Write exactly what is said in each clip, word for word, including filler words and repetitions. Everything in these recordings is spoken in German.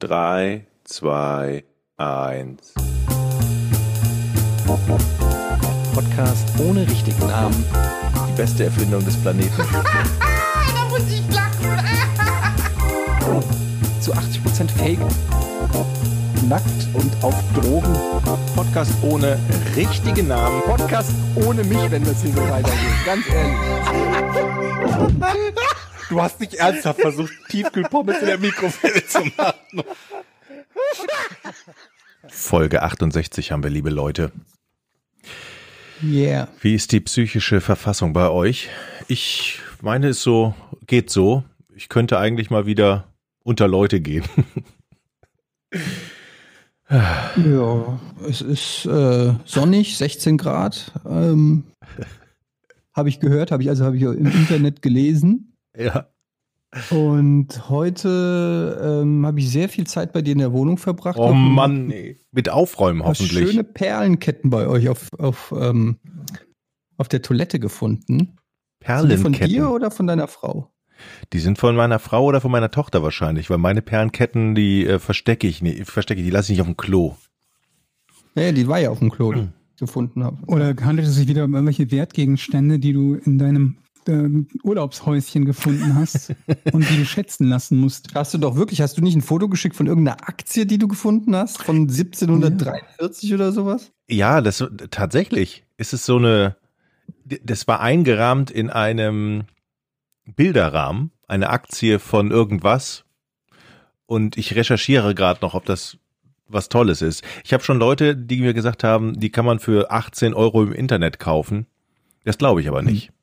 drei, zwei, eins. Podcast ohne richtigen Namen. Die beste Erfindung des Planeten. Da muss ich lachen. Zu achtzig Prozent Fake. Nackt und auf Drogen. Podcast ohne richtigen Namen. Podcast ohne mich, wenn das hier so weitergeht. Ganz ehrlich. Du hast nicht ernsthaft versucht, Tiefkühlpommes in der Mikrowelle zu machen. Folge achtundsechzig haben wir, liebe Leute. Yeah. Wie ist die psychische Verfassung bei euch? Ich meine, es so geht so. Ich könnte eigentlich mal wieder unter Leute gehen. Ja, es ist äh, sonnig, sechzehn Grad. Ähm, habe ich gehört, habe ich also habe ich im Internet gelesen. Ja. Und heute ähm, habe ich sehr viel Zeit bei dir in der Wohnung verbracht. Oh Mann, nee. Mit Aufräumen hoffentlich. Schöne Perlenketten bei euch auf, auf, ähm, auf der Toilette gefunden. Perlenketten? Sind die von dir oder von deiner Frau? Die sind von meiner Frau oder von meiner Tochter wahrscheinlich, weil meine Perlenketten, die äh, verstecke ich nicht, verstecke ich, die lasse ich nicht auf dem Klo. Naja, die war ja auf dem Klo, die ich gefunden habe. Oder handelt es sich wieder um irgendwelche Wertgegenstände, die du in deinem Urlaubshäuschen gefunden hast und die du schätzen lassen musst. Hast du doch wirklich, hast du nicht ein Foto geschickt von irgendeiner Aktie, die du gefunden hast? Von siebzehnhundertdreiundvierzig ja. oder sowas? Ja, das tatsächlich ist es so eine, das war eingerahmt in einem Bilderrahmen, eine Aktie von irgendwas, und ich recherchiere gerade noch, ob das was Tolles ist. Ich habe schon Leute, die mir gesagt haben, die kann man für achtzehn Euro im Internet kaufen. Das glaube ich aber nicht. Hm.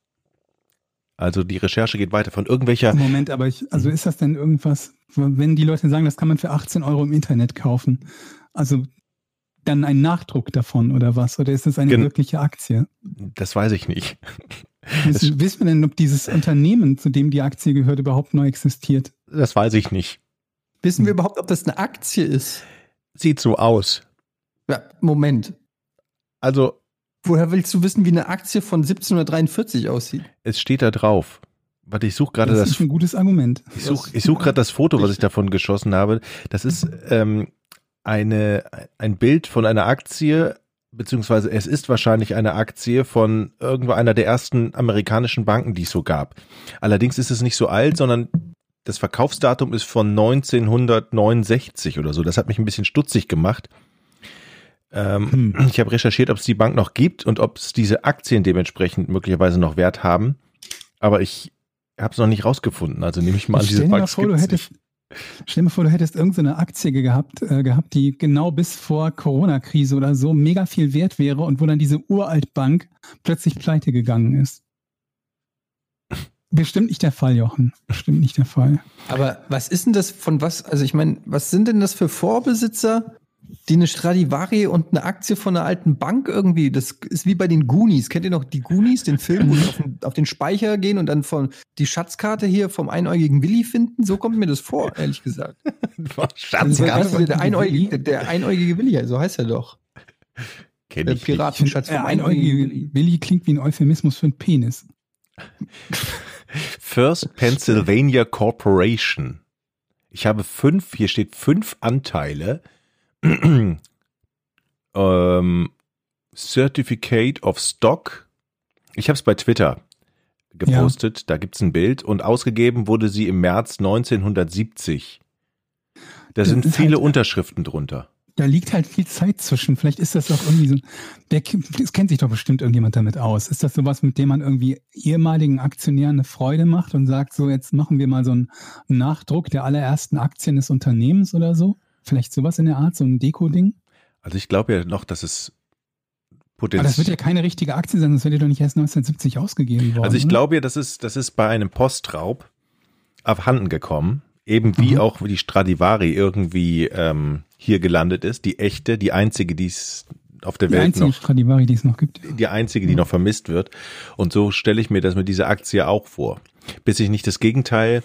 Also die Recherche geht weiter von irgendwelcher... Moment, aber ich, also ist das denn irgendwas, wenn die Leute sagen, das kann man für achtzehn Euro im Internet kaufen, also dann ein Nachdruck davon oder was? Oder ist das eine Gen- wirkliche Aktie? Das weiß ich nicht. Wissen, wissen wir denn, ob dieses Unternehmen, zu dem die Aktie gehört, überhaupt neu existiert? Das weiß ich nicht. Wissen wir überhaupt, ob das eine Aktie ist? Sieht so aus. Ja, Moment. Also... Woher willst du wissen, wie eine Aktie von siebzehnhundertdreiundvierzig aussieht? Es steht da drauf. Warte, ich suche gerade das. Das ist ein gutes Argument. Ich suche ich such gerade das Foto, was ich davon geschossen habe. Das ist ähm, eine, ein Bild von einer Aktie, beziehungsweise es ist wahrscheinlich eine Aktie von irgendwo einer der ersten amerikanischen Banken, die es so gab. Allerdings ist es nicht so alt, sondern das Verkaufsdatum ist von neunzehnhundertneunundsechzig oder so. Das hat mich ein bisschen stutzig gemacht. Ähm, hm. Ich habe recherchiert, ob es die Bank noch gibt und ob es diese Aktien dementsprechend möglicherweise noch Wert haben. Aber ich habe es noch nicht rausgefunden. Also nehme ich mal an, diese Bank gibt's nicht. Stell dir mal vor, du hättest irgendeine Aktie gehabt, äh, gehabt, die genau bis vor Corona-Krise oder so mega viel wert wäre und wo dann diese Uraltbank plötzlich pleite gegangen ist. Bestimmt nicht der Fall, Jochen. Bestimmt nicht der Fall. Aber was ist denn das von was? Also ich meine, was sind denn das für Vorbesitzer, die eine Stradivari und eine Aktie von einer alten Bank irgendwie, das ist wie bei den Goonies. Kennt ihr noch die Goonies, den Film, wo die auf den, auf den Speicher gehen und dann von die Schatzkarte hier vom einäugigen Willi finden? So kommt mir das vor, ehrlich gesagt. Schatzkarte von der, einäugige, der einäugige Willi, so heißt er doch. Kenn der ich Piratenschatz vom äh, einäugigen Willi. Willi klingt wie ein Euphemismus für einen Penis. First Pennsylvania Corporation. Ich habe fünf, hier steht fünf Anteile. ähm, Certificate of Stock. Ich habe es bei Twitter gepostet, ja. Da gibt es ein Bild und ausgegeben wurde sie im März neunzehnhundertsiebzig. Da das sind viele halt, Unterschriften drunter. Da liegt halt viel Zeit zwischen. Vielleicht ist das doch irgendwie so, der, das kennt sich doch bestimmt irgendjemand damit aus. Ist das sowas, mit dem man irgendwie ehemaligen Aktionären eine Freude macht und sagt, so jetzt machen wir mal so einen Nachdruck der allerersten Aktien des Unternehmens oder so? Vielleicht sowas in der Art, so ein Deko-Ding? Also ich glaube ja noch, dass es Potenzial... Aber das wird ja keine richtige Aktie sein, das wird ja doch nicht erst neunzehnhundertsiebzig ausgegeben worden. Also ich glaube ja, das ist, das ist bei einem Postraub abhanden gekommen, eben wie mhm. auch die Stradivari irgendwie ähm, hier gelandet ist, die echte, die einzige, die es auf der die Welt noch... Die einzige Stradivari, die es noch gibt. Ja. Die einzige, die mhm. noch vermisst wird. Und so stelle ich mir das mit dieser Aktie auch vor. Bis ich nicht das Gegenteil...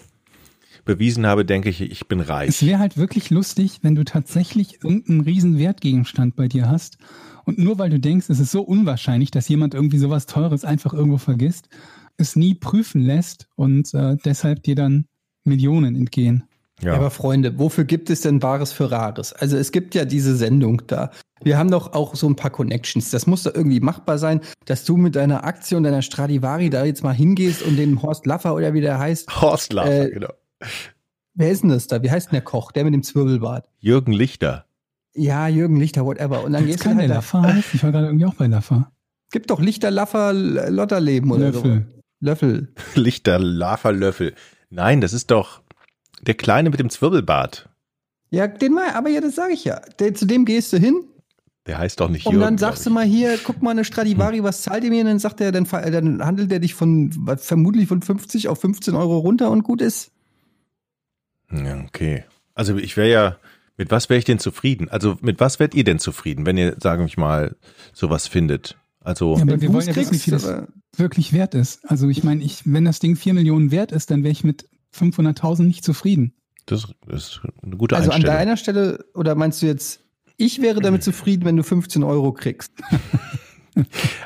bewiesen habe, denke ich, ich bin reich. Es wäre halt wirklich lustig, wenn du tatsächlich irgendeinen riesen Wertgegenstand bei dir hast und nur weil du denkst, es ist so unwahrscheinlich, dass jemand irgendwie sowas Teures einfach irgendwo vergisst, es nie prüfen lässt und äh, deshalb dir dann Millionen entgehen. Ja. Aber Freunde, wofür gibt es denn Wahres für Rares? Also es gibt ja diese Sendung da. Wir haben doch auch so ein paar Connections. Das muss doch irgendwie machbar sein, dass du mit deiner Aktie und deiner Stradivari da jetzt mal hingehst und dem Horst Laffer oder wie der heißt. Horst Laffer, äh, genau. Wer ist denn das da? Wie heißt denn der Koch? Der mit dem Zwirbelbart. Jürgen Lichter. Ja, Jürgen Lichter, whatever. Und dann gehst du halt da. Laffer heißt? Ich war gerade irgendwie auch bei Laffer. Gibt doch Lichter, Laffer, Lotterleben oder Löffel. So. Löffel. Lichter, Laffer, Löffel. Nein, das ist doch der Kleine mit dem Zwirbelbart. Ja, den mal, aber ja, das sage ich ja. Der, zu dem gehst du hin. Der heißt doch nicht Jürgen. Und dann sagst du mal hier, guck mal eine Stradivari, hm. was zahlt ihr mir? Und dann sagt er, dann, dann handelt er dich von, vermutlich von fünfzig auf fünfzehn Euro runter und gut ist. Ja, okay. Also ich wäre ja, mit was wäre ich denn zufrieden? Also mit was werdet ihr denn zufrieden, wenn ihr, sagen wir mal, sowas findet? Also, ja, aber wir wollen ja wissen, wie viel das wirklich wert ist. Also ich meine, ich, wenn das Ding vier Millionen wert ist, dann wäre ich mit fünfhunderttausend nicht zufrieden. Das ist eine gute also Einstellung. Also an deiner Stelle, oder meinst du jetzt, ich wäre damit zufrieden, wenn du fünfzehn Euro kriegst?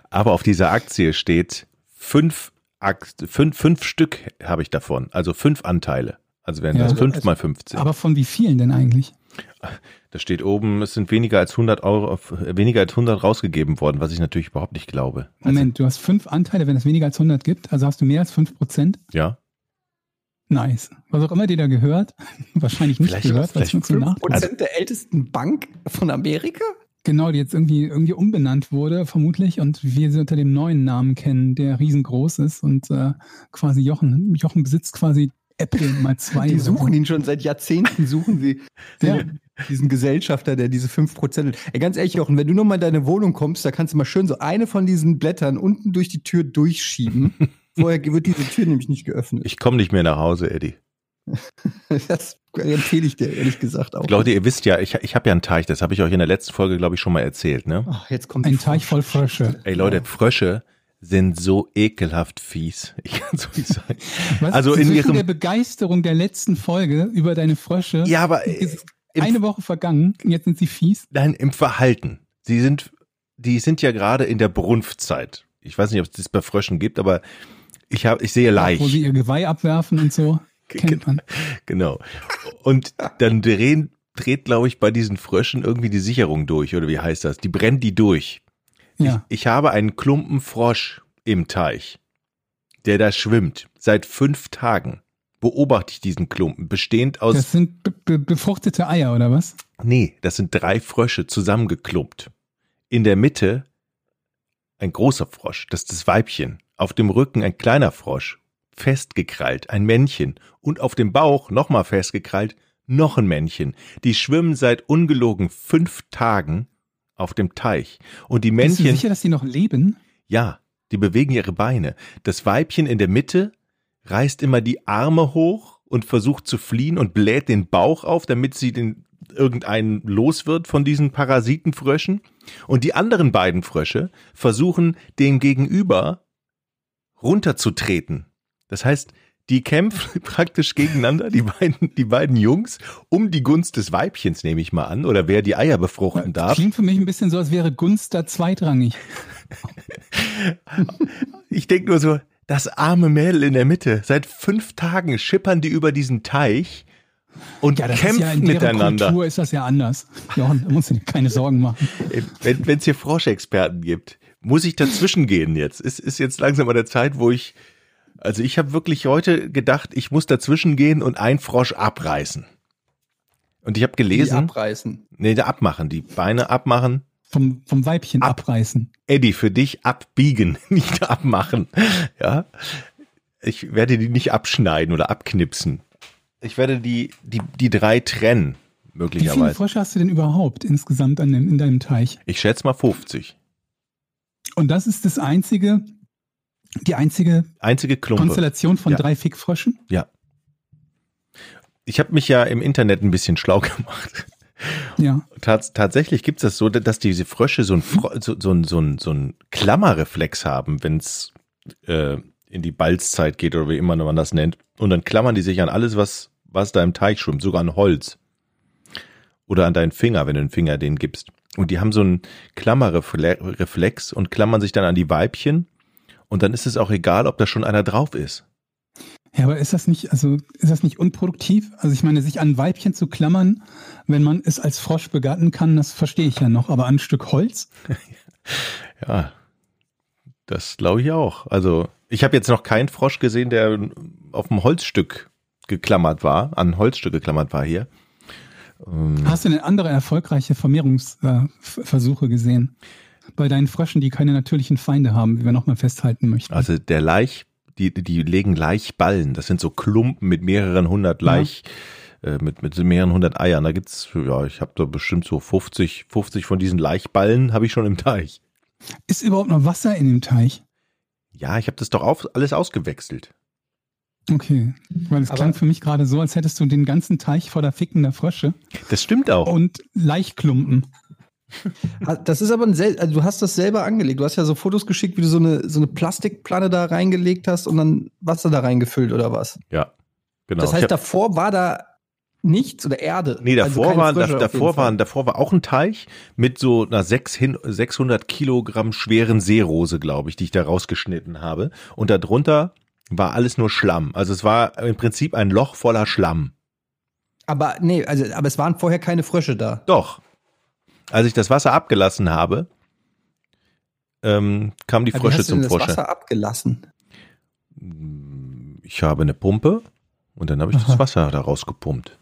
Aber auf dieser Aktie steht, fünf, fünf, fünf Stück habe ich davon, also fünf Anteile. Also wären das ja, fünf also, mal fünfzehn. Aber von wie vielen denn eigentlich? Da steht oben, es sind weniger als hundert Euro, auf, weniger als hundert rausgegeben worden, was ich natürlich überhaupt nicht glaube. Moment, also, du hast fünf Anteile, wenn es weniger als hundert gibt, also hast du mehr als fünf Prozent? Ja. Nice. Was auch immer dir da gehört, wahrscheinlich nicht vielleicht, gehört. Vielleicht fünf Prozent der ältesten Bank von Amerika? Genau, die jetzt irgendwie, irgendwie umbenannt wurde, vermutlich, und wir sie unter dem neuen Namen kennen, der riesengroß ist und äh, quasi Jochen, Jochen besitzt quasi Apple mal zwei. Die suchen ihn schon seit Jahrzehnten, suchen sie ja. den, diesen Gesellschafter, der diese fünf Prozent... Ey, ganz ehrlich, Jochen, wenn du nochmal in deine Wohnung kommst, da kannst du mal schön so eine von diesen Blättern unten durch die Tür durchschieben. Vorher wird diese Tür nämlich nicht geöffnet. Ich komme nicht mehr nach Hause, Eddie. Das empfehle ich dir, ehrlich gesagt auch. Leute, ihr wisst ja, ich, ich habe ja einen Teich, das habe ich euch in der letzten Folge, glaube ich, schon mal erzählt. Ne? Ach, jetzt kommt ein Teich voll Frösche. Ey Leute, Frösche sind so ekelhaft fies. Ich kann es nicht sagen. Was, also in ihrem der Begeisterung der letzten Folge über deine Frösche. Ja, aber äh, ist eine Woche vergangen. Jetzt sind sie fies. Nein, im Verhalten. Sie sind, die sind ja gerade in der Brunftzeit. Ich weiß nicht, ob es das bei Fröschen gibt, aber ich habe, ich sehe Laich. Wo sie ihr Geweih abwerfen und so. Kennt man. Genau. Und dann drehen, dreht, glaube ich, bei diesen Fröschen irgendwie die Sicherung durch oder wie heißt das? Die brennt die durch. Ja. Ich, ich habe einen Klumpen Frosch im Teich, der da schwimmt. Seit fünf Tagen beobachte ich diesen Klumpen, bestehend aus... Das sind be- be- befruchtete Eier, oder was? Nee, das sind drei Frösche zusammengeklumpt. In der Mitte ein großer Frosch, das ist das Weibchen. Auf dem Rücken ein kleiner Frosch, festgekrallt, ein Männchen. Und auf dem Bauch, nochmal festgekrallt, noch ein Männchen. Die schwimmen seit ungelogen fünf Tagen auf dem Teich. Und die Männchen... Bist du sicher, dass die noch leben? Ja, die bewegen ihre Beine. Das Weibchen in der Mitte reißt immer die Arme hoch und versucht zu fliehen und bläht den Bauch auf, damit sie den irgendeinen los wird von diesen Parasitenfröschen. Und die anderen beiden Frösche versuchen, dem gegenüber runterzutreten. Das heißt, die kämpfen praktisch gegeneinander, die beiden, die beiden Jungs, um die Gunst des Weibchens, nehme ich mal an, oder wer die Eier befruchten darf. Klingt für mich ein bisschen so, als wäre Gunst da zweitrangig. Ich denke nur so, das arme Mädel in der Mitte, seit fünf Tagen schippern die über diesen Teich und ja, das kämpfen ist ja in deren miteinander. Kultur ist das ja anders. Jochen, da musst du dir keine Sorgen machen. Wenn es hier Froschexperten gibt, muss ich dazwischen gehen jetzt. Es ist jetzt langsam an der Zeit, wo ich... Also ich habe wirklich heute gedacht, ich muss dazwischen gehen und einen Frosch abreißen. Und ich habe gelesen... Die abreißen? Nee, da abmachen, die Beine abmachen. Vom, vom Weibchen ab, abreißen. Eddie, für dich abbiegen, nicht abmachen. Ja, ich werde die nicht abschneiden oder abknipsen. Ich werde die, die, die drei trennen, möglicherweise. Wie viele Frösche hast du denn überhaupt insgesamt an dem, in deinem Teich? Ich schätze mal fünfzig. Und das ist das einzige... Die einzige, einzige Konstellation von ja. drei Fickfröschen? Ja. Ich habe mich ja im Internet ein bisschen schlau gemacht. Ja. Tats- tatsächlich gibt es das so, dass diese Frösche so einen Fro- so, so, so, so ein Klammerreflex haben, wenn es äh, in die Balzzeit geht oder wie immer man das nennt. Und dann klammern die sich an alles, was, was da im Teich schwimmt, sogar an Holz. Oder an deinen Finger, wenn du einen Finger denen gibst. Und die haben so einen Klammerreflex und klammern sich dann an die Weibchen. Und dann ist es auch egal, ob da schon einer drauf ist. Ja, aber ist das nicht, also ist das nicht unproduktiv? Also ich meine, sich an Weibchen zu klammern, wenn man es als Frosch begatten kann, das verstehe ich ja noch, aber an ein Stück Holz? Ja, das glaube ich auch. Also ich habe jetzt noch keinen Frosch gesehen, der auf einem Holzstück geklammert war, an ein Holzstück geklammert war hier. Hast du denn andere erfolgreiche Vermehrungsversuche gesehen? Bei deinen Fröschen, die keine natürlichen Feinde haben, wie wir nochmal festhalten möchten. Also der Laich, die, die legen Laichballen. Das sind so Klumpen mit mehreren hundert Laich, ja. äh, mit, mit mehreren hundert Eiern. Da gibt's, ja, ich habe da bestimmt so fünfzig von diesen Laichballen habe ich schon im Teich. Ist überhaupt noch Wasser in dem Teich? Ja, ich habe das doch auf, alles ausgewechselt. Okay, weil es klang für mich gerade so, als hättest du den ganzen Teich voller fickender Frösche. Das stimmt auch. Und Laichklumpen. Das ist aber ein sel- also du hast das selber angelegt. Du hast ja so Fotos geschickt, wie du so eine, so eine Plastikplatte da reingelegt hast und dann Wasser da reingefüllt oder was? Ja, genau. Das heißt, hab... davor war da nichts oder Erde? Nee, davor, also waren, da, davor, waren, davor war auch ein Teich mit so einer sechshundert Kilogramm schweren Seerose, glaube ich, die ich da rausgeschnitten habe. Und darunter war alles nur Schlamm. Also es war im Prinzip ein Loch voller Schlamm. Aber nee, also aber es waren vorher keine Frösche da. Doch. Als ich das Wasser abgelassen habe, ähm, kamen die Frösche zum Vorschein. Wie hast du denn das Wasser abgelassen? Ich habe eine Pumpe und dann habe ich Aha. das Wasser da rausgepumpt.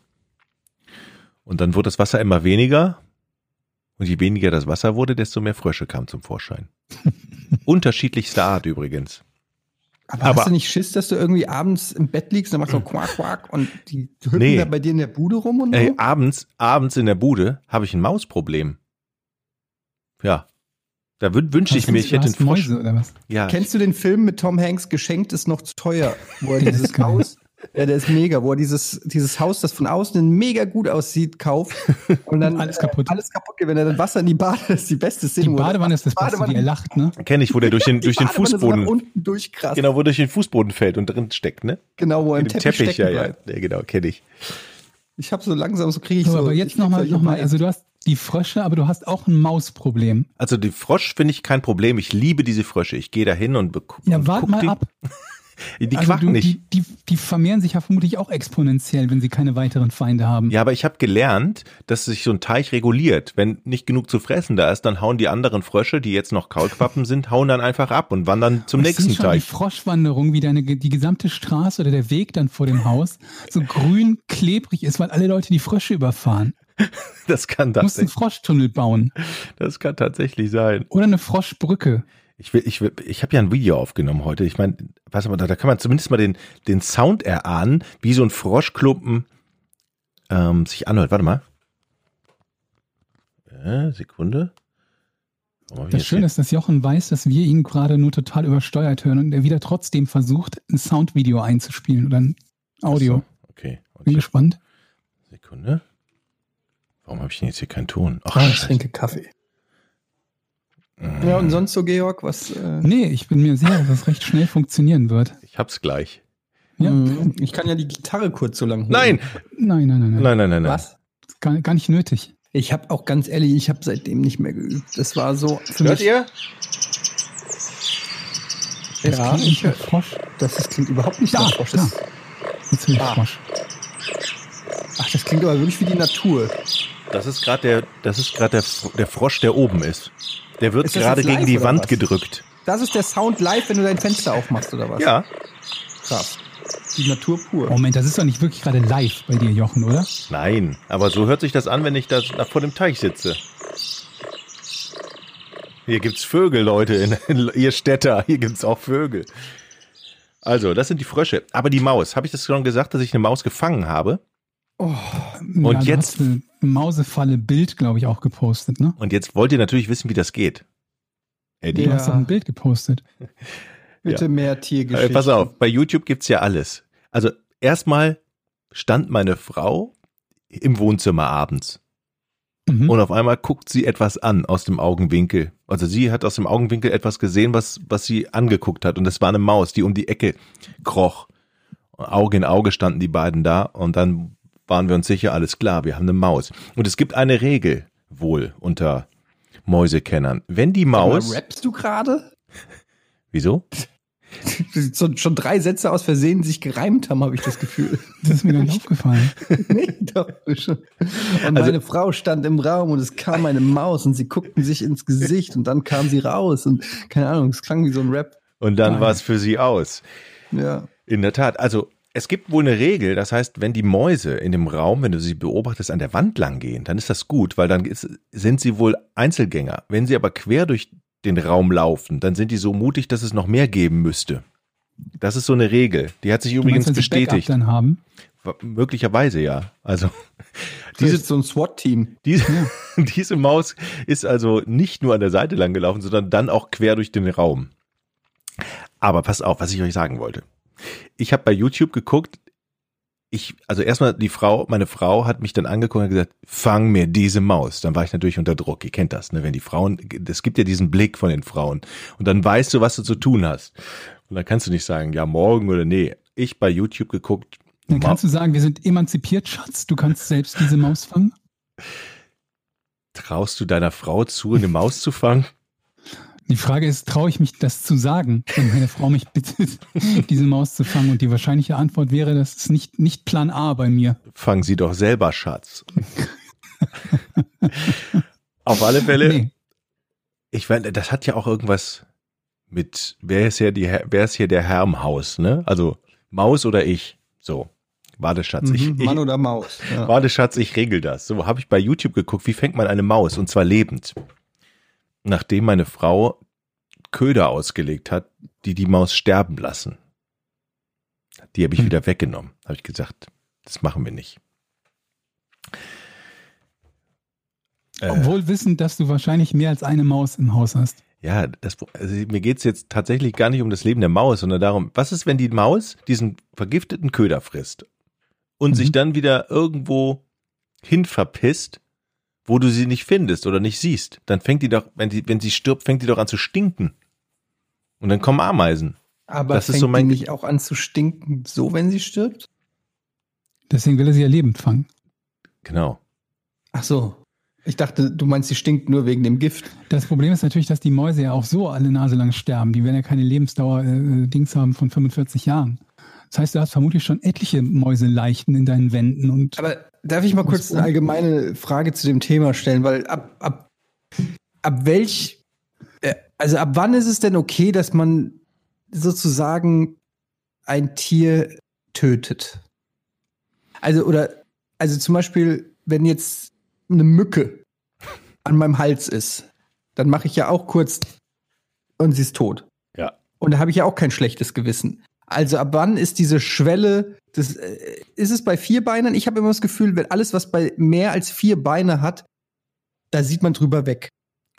Und dann wurde das Wasser immer weniger. Und je weniger das Wasser wurde, desto mehr Frösche kamen zum Vorschein. Unterschiedlichste Art übrigens. Aber, aber hast du nicht Schiss, dass du irgendwie abends im Bett liegst, dann machst du Quack, Quack und die hüpfen nee. da bei dir in der Bude rum und so? Ey, abends, abends in der Bude habe ich ein Mausproblem. Ja. Da wün- wünschte ich mir, ich hätte einen Frosch. Mäuse, oder was? Ja. Kennst du den Film mit Tom Hanks, Geschenkt ist noch zu teuer, wo er dieses Haus, ja, der ist mega, wo er dieses, dieses Haus, das von außen mega gut aussieht, kauft und dann alles kaputt. Äh, alles kaputt geht, wenn er dann Wasser in die Badewanne, ist die beste Szene. Die Badewanne ist das Beste, die er lacht, ne? Kenn ich, wo der durch den, durch den Fußboden, unten durch, krass. Genau, wo er durch den Fußboden fällt und drin steckt, ne? Genau, wo er im Teppich, Teppich ja, ja, ja, genau, kenne ich. Ich habe so langsam, so kriege ich so. so aber jetzt nochmal, noch mal, also du hast die Frösche, aber du hast auch ein Mausproblem. Also die Frosch finde ich kein Problem, ich liebe diese Frösche, ich gehe da hin und gucke. Ja, warte mal ab. Die also quacken du, nicht. Die, die, die vermehren sich ja vermutlich auch exponentiell, wenn sie keine weiteren Feinde haben. Ja, aber ich habe gelernt, dass sich so ein Teich reguliert. Wenn nicht genug zu fressen da ist, dann hauen die anderen Frösche, die jetzt noch Kaulquappen sind, hauen dann einfach ab und wandern zum und nächsten Teich. Ich sehe schon die Froschwanderung, wie deine, die gesamte Straße oder der Weg dann vor dem Haus so grün klebrig ist, weil alle Leute die Frösche überfahren. Das kann tatsächlich. Du musst einen Froschtunnel bauen. Das kann tatsächlich sein. Oder eine Froschbrücke. Ich will, ich will, ich habe ja ein Video aufgenommen heute. Ich meine, was aber da, da kann man zumindest mal den, den Sound erahnen, wie so ein Froschklumpen ähm, sich anhört. Warte mal. Äh, Sekunde. Das Schöne ist, dass Jochen weiß, dass wir ihn gerade nur total übersteuert hören und er wieder trotzdem versucht, ein Soundvideo einzuspielen oder ein Audio. So, okay. Bin gespannt. Sekunde. Warum habe ich denn jetzt hier keinen Ton? Ach, ich trinke Kaffee. Ja, und sonst so, Georg, was... Äh nee, ich bin mir sicher, dass das recht schnell funktionieren wird. Ich hab's gleich. Ja. Ich kann ja die Gitarre kurz so lang holen. Nein! Nein, nein, nein. Nein, nein, nein. nein, nein. Was? Gar, gar nicht nötig. Ich hab auch ganz ehrlich, ich hab seitdem nicht mehr geübt. Das war so... Hört ihr? Das ja, klingt ich, Frosch. Das, das klingt überhaupt nicht nach Frosch. Das, das klingt ah. Frosch. Ach, das klingt aber wirklich wie die Natur. Das ist gerade der, das ist gerade der, der Frosch, der oben ist. Der wird gerade gegen die Wand was? gedrückt. Das ist der Sound live, wenn du dein Fenster aufmachst, oder was? Ja. Krass. Die Natur pur. Moment, das ist doch nicht wirklich gerade live bei dir, Jochen, oder? Nein, aber so hört sich das an, wenn ich da vor dem Teich sitze. Hier gibt's Vögel, Leute, in, in, ihr Städter, hier gibt's auch Vögel. Also, das sind die Frösche. Aber die Maus, habe ich das schon gesagt, dass ich eine Maus gefangen habe? Oh, und ja, jetzt eine Mausefalle-Bild, glaube ich, auch gepostet, ne? Und jetzt wollt ihr natürlich wissen, wie das geht. Eddie, ja. Du hast doch ein Bild gepostet. Bitte ja. Mehr Tiergeschichten. Pass auf, bei YouTube gibt's ja alles. Also erstmal stand meine Frau im Wohnzimmer abends. Mhm. Und auf einmal guckt sie etwas an aus dem Augenwinkel. Also sie hat aus dem Augenwinkel etwas gesehen, was, was sie angeguckt hat. Und das war eine Maus, die um die Ecke kroch. Auge in Auge standen die beiden da und dann waren wir uns sicher, alles klar, wir haben eine Maus. Und es gibt eine Regel wohl unter Mäusekennern. Wenn die Maus... Aber rappst du gerade? Wieso? schon drei Sätze aus Versehen sich gereimt haben, habe ich das Gefühl. Das ist mir noch nicht aufgefallen. Nee, doch. Schon. Und also, meine Frau stand im Raum und es kam eine Maus und sie guckten sich ins Gesicht und dann kam sie raus und keine Ahnung, es klang wie so ein Rap. Und dann war es für sie aus. Ja. In der Tat. Also es gibt wohl eine Regel, das heißt, wenn die Mäuse in dem Raum, wenn du sie beobachtest, an der Wand lang gehen, dann ist das gut, weil dann ist, sind sie wohl Einzelgänger. Wenn sie aber quer durch den Raum laufen, dann sind die so mutig, dass es noch mehr geben müsste. Das ist so eine Regel. Die hat sich du übrigens meinst, bestätigt. Dann haben? Möglicherweise ja. Also diese so ein SWAT-Team. Diese, ja. Diese Maus ist also nicht nur an der Seite lang gelaufen, sondern dann auch quer durch den Raum. Aber passt auf, was ich euch sagen wollte. Ich habe bei YouTube geguckt, ich, also erstmal die Frau, meine Frau hat mich dann angeguckt und gesagt, fang mir diese Maus. Dann war ich natürlich unter Druck, ihr kennt das, ne? Wenn die Frauen, es gibt ja diesen Blick von den Frauen und dann weißt du, was du zu tun hast. Und dann kannst du nicht sagen, ja morgen oder nee, ich bei YouTube geguckt. Dann kannst du sagen, wir sind emanzipiert, Schatz, du kannst selbst diese Maus fangen. Traust du deiner Frau zu, eine Maus zu fangen? Die Frage ist, traue ich mich, das zu sagen, wenn meine Frau mich bittet, diese Maus zu fangen? Und die wahrscheinliche Antwort wäre, das ist nicht, nicht Plan A bei mir. Fangen Sie doch selber, Schatz. Auf alle Fälle, nee. Ich meine, das hat ja auch irgendwas mit, wer ist hier, die, wer ist hier der Herr im Haus, ne? Also Maus oder ich, so. Warte, Schatz, ich, mhm, Mann ich, oder Maus. Ja. Warte, Schatz, ich regel das. So habe ich bei YouTube geguckt, wie fängt man eine Maus, und zwar lebend. Nachdem meine Frau Köder ausgelegt hat, die die Maus sterben lassen. Die habe ich hm. wieder weggenommen. Habe ich gesagt, das machen wir nicht. Obwohl äh, wissend, dass du wahrscheinlich mehr als eine Maus im Haus hast. Ja, das, also mir geht es jetzt tatsächlich gar nicht um das Leben der Maus, sondern darum, was ist, wenn die Maus diesen vergifteten Köder frisst und mhm. sich dann wieder irgendwo hin verpisst, wo du sie nicht findest oder nicht siehst, dann fängt die doch, wenn sie, wenn sie stirbt, fängt die doch an zu stinken. Und dann kommen Ameisen. Aber das fängt ist so mein die nicht auch an zu stinken, so wenn sie stirbt? Deswegen will er sie ja lebend fangen. Genau. Ach so. Ich dachte, du meinst, sie stinkt nur wegen dem Gift. Das Problem ist natürlich, dass die Mäuse ja auch so alle Nase lang sterben. Die werden ja keine Lebensdauer-Dings äh, haben von fünfundvierzig Jahren. Das heißt, du hast vermutlich schon etliche Mäuseleichen in deinen Wänden. Und aber darf ich mal kurz eine allgemeine Frage zu dem Thema stellen, weil ab, ab, ab welch, also ab wann ist es denn okay, dass man sozusagen ein Tier tötet? Also, oder, also zum Beispiel, wenn jetzt eine Mücke an meinem Hals ist, dann mache ich ja auch kurz und sie ist tot. Ja. Und da habe ich ja auch kein schlechtes Gewissen. Also ab wann ist diese Schwelle, das, ist es bei Vierbeinern? Ich habe immer das Gefühl, wenn alles, was bei mehr als vier Beine hat, da sieht man drüber weg.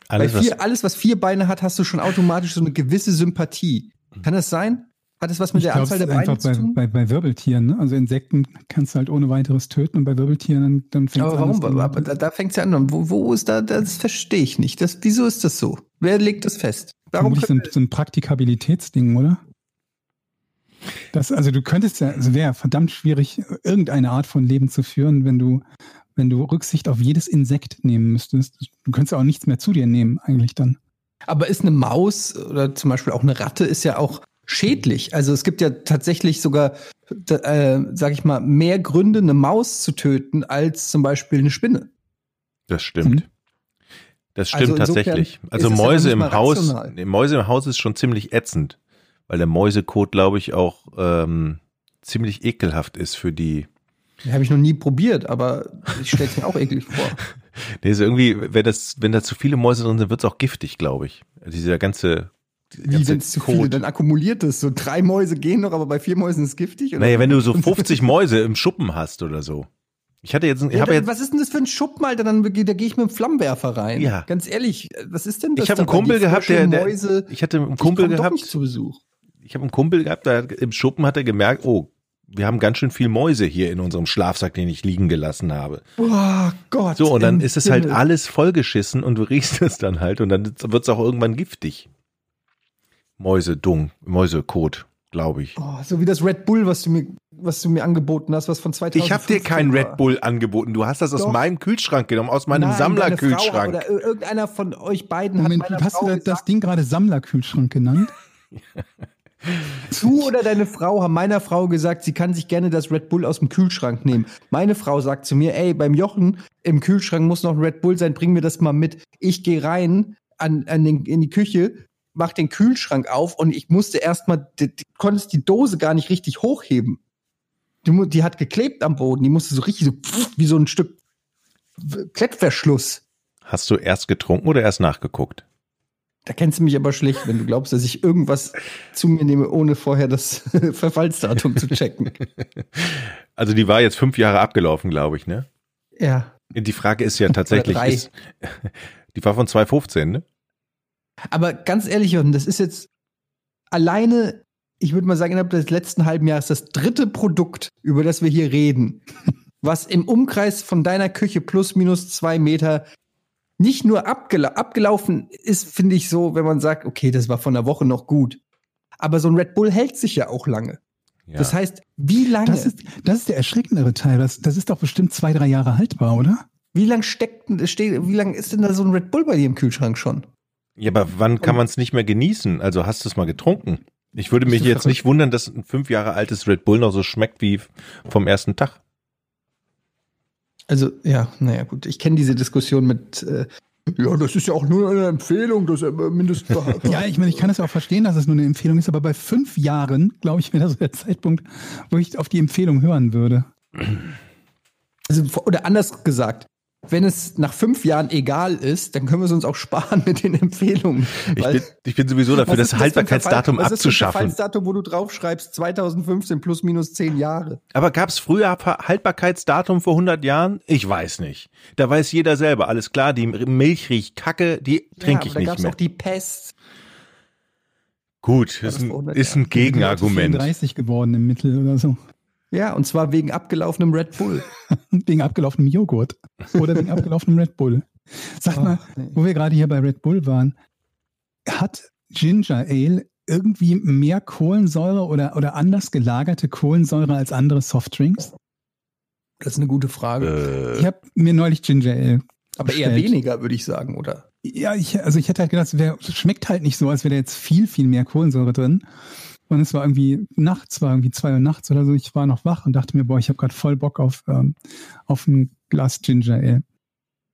Alles, bei vier, was, alles was vier Beine hat, hast du schon automatisch so eine gewisse Sympathie. Kann das sein? Hat das was mit ich der glaub, Anzahl der Beine einfach zu tun? Bei, bei, bei Wirbeltieren, ne? Also Insekten kannst du halt ohne weiteres töten und bei Wirbeltieren dann, dann fängt es an. Aber warum? Aber da, da fängt es ja an. Wo, wo ist da, das verstehe ich nicht. Das, wieso ist das so? Wer legt das fest? Warum das ist ein, so ein Praktikabilitätsding, oder? Das, also du könntest ja, es also wäre verdammt schwierig, irgendeine Art von Leben zu führen, wenn du, wenn du Rücksicht auf jedes Insekt nehmen müsstest. Du könntest ja auch nichts mehr zu dir nehmen, eigentlich dann. Aber ist eine Maus oder zum Beispiel auch eine Ratte ist ja auch schädlich. Also es gibt ja tatsächlich sogar, äh, sag ich mal, mehr Gründe, eine Maus zu töten, als zum Beispiel eine Spinne. Das stimmt. Mhm. Das stimmt also tatsächlich. Also Mäuse ja im Haus, Mäuse im Haus ist schon ziemlich ätzend. Weil der Mäusekot, glaube ich, auch ähm, ziemlich ekelhaft ist für die. Den habe ich noch nie probiert, aber ich stelle es mir auch eklig vor. Nee, ist irgendwie, wenn, das, wenn da zu viele Mäuse drin sind, wird es auch giftig, glaube ich. Dieser ganze, ganze Wie, wenn es zu viele, dann akkumuliert es. So drei Mäuse gehen noch, aber bei vier Mäusen ist es giftig? Oder? Naja, wenn du so fünfzig Mäuse im Schuppen hast oder so. Ich hatte jetzt, ich ja, dann, jetzt was ist denn das für ein Schuppen, Alter? Dann, da gehe ich mit dem Flammenwerfer rein. Ja. Ganz ehrlich, was ist denn das? Ich habe einen Kumpel gehabt, der, der Mäuse, ich hatte einen Kumpel gehabt, nicht zu Besuch. Ich habe einen Kumpel gehabt, da im Schuppen hat er gemerkt, oh, wir haben ganz schön viel Mäuse hier in unserem Schlafsack, den ich liegen gelassen habe. Oh Gott. So, und dann ist es halt alles vollgeschissen und du riechst es dann halt und dann wird es auch irgendwann giftig. Mäusedung, Mäusekot, glaube ich. Oh, so wie das Red Bull, was du mir, was du mir angeboten hast, was von zweitausendfünfzehn Ich habe dir kein war. Red Bull angeboten. Du hast das Doch. aus meinem Kühlschrank genommen, aus meinem Nein, Sammlerkühlschrank. Oder irgendeiner von euch beiden Moment, hat meiner Frau gesagt, hast du das Ding gerade Sammlerkühlschrank genannt? Du oder deine Frau haben meiner Frau gesagt, sie kann sich gerne das Red Bull aus dem Kühlschrank nehmen. Meine Frau sagt zu mir, ey, beim Jochen im Kühlschrank muss noch ein Red Bull sein, bring mir das mal mit. Ich gehe rein an, an den, in die Küche, mach den Kühlschrank auf und ich musste erstmal, du konntest die Dose gar nicht richtig hochheben. Die, die hat geklebt am Boden, die musste so richtig so wie so ein Stück Klettverschluss. Hast du erst getrunken oder erst nachgeguckt? Da kennst du mich aber schlecht, wenn du glaubst, dass ich irgendwas zu mir nehme, ohne vorher das Verfallsdatum zu checken. Also die war jetzt fünf Jahre abgelaufen, glaube ich, ne? Ja. Die Frage ist ja tatsächlich, ist, die war von zweitausendfünfzehn, ne? Aber ganz ehrlich, Jürgen, das ist jetzt alleine, ich würde mal sagen, innerhalb des letzten halben Jahres das dritte Produkt, über das wir hier reden, was im Umkreis von deiner Küche plus minus zwei Meter nicht nur abgela- abgelaufen ist, finde ich so, wenn man sagt, okay, das war von der Woche noch gut. Aber so ein Red Bull hält sich ja auch lange. Ja. Das heißt, wie lange? Das ist, das ist der erschreckendere Teil. Das, das ist doch bestimmt zwei, drei Jahre haltbar, oder? Wie lange steckt, steht, wie lang ist denn da so ein Red Bull bei dir im Kühlschrank schon? Ja, aber wann kann man es nicht mehr genießen? Also hast du es mal getrunken? Ich würde mich jetzt nicht wundern, dass ein fünf Jahre altes Red Bull noch so schmeckt wie vom ersten Tag. Also, ja, naja, gut. Ich kenne diese Diskussion mit, äh, ja, das ist ja auch nur eine Empfehlung, das äh, mindestens. Ja, ich meine, ich kann es ja auch verstehen, dass es nur eine Empfehlung ist, aber bei fünf Jahren, glaube ich, wäre das der Zeitpunkt, wo ich auf die Empfehlung hören würde. Also, oder anders gesagt, wenn es nach fünf Jahren egal ist, dann können wir es uns auch sparen mit den Empfehlungen. Ich bin, ich bin sowieso dafür, das Haltbarkeitsdatum abzuschaffen. Was ist das Verfallsdatum, wo du draufschreibst, zweitausendfünfzehn plus minus zehn Jahre? Aber gab es früher Haltbarkeitsdatum vor hundert Jahren? Ich weiß nicht. Da weiß jeder selber. Alles klar, die Milch riecht kacke, die trinke ich nicht mehr. Ja, da gab es auch die Pest. Gut, ist ein, ist ein Gegenargument. vierunddreißig geworden im Mittel oder so. Ja, und zwar wegen abgelaufenem Red Bull. Wegen abgelaufenem Joghurt. Oder wegen abgelaufenem Red Bull. Sag oh, mal, nee. Wo wir gerade hier bei Red Bull waren, hat Ginger Ale irgendwie mehr Kohlensäure oder, oder anders gelagerte Kohlensäure als andere Softdrinks? Das ist eine gute Frage. Äh. Ich habe mir neulich Ginger Ale Aber bestellt. Eher weniger, würde ich sagen, oder? Ja, ich, also ich hätte halt gedacht, es schmeckt halt nicht so, als wäre da jetzt viel, viel mehr Kohlensäure drin. Und es war irgendwie nachts, war irgendwie zwei Uhr nachts oder so. Ich war noch wach und dachte mir, boah, ich habe gerade voll Bock auf, ähm, auf ein Glas Ginger Ale.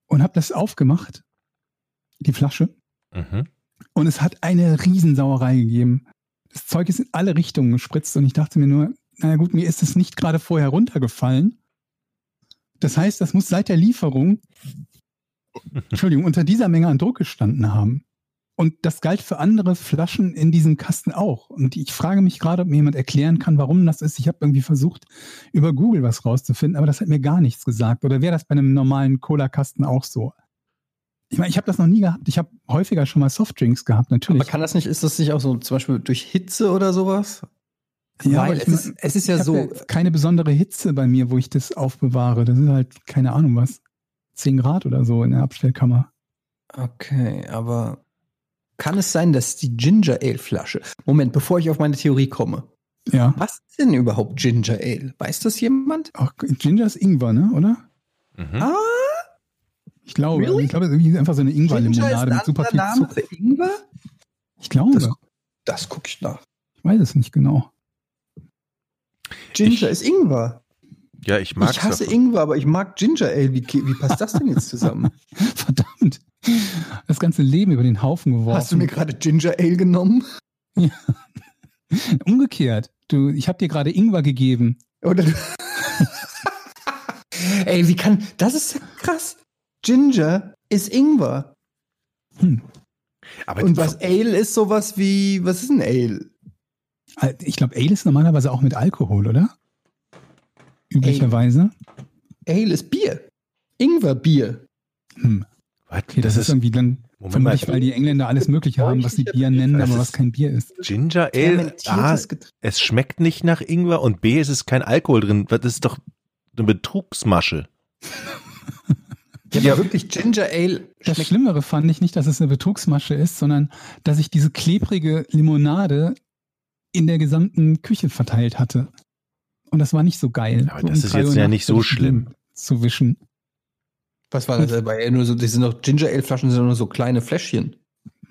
Und habe das aufgemacht, die Flasche. Mhm. Und es hat eine Riesensauerei gegeben. Das Zeug ist in alle Richtungen gespritzt. Und ich dachte mir nur, naja gut, mir ist es nicht gerade vorher runtergefallen. Das heißt, das muss seit der Lieferung, Entschuldigung, unter dieser Menge an Druck gestanden haben. Und das galt für andere Flaschen in diesem Kasten auch. Und ich frage mich gerade, ob mir jemand erklären kann, warum das ist. Ich habe irgendwie versucht, über Google was rauszufinden, aber das hat mir gar nichts gesagt. Oder wäre das bei einem normalen Cola-Kasten auch so? Ich meine, ich habe das noch nie gehabt. Ich habe häufiger schon mal Softdrinks gehabt, natürlich. Aber kann das nicht, ist das nicht auch so zum Beispiel durch Hitze oder sowas? Ja, weil es, meine, ist, es ist ja so. Ja keine besondere Hitze bei mir, wo ich das aufbewahre. Das ist halt, keine Ahnung was, zehn Grad oder so in der Abstellkammer. Okay, aber kann es sein, dass die Ginger Ale Flasche, Moment, bevor ich auf meine Theorie komme. Ja. Was ist denn überhaupt Ginger Ale? Weiß das jemand? Ach, Ginger ist Ingwer, ne, oder? Mhm. Ah? Ich glaube, really? Ich glaube, es ist einfach so eine Ingwer-Limonade mit super viel Zucker. Ingwer? Ich glaube. Das, das gucke ich nach. Ich weiß es nicht genau. Ginger ich, ist Ingwer. Ja, ich mag es. Ich hasse davon. Ingwer, aber ich mag Ginger Ale. Wie, wie passt das denn jetzt zusammen? Verdammt. Das ganze Leben über den Haufen geworfen. Hast du mir gerade Ginger Ale genommen? Ja. Umgekehrt. Du, ich habe dir gerade Ingwer gegeben. Oder Ey, wie kann... Das ist krass. Ginger ist Ingwer. Hm. Aber und was Ale ist sowas wie... Was ist ein Ale? Ich glaube, Ale ist normalerweise auch mit Alkohol, oder? Üblicherweise. Ale, Ale ist Bier. Ingwer-Bier. Hm. Okay, das, das ist irgendwie dann, vermutlich, weil die Engländer alles Mögliche haben, was sie Bier nennen, aber was kein Bier ist. Ginger Ale, A, es schmeckt nicht nach Ingwer und B, es ist kein Alkohol drin. Das ist doch eine Betrugsmasche. Ja, ja, wirklich Ginger Ale. Das Schlimmere fand ich nicht, dass es eine Betrugsmasche ist, sondern dass ich diese klebrige Limonade in der gesamten Küche verteilt hatte. Und das war nicht so geil. Aber so das um ist jetzt ja nicht so schlimm. Zu wischen. Was war das dabei? Nur so, die sind doch Ginger Ale Flaschen, sind nur so kleine Fläschchen.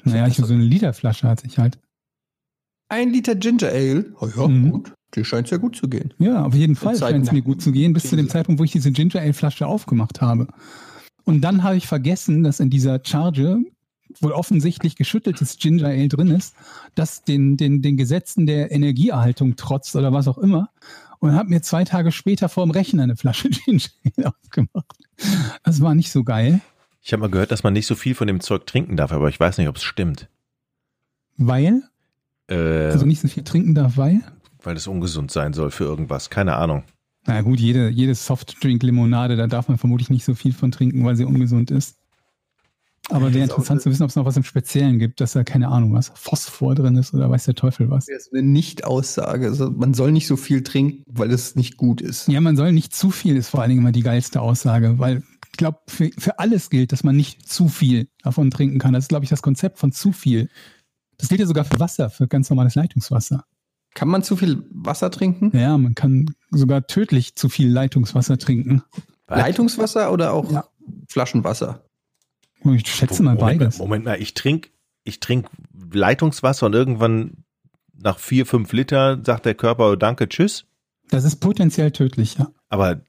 Naja, ich so eine Literflasche hatte ich halt. Ein Liter Ginger Ale. Oh ja, mhm. gut. Die scheint es ja gut zu gehen. Ja, auf jeden Fall scheint es mir gut zu gehen, bis zu dem Zeitpunkt, wo ich diese Ginger Ale-Flasche aufgemacht habe. Und dann habe ich vergessen, dass in dieser Charge wohl offensichtlich geschütteltes Ginger Ale drin ist, das den, den, den Gesetzen der Energieerhaltung trotzt oder was auch immer. Und habe mir zwei Tage später vor dem Rechner eine Flasche Ginger Ale aufgemacht. Das war nicht so geil. Ich habe mal gehört, dass man nicht so viel von dem Zeug trinken darf, aber ich weiß nicht, ob es stimmt. Weil? Äh, also nicht so viel trinken darf, weil? Weil es ungesund sein soll für irgendwas. Keine Ahnung. Na gut, jede, jede Softdrink-Limonade, da darf man vermutlich nicht so viel von trinken, weil sie ungesund ist. Aber wäre interessant auch zu wissen, ob es noch was im Speziellen gibt, dass da, keine Ahnung, was Phosphor drin ist oder weiß der Teufel was. Das ist eine Nicht-Aussage. Also man soll nicht so viel trinken, weil es nicht gut ist. Ja, man soll nicht zu viel, ist vor allen Dingen immer die geilste Aussage, weil ich glaube, für, für alles gilt, dass man nicht zu viel davon trinken kann. Das ist, glaube ich, das Konzept von zu viel. Das gilt ja sogar für Wasser, für ganz normales Leitungswasser. Kann man zu viel Wasser trinken? Ja, man kann sogar tödlich zu viel Leitungswasser trinken. Was? Leitungswasser oder auch ja. Flaschenwasser? Ich schätze mal Moment, beides. Moment mal, ich trinke ich trink Leitungswasser und irgendwann nach vier, fünf Liter sagt der Körper, oh, danke, tschüss. Das ist potenziell tödlich, ja. Aber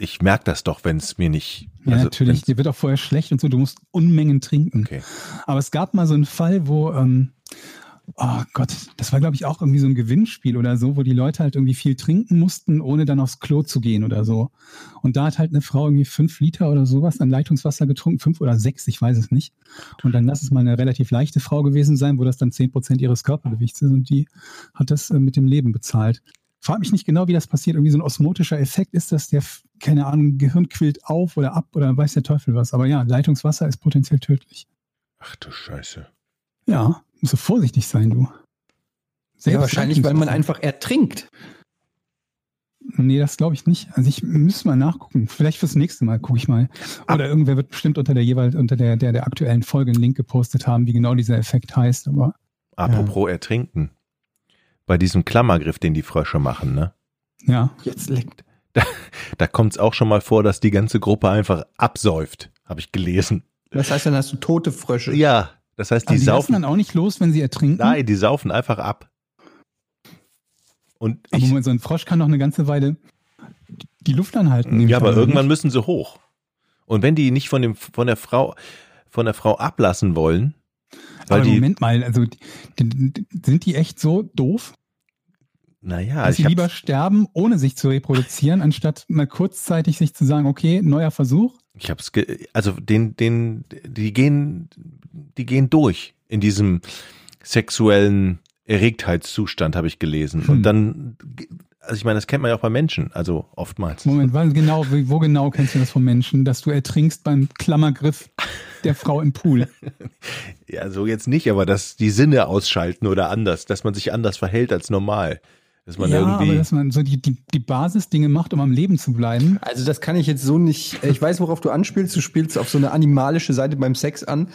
ich merke das doch, wenn es mir nicht... Ja, also, natürlich, dir wird auch vorher schlecht und so, du musst Unmengen trinken. Okay. Aber es gab mal so einen Fall, wo... Ähm, Oh Gott, das war, glaube ich, auch irgendwie so ein Gewinnspiel oder so, wo die Leute halt irgendwie viel trinken mussten, ohne dann aufs Klo zu gehen oder so. Und da hat halt eine Frau irgendwie fünf Liter oder sowas an Leitungswasser getrunken, fünf oder sechs, ich weiß es nicht. Und dann lass es mal eine relativ leichte Frau gewesen sein, wo das dann zehn Prozent ihres Körpergewichts ist und die hat das äh, mit dem Leben bezahlt. Frag mich nicht genau, wie das passiert. Irgendwie so ein osmotischer Effekt ist das, der, keine Ahnung, Gehirn quillt auf oder ab oder weiß der Teufel was. Aber ja, Leitungswasser ist potenziell tödlich. Ach du Scheiße. Ja. Musst du vorsichtig sein, du. Sehr ja, wahrscheinlich, weil man einfach ertrinkt. Nee, das glaube ich nicht. Also ich müsste mal nachgucken. Vielleicht fürs nächste Mal gucke ich mal. Oder Ab- irgendwer wird bestimmt unter der jeweils unter der, der, der aktuellen Folge einen Link gepostet haben, wie genau dieser Effekt heißt. Aber apropos ja. ertrinken. Bei diesem Klammergriff, den die Frösche machen, ne? Ja. Jetzt leckt. Da, da kommt es auch schon mal vor, dass die ganze Gruppe einfach absäuft, habe ich gelesen. Was heißt denn, hast du tote Frösche? Ja. Das heißt, die, die saufen dann auch nicht los, wenn sie ertrinken? Nein, die saufen einfach ab. Und aber ich, Moment, so ein Frosch kann doch eine ganze Weile die Luft anhalten. Ja, aber irgendwann müssen sie hoch. Und wenn die nicht von, dem, von, der, Frau, von der Frau ablassen wollen... Weil aber die, Moment mal, also die, sind die echt so doof? Naja, dass sie lieber sterben, ohne sich zu reproduzieren, anstatt mal kurzzeitig sich zu sagen, okay, neuer Versuch. Ich hab's, ge- also den, den, die gehen, die gehen durch in diesem sexuellen Erregtheitszustand, habe ich gelesen. Hm. Und dann, also ich meine, das kennt man ja auch bei Menschen, also oftmals. Moment, wann genau, wo genau kennst du das von Menschen, dass du ertrinkst beim Klammergriff der Frau im Pool? Ja, so jetzt nicht, aber dass die Sinne ausschalten oder anders, dass man sich anders verhält als normal. Dass man ja, irgendwie aber dass man so die, die, die Basisdinge macht, um am Leben zu bleiben. Also das kann ich jetzt so nicht, ich weiß, worauf du anspielst, du spielst auf so eine animalische Seite beim Sex an.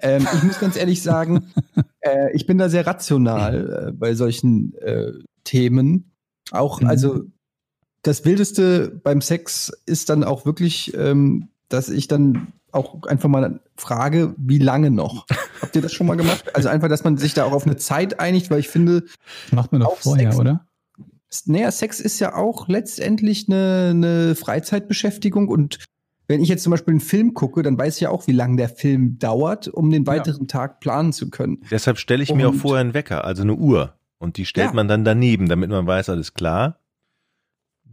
Ähm, ich muss ganz ehrlich sagen, äh, ich bin da sehr rational äh, bei solchen äh, Themen. Auch, mhm. also das Wildeste beim Sex ist dann auch wirklich, ähm, dass ich dann auch einfach mal frage, wie lange noch? Habt ihr das schon mal gemacht? Also einfach, dass man sich da auch auf eine Zeit einigt, weil ich finde... Macht man doch vorher, Sex, oder? Naja, Sex ist ja auch letztendlich eine, eine Freizeitbeschäftigung und wenn ich jetzt zum Beispiel einen Film gucke, dann weiß ich ja auch, wie lange der Film dauert, um den weiteren ja. Tag planen zu können. Deshalb stelle ich und mir auch vorher einen Wecker, also eine Uhr und die stellt ja. man dann daneben, damit man weiß, alles klar.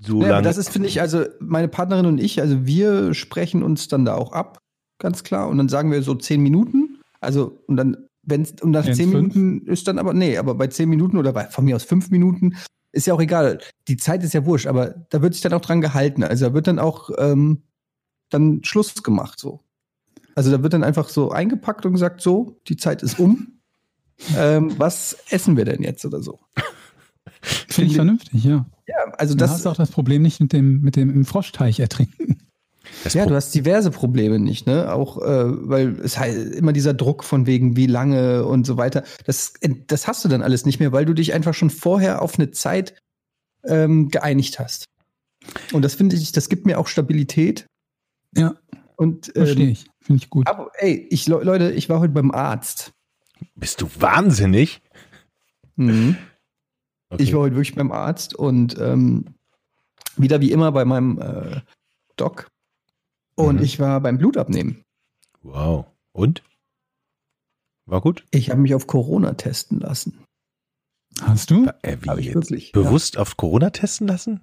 So ja, lang- das ist, finde ich, also meine Partnerin und ich, also wir sprechen uns dann da auch ab, ganz klar und dann sagen wir so zehn Minuten, also und dann, wenn es und nach zehn Minuten ist dann aber, nee, aber bei zehn Minuten oder bei, von mir aus fünf Minuten, ist ja auch egal. Die Zeit ist ja wurscht, aber da wird sich dann auch dran gehalten. Also da wird dann auch ähm, dann Schluss gemacht. So. Also da wird dann einfach so eingepackt und gesagt, so, die Zeit ist um. ähm, was essen wir denn jetzt oder so? Finde ich vernünftig, ja. Ja, also das, du hast auch das Problem nicht mit dem, mit dem im Froschteich ertrinken. Das ja, Pro- du hast diverse Probleme nicht, ne? Auch, äh, weil es halt immer dieser Druck von wegen wie lange und so weiter. Das, das hast du dann alles nicht mehr, weil du dich einfach schon vorher auf eine Zeit ähm, geeinigt hast. Und das finde ich, das gibt mir auch Stabilität. Ja. Und ähm, verstehe ich, finde ich gut. Aber ey, ich Leute, ich war heute beim Arzt. Bist du wahnsinnig? Mhm. Okay. Ich war heute wirklich beim Arzt und ähm, wieder wie immer bei meinem äh, Doc. Und mhm. ich war beim Blutabnehmen. Wow. Und? War gut? Ich habe mich auf Corona testen lassen. Hast du? Äh, wie hab ich wirklich, bewusst ja. auf Corona testen lassen?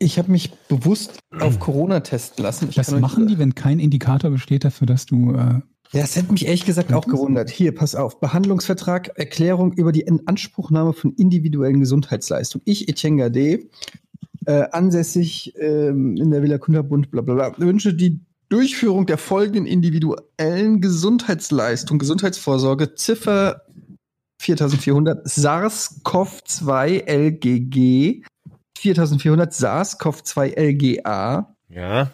Ich habe mich bewusst auf Corona testen lassen. Ich Was machen die, wenn kein Indikator besteht dafür, dass du... Äh das hätte mich ehrlich gesagt auch gewundert. Hier, pass auf. Behandlungsvertrag, Erklärung über die Inanspruchnahme von individuellen Gesundheitsleistungen. Ich, Etienne Gade, äh, ansässig äh, in der Villa Kunterbund, blablabla, wünsche die Durchführung der folgenden individuellen Gesundheitsleistung, Gesundheitsvorsorge, Ziffer viertausendvierhundert, SARS-C o V zwei L G G, viertausendvierhundert, SARS-C o V zwei L G A, ja.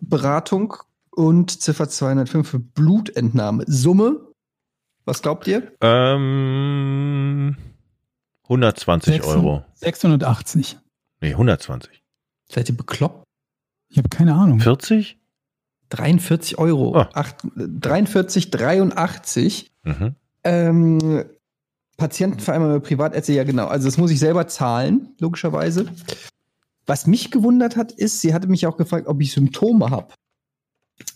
Beratung und Ziffer zweihundertfünf für Blutentnahme. Summe, was glaubt ihr? Ähm, hundertzwanzig Euro. sechshundertachtzig. Nee, hundertzwanzig. Seid ihr bekloppt? Ich habe keine Ahnung. vierzig? dreiundvierzig Euro. Oh. dreiundvierzig Euro dreiundachtzig. Mhm. Ähm, Patientenvereinbarung über Privatärzte, ja genau. Also das muss ich selber zahlen, logischerweise. Was mich gewundert hat, ist, sie hatte mich auch gefragt, ob ich Symptome habe.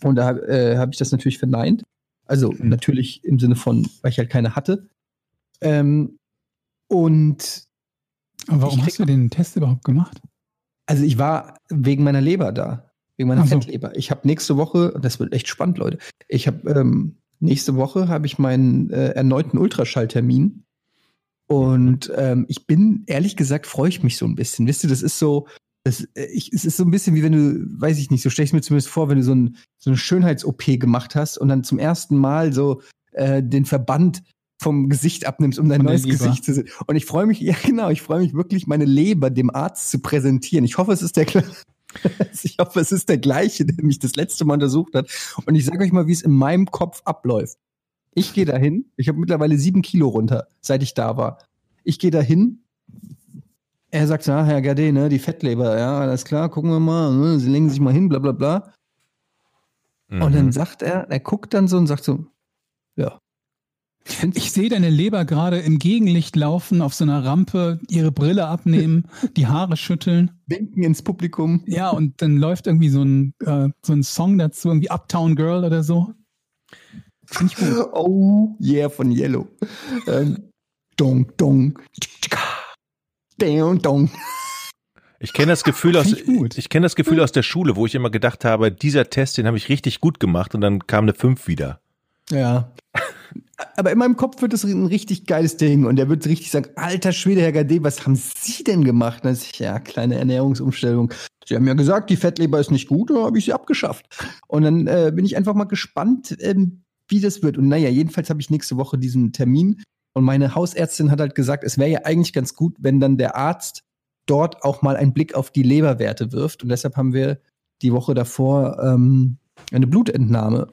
Und da äh, habe ich das natürlich verneint. Also mhm. natürlich im Sinne von, weil ich halt keine hatte. Ähm, und Aber warum krieg, hast du den Test überhaupt gemacht? Also ich war wegen meiner Leber da. Wegen meiner so. Fettleber. Ich habe nächste Woche, das wird echt spannend, Leute, ich habe ähm, nächste Woche habe ich meinen äh, erneuten Ultraschalltermin. Und ähm, ich bin, ehrlich gesagt, freue ich mich so ein bisschen. Wisst ihr, das ist so, das, ich, es ist so ein bisschen wie wenn du, weiß ich nicht, so stelle ich mir zumindest vor, wenn du so, ein, so eine Schönheits-O P gemacht hast und dann zum ersten Mal so äh, den Verband vom Gesicht abnimmst, um dein neues Gesicht zu sehen. Und ich freue mich, ja genau, ich freue mich wirklich, meine Leber dem Arzt zu präsentieren. Ich hoffe, es ist der Ich hoffe, es ist der gleiche, der mich das letzte Mal untersucht hat. Und ich sage euch mal, wie es in meinem Kopf abläuft. Ich gehe dahin. Ich habe mittlerweile sieben Kilo runter, seit ich da war. Ich gehe dahin. Er sagt, ja, Herr Gade, ne, die Fettleber, ja, alles klar, gucken wir mal. Ne, Sie legen sich mal hin, bla bla bla. Mhm. Und dann sagt er, er guckt dann so und sagt so, ja. Ich, ich sehe deine Leber gerade im Gegenlicht laufen, auf so einer Rampe, ihre Brille abnehmen, die Haare schütteln. Winken ins Publikum. Ja, und dann läuft irgendwie so ein, äh, so ein Song dazu, irgendwie Uptown Girl oder so. Finde ich gut. Oh yeah, von Yellow. Ähm, dong, dong. Dong, dong. Ich kenne das Gefühl aus, ich ich kenne das Gefühl aus der Schule, wo ich immer gedacht habe, dieser Test, den habe ich richtig gut gemacht und dann kam eine fünf wieder. Ja. Aber in meinem Kopf wird das ein richtig geiles Ding und er wird richtig sagen, alter Schwede, Herr Gade, was haben Sie denn gemacht? Dann sag ich, ja, kleine Ernährungsumstellung. Sie haben ja gesagt, die Fettleber ist nicht gut, da habe ich sie abgeschafft. Und dann äh, bin ich einfach mal gespannt, ähm, wie das wird. Und naja, jedenfalls habe ich nächste Woche diesen Termin und meine Hausärztin hat halt gesagt, es wäre ja eigentlich ganz gut, wenn dann der Arzt dort auch mal einen Blick auf die Leberwerte wirft. Und deshalb haben wir die Woche davor ähm, eine Blutentnahme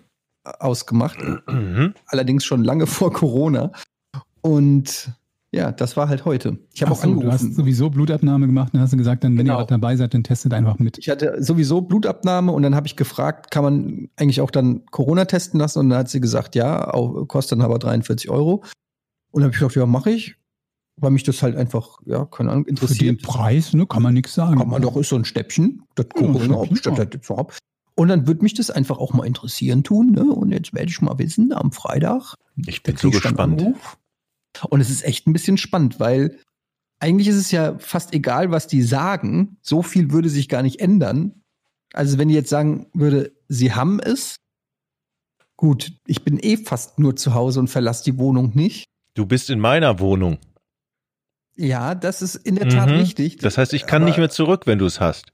ausgemacht. Mhm. Allerdings schon lange vor Corona. Und ja, das war halt heute. Ich habe auch angerufen. Du hast sowieso Blutabnahme gemacht und hast du gesagt, dann, wenn genau. ihr dabei seid, dann testet einfach mit. Ich hatte sowieso Blutabnahme und dann habe ich gefragt, kann man eigentlich auch dann Corona testen lassen? Und dann hat sie gesagt, ja, kostet dann aber dreiundvierzig Euro. Und dann habe ich gedacht, ja, mache ich. Weil mich das halt einfach, ja, keine Ahnung, interessiert. Für den Preis, ne, kann man nichts sagen. Kann man doch, ist so ein Stäbchen. Das ja, Corona ab. Und dann würde mich das einfach auch mal interessieren tun. Ne? Und jetzt werde ich mal wissen, am Freitag. Ich bin so gespannt. Und es ist echt ein bisschen spannend, weil eigentlich ist es ja fast egal, was die sagen. So viel würde sich gar nicht ändern. Also wenn die jetzt sagen würde, sie haben es. Gut, ich bin eh fast nur zu Hause und verlasse die Wohnung nicht. Du bist in meiner Wohnung. Ja, das ist in der Tat mhm. richtig. Das heißt, ich kann Aber nicht mehr zurück, wenn du es hast.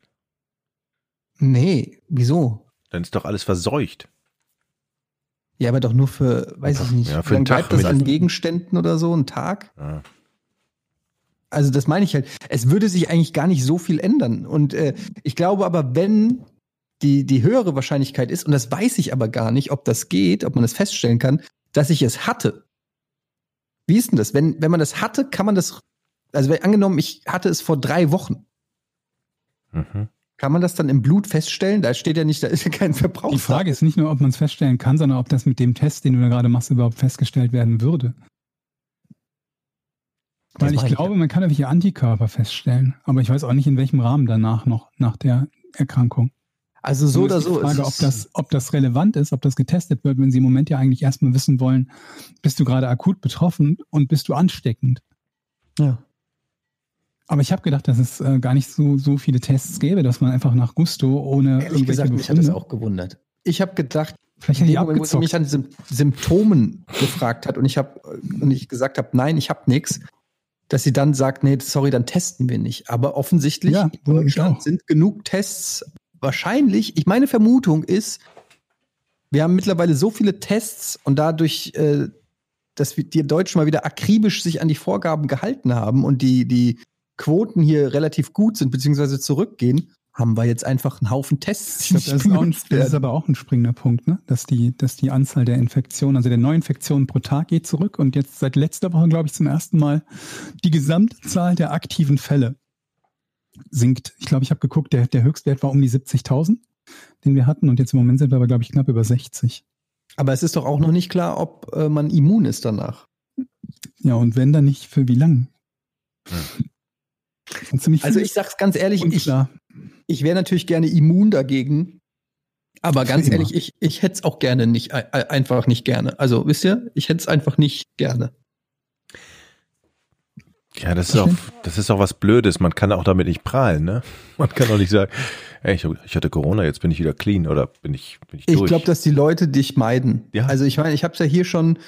Nee, wieso? Dann ist doch alles verseucht. Ja, aber doch nur für, weiß ich nicht, ja, für einen Tag. Dann bleibt das an Gegenständen oder so, einen Tag. Ja. Also das meine ich halt. Es würde sich eigentlich gar nicht so viel ändern. Und äh, ich glaube aber, wenn die, die höhere Wahrscheinlichkeit ist, und das weiß ich aber gar nicht, ob das geht, ob man das feststellen kann, dass ich es hatte. Wie ist denn das? Wenn, wenn man das hatte, kann man das, also angenommen, ich hatte es vor drei Wochen. Mhm. Kann man das dann im Blut feststellen? Da steht ja nicht, da ist ja kein Verbrauch. Die Frage ist nicht nur, ob man es feststellen kann, sondern ob das mit dem Test, den du da gerade machst, überhaupt festgestellt werden würde. Weil das ich glaube, ich, man kann ja welche Antikörper feststellen, aber ich weiß auch nicht, in welchem Rahmen danach noch, nach der Erkrankung. Also so oder so. Die Frage, ob das, ob das relevant ist, ob das getestet wird, wenn Sie im Moment ja eigentlich erstmal wissen wollen, bist du gerade akut betroffen und bist du ansteckend? Ja. Aber ich habe gedacht, dass es äh, gar nicht so, so viele Tests gäbe, dass man einfach nach Gusto ohne ehrlich irgendwelche gesagt, Befunde... Mich hat das auch gewundert. Ich habe gedacht, vielleicht in dem Moment, wo sie mich an Sym- Symptomen gefragt hat und ich, hab, und ich gesagt habe, nein, ich habe nichts, dass sie dann sagt, nee, sorry, dann testen wir nicht. Aber offensichtlich ja, in Deutschland sind genug Tests... Wahrscheinlich, ich meine Vermutung ist, wir haben mittlerweile so viele Tests und dadurch, äh, dass wir, die Deutschen mal wieder akribisch sich an die Vorgaben gehalten haben und die, die Quoten hier relativ gut sind, beziehungsweise zurückgehen, haben wir jetzt einfach einen Haufen Tests. Ich glaub, das, ist auch ein, das ist aber auch ein springender Punkt, ne? Dass die, dass die Anzahl der Infektionen, also der Neuinfektionen pro Tag geht zurück und jetzt seit letzter Woche, glaube ich, zum ersten Mal die Gesamtzahl der aktiven Fälle sinkt. Ich glaube, ich habe geguckt, der, der Höchstwert war um die siebzigtausend, den wir hatten. Und jetzt im Moment sind wir aber, glaube ich, knapp über sechzig. Aber es ist doch auch noch nicht klar, ob äh, man immun ist danach. Ja, und wenn, dann nicht für wie lang? Hm. Also ich sag's ganz ehrlich, unklar. ich, ich wäre natürlich gerne immun dagegen. Aber ganz ehrlich, ich, ich hätte es auch gerne nicht, äh, einfach nicht gerne. Also, wisst ihr, ich hätte es einfach nicht gerne. Ja, das ist, auch, das ist auch was Blödes. Man kann auch damit nicht prahlen, ne? Man kann auch nicht sagen, ey, ich, ich hatte Corona, jetzt bin ich wieder clean oder bin ich, bin ich durch. Ich glaube, dass die Leute dich meiden. Ja. Also ich meine, ich habe es ja hier schon,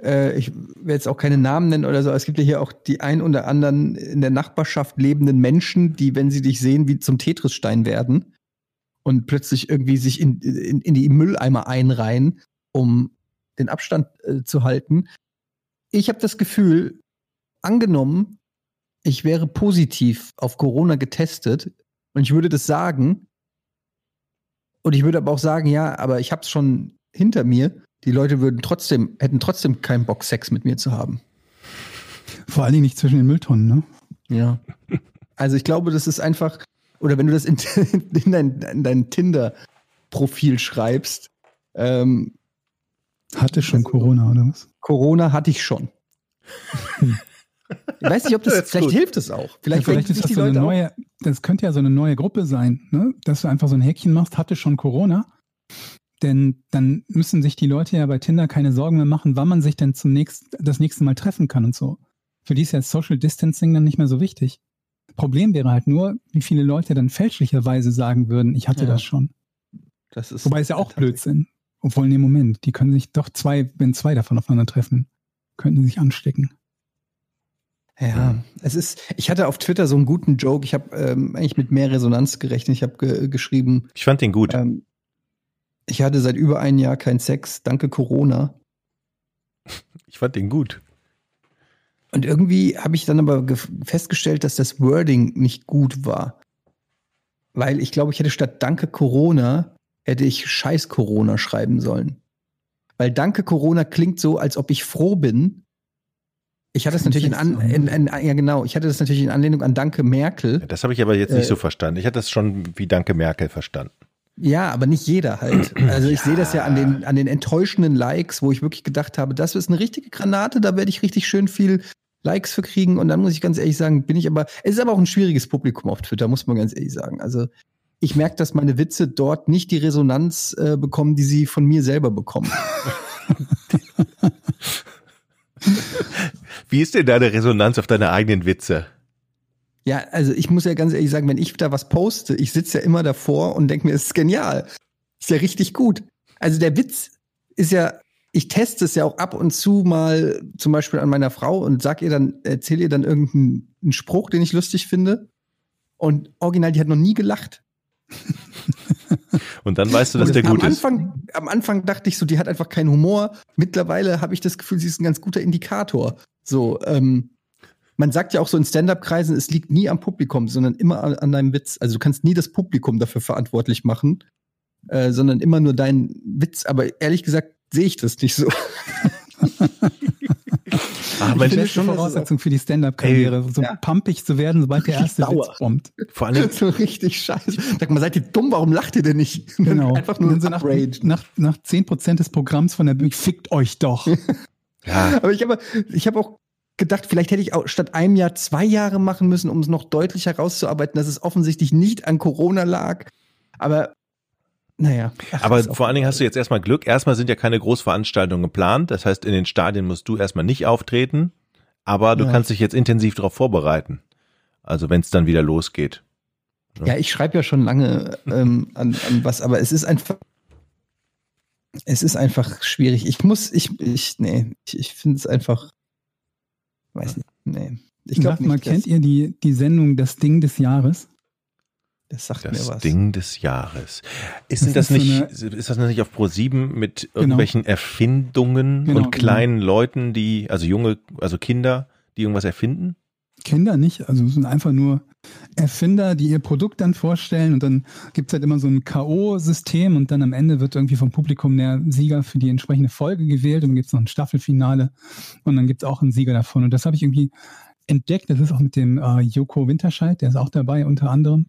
äh, ich werde jetzt auch keine Namen nennen oder so, es gibt ja hier auch die ein oder anderen in der Nachbarschaft lebenden Menschen, die, wenn sie dich sehen, wie zum Tetrisstein werden und plötzlich irgendwie sich in, in, in die Mülleimer einreihen, um den Abstand äh, zu halten. Ich habe das Gefühl, angenommen, ich wäre positiv auf Corona getestet und ich würde das sagen und ich würde aber auch sagen, ja, aber ich habe es schon hinter mir, die Leute würden trotzdem, hätten trotzdem keinen Bock, Sex mit mir zu haben. Vor allen Dingen nicht zwischen den Mülltonnen, ne? Ja. Also ich glaube, das ist einfach, oder wenn du das in, in dein, in dein Tinder-Profil schreibst. Ähm, Hatte schon also, Corona, oder was? Corona hatte ich schon. Ich weiß nicht, ob das, das vielleicht gut. hilft es auch. Vielleicht, ja, vielleicht ist das die so Leute eine neue, das könnte ja so eine neue Gruppe sein, ne? Dass du einfach so ein Häkchen machst, hatte schon Corona, denn dann müssen sich die Leute ja bei Tinder keine Sorgen mehr machen, wann man sich denn zum nächsten, das nächste Mal treffen kann und so. Für die ist ja Social Distancing dann nicht mehr so wichtig. Problem wäre halt nur, wie viele Leute dann fälschlicherweise sagen würden, ich hatte ja. das schon. Das ist Wobei ist ja auch Blödsinn. Obwohl in dem Moment, die können sich doch zwei, wenn zwei davon aufeinander treffen, könnten sich anstecken. Ja, ja, es ist, ich hatte auf Twitter so einen guten Joke, ich habe ähm, eigentlich mit mehr Resonanz gerechnet, ich habe ge- geschrieben. Ich fand den gut. Ähm, ich hatte seit über einem Jahr keinen Sex, danke Corona. Ich fand den gut. Und irgendwie habe ich dann aber ge- festgestellt, dass das Wording nicht gut war. Weil ich glaube, ich hätte statt danke Corona, hätte ich scheiß Corona schreiben sollen. Weil danke Corona klingt so, als ob ich froh bin. Ich hatte das natürlich in, an, in, in, ja genau, ich hatte das natürlich in Anlehnung an Danke Merkel. Ja, das habe ich aber jetzt nicht äh, so verstanden. Ich hatte das schon wie Danke Merkel verstanden. Ja, aber nicht jeder halt. Also ich ja. sehe das ja an den, an den enttäuschenden Likes, wo ich wirklich gedacht habe, das ist eine richtige Granate, da werde ich richtig schön viel Likes für kriegen. Und dann muss ich ganz ehrlich sagen, bin ich aber, es ist aber auch ein schwieriges Publikum auf Twitter, muss man ganz ehrlich sagen. Also ich merke, dass meine Witze dort nicht die Resonanz äh, bekommen, die sie von mir selber bekommen. Wie ist denn deine Resonanz auf deine eigenen Witze? Ja, also ich muss ja ganz ehrlich sagen, wenn ich da was poste, ich sitze ja immer davor und denke mir, es ist genial. Ist ja richtig gut. Also der Witz ist ja, ich teste es ja auch ab und zu mal zum Beispiel an meiner Frau und sag ihr dann, erzähl ihr dann irgendeinen Spruch, den ich lustig finde. Und original, die hat noch nie gelacht. Und dann weißt du, dass der gut ist. Am Anfang dachte ich so, die hat einfach keinen Humor. Mittlerweile habe ich das Gefühl, sie ist ein ganz guter Indikator. So, ähm, man sagt ja auch so in Stand-Up-Kreisen, es liegt nie am Publikum, sondern immer an, an deinem Witz. Also du kannst nie das Publikum dafür verantwortlich machen, äh, sondern immer nur deinen Witz. Aber ehrlich gesagt sehe ich das nicht so. Ach, ich finde schon eine Voraussetzung für die Stand-Up-Karriere, ey, so ja. pumpig zu werden, sobald der erste Witz kommt. Vor allem so richtig scheiße. Sag mal, seid ihr dumm, warum lacht ihr denn nicht? Genau. Einfach nur so nach, nach, nach zehn Prozent des Programms von der Bühne, fickt euch doch. Ja. Aber ich habe ich hab auch gedacht, vielleicht hätte ich auch statt einem Jahr zwei Jahre machen müssen, um es noch deutlich herauszuarbeiten, dass es offensichtlich nicht an Corona lag. Aber naja. Ach, aber vor allen Dingen hast du jetzt erstmal Glück. Erstmal sind ja keine Großveranstaltungen geplant. Das heißt, in den Stadien musst du erstmal nicht auftreten. Aber du ja. kannst dich jetzt intensiv darauf vorbereiten. Also wenn es dann wieder losgeht. Ja, ja ich schreibe ja schon lange ähm, an, an was, aber es ist einfach es ist einfach schwierig. Ich muss, ich, ich nee, ich, ich finde es einfach, weiß nicht, nee. Ich glaube nicht. Mal, kennt ihr die, die Sendung Das Ding des Jahres? Das sagt das mir was. Das Ding des Jahres. Ist das, das, ist nicht, so eine, ist das nicht auf Pro sieben mit irgendwelchen genau. Erfindungen genau, und kleinen genau. Leuten, die, also junge, also Kinder, die irgendwas erfinden? Kinder nicht, also es sind einfach nur Erfinder, die ihr Produkt dann vorstellen und dann gibt es halt immer so ein K O-System und dann am Ende wird irgendwie vom Publikum der Sieger für die entsprechende Folge gewählt und dann gibt es noch ein Staffelfinale und dann gibt es auch einen Sieger davon und das habe ich irgendwie entdeckt, das ist auch mit dem äh, Joko Winterscheid, der ist auch dabei unter anderem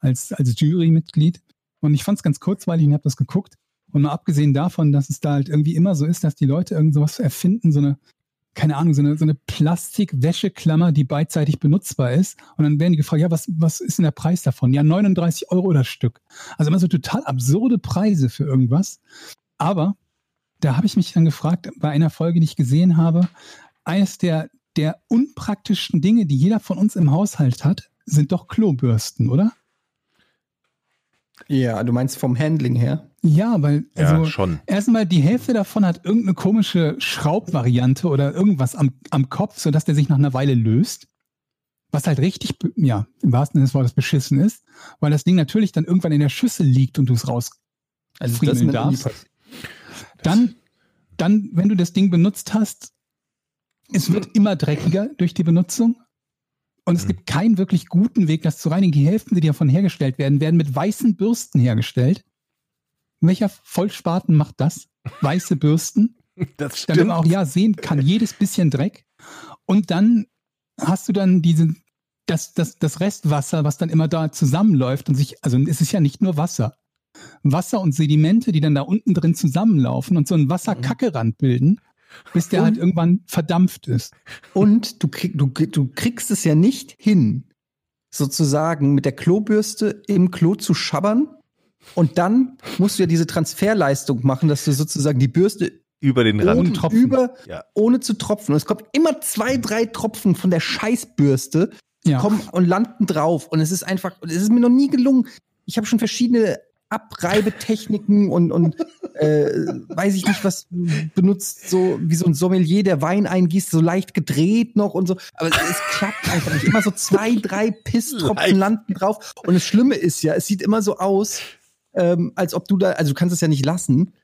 als, als Jurymitglied und ich fand es ganz kurzweilig und habe das geguckt und mal abgesehen davon, dass es da halt irgendwie immer so ist, dass die Leute irgend sowas erfinden, so eine keine Ahnung, so eine, so eine Plastikwäscheklammer, die beidseitig benutzbar ist. Und dann werden die gefragt, ja, was, was ist denn der Preis davon? Ja, neununddreißig Euro das Stück. Also immer so total absurde Preise für irgendwas. Aber da habe ich mich dann gefragt, bei einer Folge, die ich gesehen habe, eines der, der unpraktischsten Dinge, die jeder von uns im Haushalt hat, sind doch Klobürsten, oder? Ja, du meinst vom Handling her? Ja, weil also ja, erstmal die Hälfte davon hat irgendeine komische Schraubvariante oder irgendwas am, am Kopf, sodass der sich nach einer Weile löst. Was halt richtig, ja, im wahrsten Sinne des Wortes beschissen ist, weil das Ding natürlich dann irgendwann in der Schüssel liegt und du es rausfriemeln darfst. Dann, dann, wenn du das Ding benutzt hast, es wird immer dreckiger durch die Benutzung. Und es gibt keinen wirklich guten Weg, das zu reinigen. Die Hälften, die davon hergestellt werden, werden mit weißen Bürsten hergestellt. Welcher Vollspaten macht das? Weiße Bürsten. Das stimmt. Damit man auch ja sehen kann, jedes bisschen Dreck. Und dann hast du dann diese, das, das, das Restwasser, was dann immer da zusammenläuft und sich, also es ist ja nicht nur Wasser. Wasser und Sedimente, die dann da unten drin zusammenlaufen und so einen Wasserkackerand bilden. Bis der und, halt irgendwann verdampft ist. Und du, krieg, du, du kriegst es ja nicht hin, sozusagen mit der Klobürste im Klo zu schabbern. Und dann musst du ja diese Transferleistung machen, dass du sozusagen die Bürste über den Rand oben, tropfen. Über, ja. ohne zu tropfen. Und es kommt immer zwei, drei Tropfen von der Scheißbürste, ja. kommen und landen drauf. Und es ist einfach, es ist mir noch nie gelungen. Ich habe schon verschiedene Abreibetechniken und, und äh, weiß ich nicht, was benutzt, so wie so ein Sommelier, der Wein eingießt, so leicht gedreht noch und so. Aber es klappt einfach nicht. Immer so zwei, drei Pisstropfen landen drauf. Und das Schlimme ist ja, es sieht immer so aus, ähm, als ob du da, also du kannst es ja nicht lassen,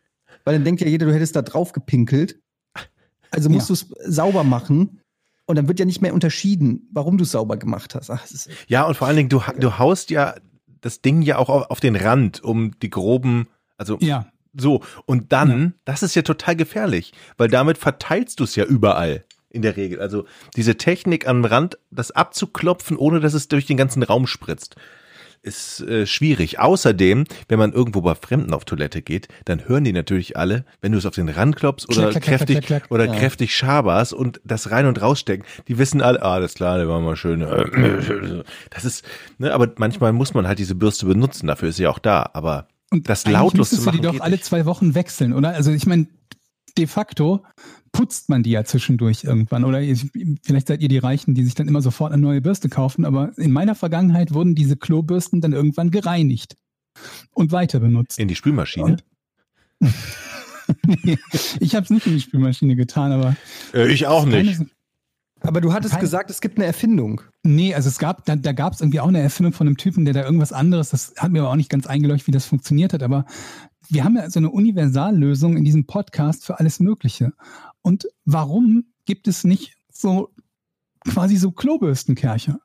weil dann denkt ja jeder, du hättest da drauf gepinkelt. Also musst ja. du es sauber machen. Und dann wird ja nicht mehr unterschieden, warum du es sauber gemacht hast. Ach, ist ja, und vor allen Dingen, du, du haust ja das Ding ja auch auf den Rand, um die groben, also ja. so. Und dann, ja. das ist ja total gefährlich, weil damit verteilst du es ja überall in der Regel. Also diese Technik am Rand, das abzuklopfen, ohne dass es durch den ganzen Raum spritzt, ist äh, schwierig. Außerdem, wenn man irgendwo bei Fremden auf Toilette geht, dann hören die natürlich alle, wenn du es auf den Rand klopfst oder klack, klack, kräftig klack, klack, klack. oder ja. kräftig schaberst und das rein und rausstecken, die wissen alle, ah, das klar, der war mal schön. Das ist, ne, aber manchmal muss man halt diese Bürste benutzen, dafür ist sie auch da, aber und das lautlos zu machen. Du die doch alle zwei Wochen wechseln, oder? Also ich meine, de facto putzt man die ja zwischendurch irgendwann. Oder ihr, vielleicht seid ihr die Reichen, die sich dann immer sofort eine neue Bürste kaufen. Aber in meiner Vergangenheit wurden diese Klobürsten dann irgendwann gereinigt und weiter benutzt. In die Spülmaschine? Nee, ich habe es nicht in die Spülmaschine getan, aber... Äh, ich auch nicht. Keine, aber du hattest keine, gesagt, es gibt eine Erfindung. Nee, also es gab, da, da gab es irgendwie auch eine Erfindung von einem Typen, der da irgendwas anderes, das hat mir aber auch nicht ganz eingeleuchtet, wie das funktioniert hat, aber... Wir haben ja so eine Universallösung in diesem Podcast für alles Mögliche. Und warum gibt es nicht so quasi so Klobürstenkercher?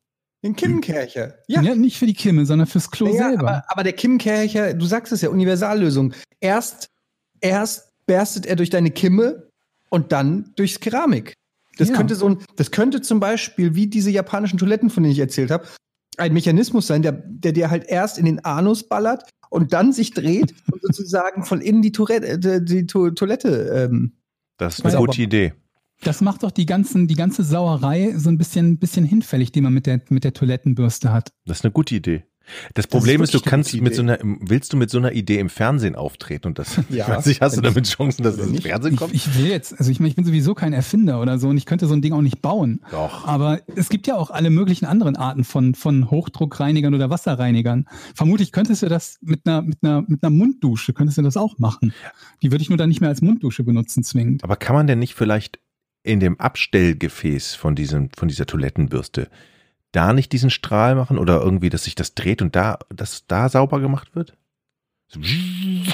Den Kimmkercher. Ja. ja, nicht für die Kimme, sondern fürs Klo ja, selber. Aber, aber der Kimmkercher, du sagst es ja, Universallösung. Erst, erst berstet er durch deine Kimme und dann durchs Keramik. Das, ja. könnte so ein, das könnte zum Beispiel, wie diese japanischen Toiletten, von denen ich erzählt habe, ein Mechanismus sein, der, der dir halt erst in den Anus ballert und dann sich dreht und sozusagen von innen die Toilette, die Toilette ähm, das ist eine gute Idee. Das macht doch die ganzen, die ganze Sauerei so ein bisschen, bisschen hinfällig, die man mit der, mit der Toilettenbürste hat. Das ist eine gute Idee. Das Problem das ist, ist, du kannst mit so einer, willst du mit so einer Idee im Fernsehen auftreten und das, ja, ich weiß nicht, hast du damit Chancen, dass es ins Fernsehen kommt? Ich, ich will jetzt, also ich meine, ich bin sowieso kein Erfinder oder so und ich könnte so ein Ding auch nicht bauen. Doch. Aber es gibt ja auch alle möglichen anderen Arten von, von Hochdruckreinigern oder Wasserreinigern. Vermutlich könntest du das mit einer, mit einer, mit einer Munddusche, könntest du das auch machen. Die würde ich nur dann nicht mehr als Munddusche benutzen zwingend. Aber kann man denn nicht vielleicht in dem Abstellgefäß von diesem, von dieser Toilettenbürste da nicht diesen Strahl machen oder irgendwie, dass sich das dreht und da, dass da sauber gemacht wird? So die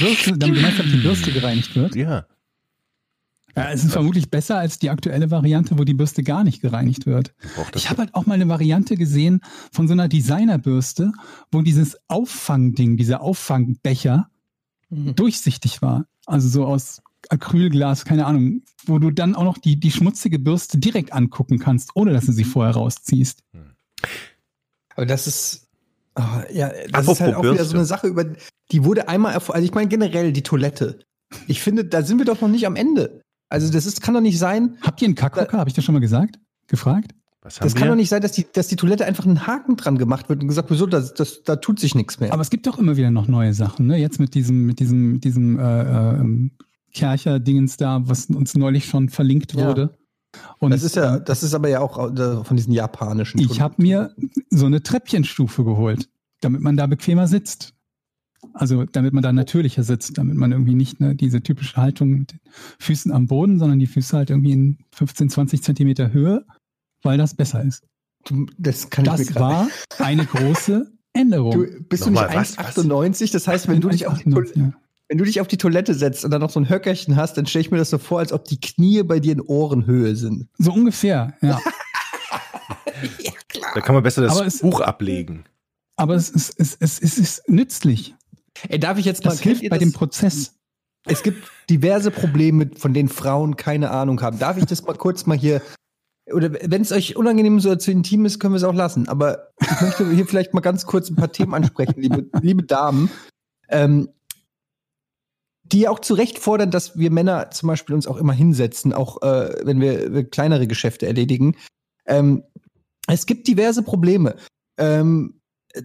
Bürste, dann meinst du, dass die Bürste gereinigt wird? Ja. Ja, es ist vermutlich besser als die aktuelle Variante, wo die Bürste gar nicht gereinigt wird. Ich habe halt auch mal eine Variante gesehen von so einer Designerbürste, wo dieses Auffangding, dieser Auffangbecher mhm. durchsichtig war. Also so aus Acrylglas, keine Ahnung, wo du dann auch noch die, die schmutzige Bürste direkt angucken kannst, ohne dass du sie vorher rausziehst. Aber das ist oh, ja, das Apropos ist halt auch Bürste. Wieder so eine Sache, über die wurde einmal, also ich meine generell die Toilette. Ich finde, da sind wir doch noch nicht am Ende. Also das ist, kann doch nicht sein. Habt ihr einen Kackhocker? Habe ich das schon mal gesagt? Gefragt? Was haben das wir? Kann doch nicht sein, dass die, dass die Toilette einfach einen Haken dran gemacht wird und gesagt wird, so, das, das, da tut sich nichts mehr. Aber es gibt doch immer wieder noch neue Sachen, ne? Jetzt mit diesem, mit diesem, mit diesem äh, äh, Kercher-Dingens da, was uns neulich schon verlinkt wurde. Ja. Und das ist ja, das ist aber ja auch von diesen japanischen. Ich habe mir so eine Treppchenstufe geholt, damit man da bequemer sitzt. Also damit man da natürlicher sitzt, damit man irgendwie nicht ne, diese typische Haltung mit den Füßen am Boden, sondern die Füße halt irgendwie in fünfzehn, zwanzig Zentimeter Höhe, weil das besser ist. Das kann das ich mir Das war eine große Änderung. Du bist Nochmal, du nicht eins Komma achtundneunzig, das heißt, wenn du dich auch Wenn du dich auf die Toilette setzt und dann noch so ein Höckerchen hast, dann stelle ich mir das so vor, als ob die Knie bei dir in Ohrenhöhe sind. So ungefähr, ja. Ja, klar. Da kann man besser das es, Buch ablegen. Aber es ist, es, es, es ist nützlich. Ey, darf ich jetzt mal... Das hilft bei das, dem Prozess. Es gibt diverse Probleme, von denen Frauen keine Ahnung haben. Darf ich das mal kurz mal hier... Oder wenn es euch unangenehm so zu intim ist, können wir es auch lassen. Aber ich möchte hier vielleicht mal ganz kurz ein paar Themen ansprechen, liebe, liebe Damen. Ähm... die auch zu Recht fordern, dass wir Männer zum Beispiel uns auch immer hinsetzen, auch äh, wenn wir, wir kleinere Geschäfte erledigen. Ähm, es gibt diverse Probleme. Ähm,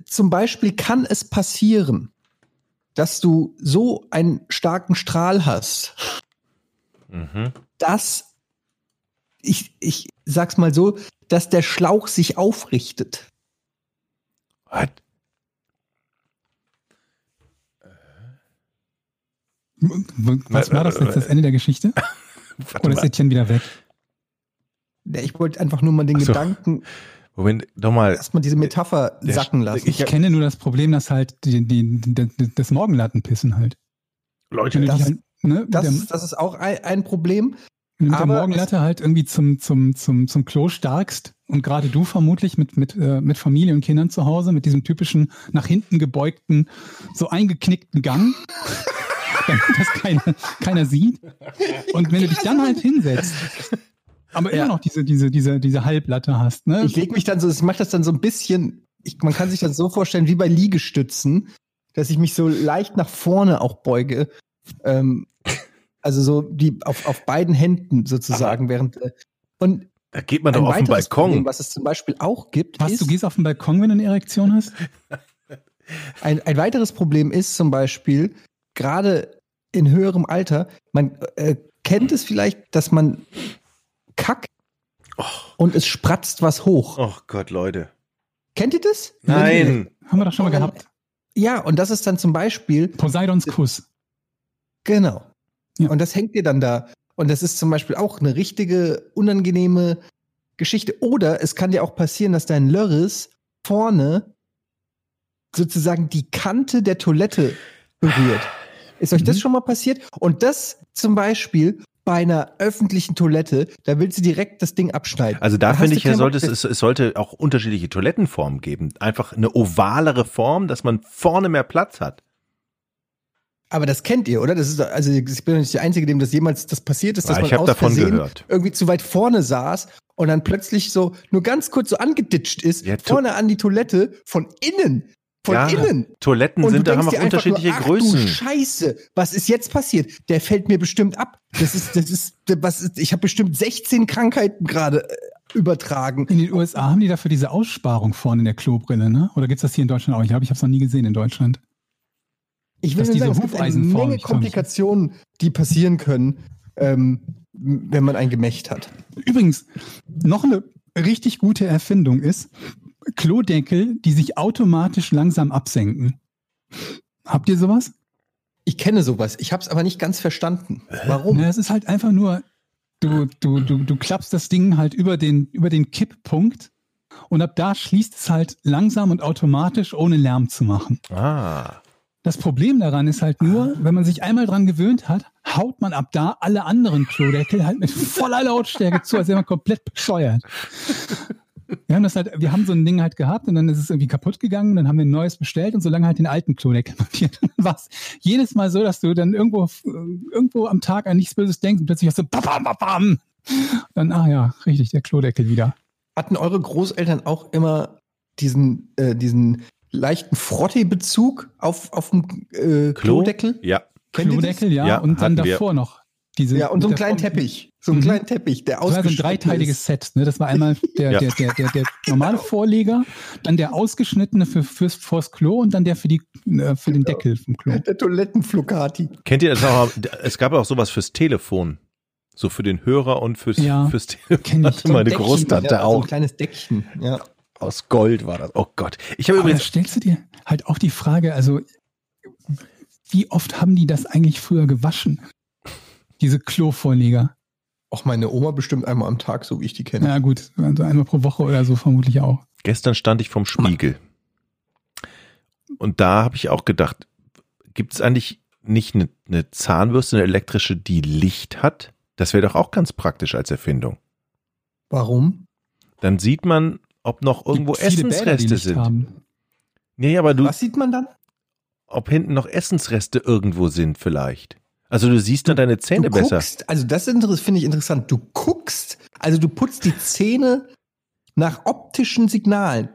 zum Beispiel kann es passieren, dass du so einen starken Strahl hast, mhm. dass, ich, ich sag's mal so, dass der Schlauch sich aufrichtet. Was? Was war das jetzt? Das Ende der Geschichte? Oder ist Etienne wieder weg? Ich wollte einfach nur mal den so. Gedanken, Moment, doch mal. Erstmal diese Metapher der, sacken lassen. Ich, ich kenne nur das Problem, dass halt die, die, die, das Morgenlattenpissen halt. Leute, das, halt, ne, das, der, das ist auch ein, ein Problem. Wenn du mit der Morgenlatte halt irgendwie zum, zum, zum, zum Klo starkst und gerade du vermutlich mit, mit, äh, mit Familie und Kindern zu Hause, mit diesem typischen nach hinten gebeugten, so eingeknickten Gang. Damit das keiner, keiner sieht. Und wenn du dich dann halt hinsetzt, aber immer ja. noch diese, diese, diese, diese Halblatte hast, ne? Ich lege mich dann so, ich mache das dann so ein bisschen, ich, man kann sich das so vorstellen, wie bei Liegestützen, dass ich mich so leicht nach vorne auch beuge. Ähm, also so die auf, auf beiden Händen sozusagen, aber während. Und da geht man doch auf den Balkon. Problem, was es zum Beispiel auch gibt. Was, ist, du gehst auf den Balkon, wenn du eine Erektion hast? Ein, ein weiteres Problem ist zum Beispiel, gerade in höherem Alter, man äh, kennt es vielleicht, dass man kackt oh. und es spratzt was hoch. Oh Gott, Leute. Kennt ihr das? Nein. Nein. Haben wir doch schon mal und, gehabt. Ja, und das ist dann zum Beispiel Poseidons Kuss. Genau. Ja. Und das hängt dir dann da. Und das ist zum Beispiel auch eine richtige, unangenehme Geschichte. Oder es kann dir auch passieren, dass dein Lörris vorne sozusagen die Kante der Toilette berührt. Ist euch das mhm. schon mal passiert? Und das zum Beispiel bei einer öffentlichen Toilette, da willst du direkt das Ding abschneiden. Also da, da finde ich, ja, sollte es, es sollte auch unterschiedliche Toilettenformen geben. Einfach eine ovalere Form, dass man vorne mehr Platz hat. Aber das kennt ihr, oder? Das ist, also ich bin nicht der Einzige, dem das jemals das passiert ist, ja, dass man ich hab aus davon Versehen gehört. Irgendwie zu weit vorne saß und dann plötzlich so nur ganz kurz so angeditscht ist, ja, vorne an die Toilette von innen. Von ja, innen. Toiletten sind, da haben wir unterschiedliche nur, ach, Größen. Du Scheiße, was ist jetzt passiert? Der fällt mir bestimmt ab. Das ist, das ist, was ist, ich habe bestimmt sechzehn Krankheiten gerade übertragen. In den U S A haben die dafür diese Aussparung vorne in der Klobrille, ne? Oder gibt's das hier in Deutschland auch? Ich glaube, ich habe es noch nie gesehen in Deutschland. Ich will nur sagen, es gibt eine Menge Komplikationen, die passieren können, ähm, wenn man ein Gemächt hat. Übrigens, noch eine richtig gute Erfindung ist, Klodeckel, die sich automatisch langsam absenken. Habt ihr sowas? Ich kenne sowas. Ich habe es aber nicht ganz verstanden. Warum? Na, es ist halt einfach nur, du, du, du, du klappst das Ding halt über den, über den Kipppunkt und ab da schließt es halt langsam und automatisch, ohne Lärm zu machen. Ah. Das Problem daran ist halt nur, wenn man sich einmal dran gewöhnt hat, haut man ab da alle anderen Klodeckel halt mit voller Lautstärke zu, als wäre man komplett bescheuert. Wir haben das halt, wir haben so ein Ding halt gehabt und dann ist es irgendwie kaputt gegangen, dann haben wir ein neues bestellt und solange halt den alten Klodeckel montiert. Dann war es jedes Mal so, dass du dann irgendwo, irgendwo am Tag an nichts Böses denkst und plötzlich hast du babam, babam. Dann, ah ja, richtig, der Klodeckel wieder. Hatten eure Großeltern auch immer diesen, äh, diesen leichten Frottee-Bezug auf, auf den äh, Klodeckel? Ja. Klodeckel, ja, ja, und dann davor wir. noch. Diese, ja, und so einen kleinen Teppich. So einen mhm. kleinen Teppich, der ausgeschnitten ist. Das war so ein dreiteiliges ist. Set. Ne? Das war einmal der, ja. der, der, der, der normale genau. Vorleger, dann der ausgeschnittene für, fürs, fürs Klo und dann der für, die, äh, für den genau. Deckel vom Klo. Der Toilettenflocati. Kennt ihr das auch? Es gab auch sowas fürs Telefon. So für den Hörer und fürs, ja. fürs Telefon. Hatte meine Deckchen, Großtante ja, auch. So ein kleines Deckchen. Ja. Aus Gold war das. Oh Gott. Ich habe übrigens. Stellst du dir halt auch die Frage, also wie oft haben die das eigentlich früher gewaschen? Diese Klovorleger. Auch meine Oma bestimmt einmal am Tag, so wie ich die kenne. Ja gut, also einmal pro Woche oder so vermutlich auch. Gestern stand ich vorm Spiegel. Und da habe ich auch gedacht, gibt es eigentlich nicht eine, eine Zahnbürste, eine elektrische, die Licht hat? Das wäre doch auch ganz praktisch als Erfindung. Warum? Dann sieht man, ob noch irgendwo Gibt's Essensreste sind. Haben. Nee, aber du, was sieht man dann? Ob hinten noch Essensreste irgendwo sind vielleicht. Also du siehst dann deine Zähne du besser. Guckst, also das finde ich interessant. Du guckst, also du putzt die Zähne nach optischen Signalen.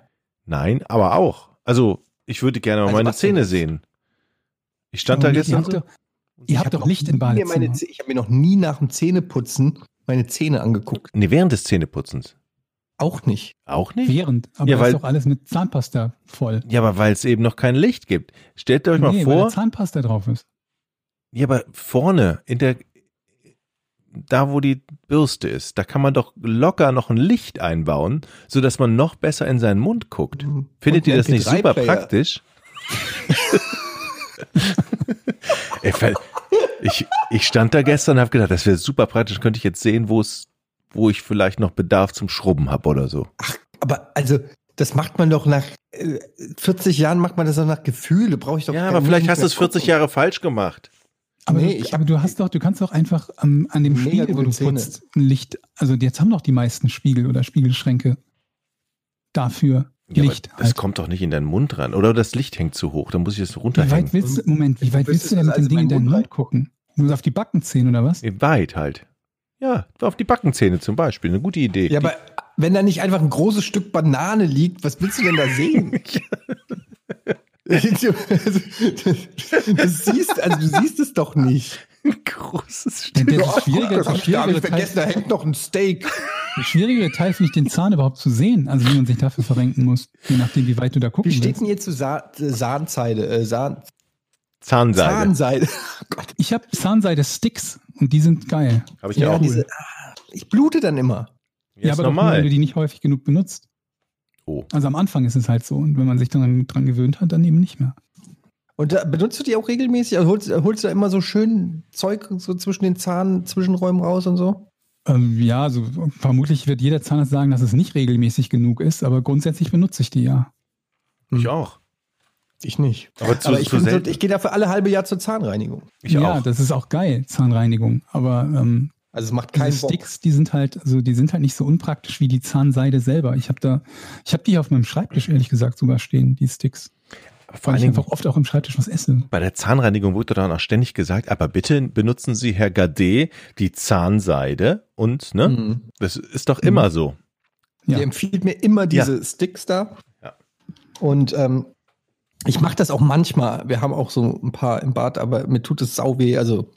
Nein, aber auch. Also ich würde gerne mal also meine Zähne sehen. Ich stand aber da gestern. Ihr, ihr habt doch hab Licht im Badezimmer. Meine, ich habe mir noch nie nach dem Zähneputzen meine Zähne angeguckt. Nee, während des Zähneputzens. Auch nicht. Auch nicht? Während. Aber ja, weil, ist doch alles mit Zahnpasta voll. Ja, aber weil es eben noch kein Licht gibt. Stellt euch mal nee, vor. Weil da Zahnpasta drauf ist. Ja, aber vorne, in der, da wo die Bürste ist, da kann man doch locker noch ein Licht einbauen, sodass man noch besser in seinen Mund guckt. Findet ihr das nicht super praktisch? ich, ich stand da gestern und habe gedacht, das wäre super praktisch, könnte ich jetzt sehen, wo es, wo ich vielleicht noch Bedarf zum Schrubben habe oder so. Ach, aber also... Das macht man doch nach äh, vierzig Jahren, macht man das doch nach Gefühl. Brauche ich doch. Ja, aber vielleicht hast du es vierzig Jahre falsch gemacht. Aber, nee, ich, aber du hast doch, du kannst doch einfach ähm, an dem Spiegel, wo du putzt, ein Licht. Also jetzt haben doch die meisten Spiegel oder Spiegelschränke dafür ja, Licht. Das halt. Kommt doch nicht in deinen Mund ran. Oder das Licht hängt zu hoch. Dann muss ich es runterhängen. Wie weit willst du, Moment, wie weit willst du denn mit dem Ding in deinen Mund gucken? Nur auf die Backenzähne oder was? Weit halt. Ja, auf die Backenzähne zum Beispiel. Eine gute Idee. Ja, die, aber wenn da nicht einfach ein großes Stück Banane liegt, was willst du denn da sehen? das siehst, also du siehst es doch nicht. Ein großes Stück. Das, das schwierigere, das schwierigere Teil, vergessen, da hängt noch ein Steak. Das schwierigere Teil ist nicht, den Zahn überhaupt zu sehen, also wie man sich dafür verrenken muss, je nachdem, wie weit du da gucken Wie steht denn hier zu Sa- Zahnseide? Äh, Zahn- Zahnseide. Zahnseide. Oh Gott. Ich habe Zahnseide-Sticks und die sind geil. Habe ich ja, ja auch. Diese, ich blute dann immer. Ja, ja, aber normal. Doch nur, wenn du die nicht häufig genug benutzt. Oh. Also am Anfang ist es halt so. Und wenn man sich dann dran gewöhnt hat, dann eben nicht mehr. Und da benutzt du die auch regelmäßig? Also holst, holst du da immer so schön Zeug so zwischen den Zahn, Zwischenräumen raus und so? Ähm, ja, also vermutlich wird jeder Zahnarzt sagen, dass es nicht regelmäßig genug ist. Aber grundsätzlich benutze ich die, ja. Ich hm. auch. Ich nicht. Aber, zu, aber ich, so, ich gehe dafür alle halbe Jahr zur Zahnreinigung. Ich ja, auch. Das ist auch geil, Zahnreinigung. Aber ähm, also es macht keinen Bock. Sticks, die sind halt, also die sind halt nicht so unpraktisch wie die Zahnseide selber. Ich habe da, ich habe die hier auf meinem Schreibtisch ehrlich gesagt sogar stehen, die Sticks. Vor allem einfach oft auch im Schreibtisch was esse. Bei der Zahnreinigung wurde dann auch ständig gesagt, aber bitte benutzen Sie, Herr Gade, die Zahnseide und ne, mhm. das ist doch immer mhm. so. Ja. Ihr empfiehlt mir immer diese ja. Sticks da. Ja. Und ähm, Ich mache das auch manchmal. Wir haben auch so ein paar im Bad, aber mir tut es sau weh. Also.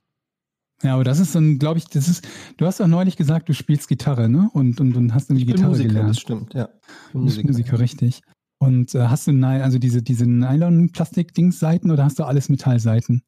Ja, aber das ist dann, glaube ich, das ist, du hast auch neulich gesagt, du spielst Gitarre, ne? Und, und, und hast eine Gitarre Musiker, gelernt. Das stimmt, ja. Du bist Musiker, richtig. Und äh, hast du Nylon, also diese, diese Nylon-Plastik-Dings-Seiten oder hast du alles Metallseiten?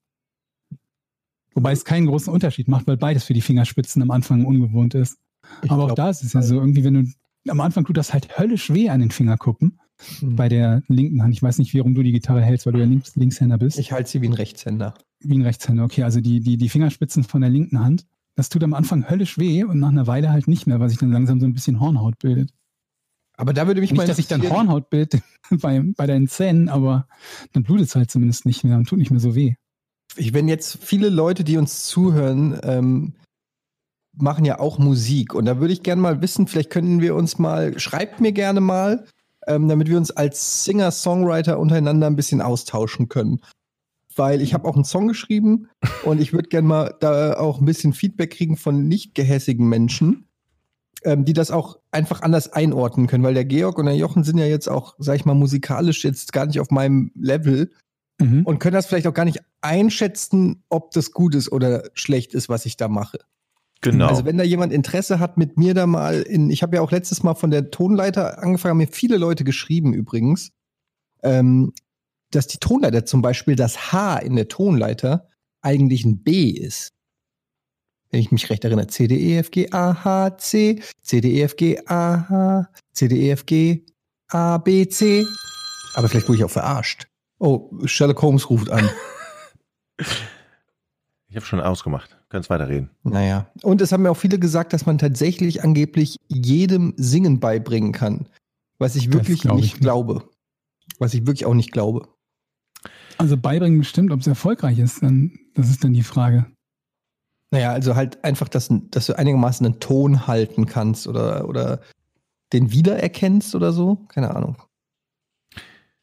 Wobei es keinen großen Unterschied macht, weil beides für die Fingerspitzen am Anfang ungewohnt ist. Ich aber glaub, auch da ist es ja so, irgendwie, wenn du, am Anfang tut das halt höllisch weh an den Fingerkuppen. Bei der linken Hand. Ich weiß nicht, wie rum du die Gitarre hältst, weil du ja Links- Linkshänder bist. Ich halte sie wie ein Rechtshänder. Wie ein Rechtshänder, okay. Also die, die, die Fingerspitzen von der linken Hand, das tut am Anfang höllisch weh und nach einer Weile halt nicht mehr, weil sich dann langsam so ein bisschen Hornhaut bildet. Aber da würde mich nicht, mal dass sich dann Hornhaut bildet bei, bei deinen Zähnen, aber dann blutet es halt zumindest nicht mehr und tut nicht mehr so weh. Ich, wenn jetzt viele Leute, die uns zuhören, ähm, machen ja auch Musik und da würde ich gerne mal wissen, vielleicht könnten wir uns mal, schreibt mir gerne mal, Ähm, damit wir uns als Singer-Songwriter untereinander ein bisschen austauschen können. Weil ich habe auch einen Song geschrieben und ich würde gerne mal da auch ein bisschen Feedback kriegen von nicht gehässigen Menschen, ähm, die das auch einfach anders einordnen können. Weil der Georg und der Jochen sind ja jetzt auch, sag ich mal, musikalisch jetzt gar nicht auf meinem Level mhm. und können das vielleicht auch gar nicht einschätzen, ob das gut ist oder schlecht ist, was ich da mache. Genau. Also wenn da jemand Interesse hat, mit mir da mal in, ich habe ja auch letztes Mal von der Tonleiter angefangen, haben mir viele Leute geschrieben übrigens, ähm, dass die Tonleiter zum Beispiel, das H in der Tonleiter eigentlich ein B ist. Wenn ich mich recht erinnere, C, D, E, F, G, A, H, C, C, D, E, F, G, A, H, C, D, E, F, G, A, B, C. Aber vielleicht wurde ich auch verarscht. Oh, Sherlock Holmes ruft an. Ich habe schon ausgemacht. Kannst weiterreden. Naja. Und es haben mir auch viele gesagt, dass man tatsächlich angeblich jedem Singen beibringen kann. Was ich wirklich glaub nicht ich glaube. Nicht. Was ich wirklich auch nicht glaube. Also beibringen bestimmt, ob es erfolgreich ist. Dann, das ist dann die Frage. Naja, also halt einfach, dass, dass du einigermaßen einen Ton halten kannst oder, oder den wiedererkennst oder so. Keine Ahnung.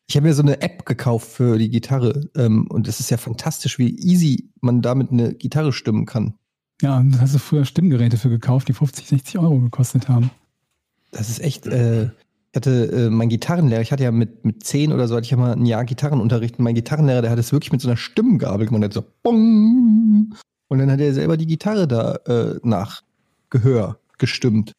Ich habe mir so eine App gekauft für die Gitarre ähm, und es ist ja fantastisch, wie easy man damit eine Gitarre stimmen kann. Ja, da hast du früher Stimmgeräte für gekauft, die fünfzig, sechzig Euro gekostet haben. Das ist echt, äh, ich hatte äh, mein Gitarrenlehrer, ich hatte ja mit, mit zehn oder so, hatte ich ja mal ein Jahr Gitarrenunterricht und mein Gitarrenlehrer, der hat es wirklich mit so einer Stimmgabel gemacht, der hat so bong und dann hat er selber die Gitarre da äh, nach Gehör gestimmt.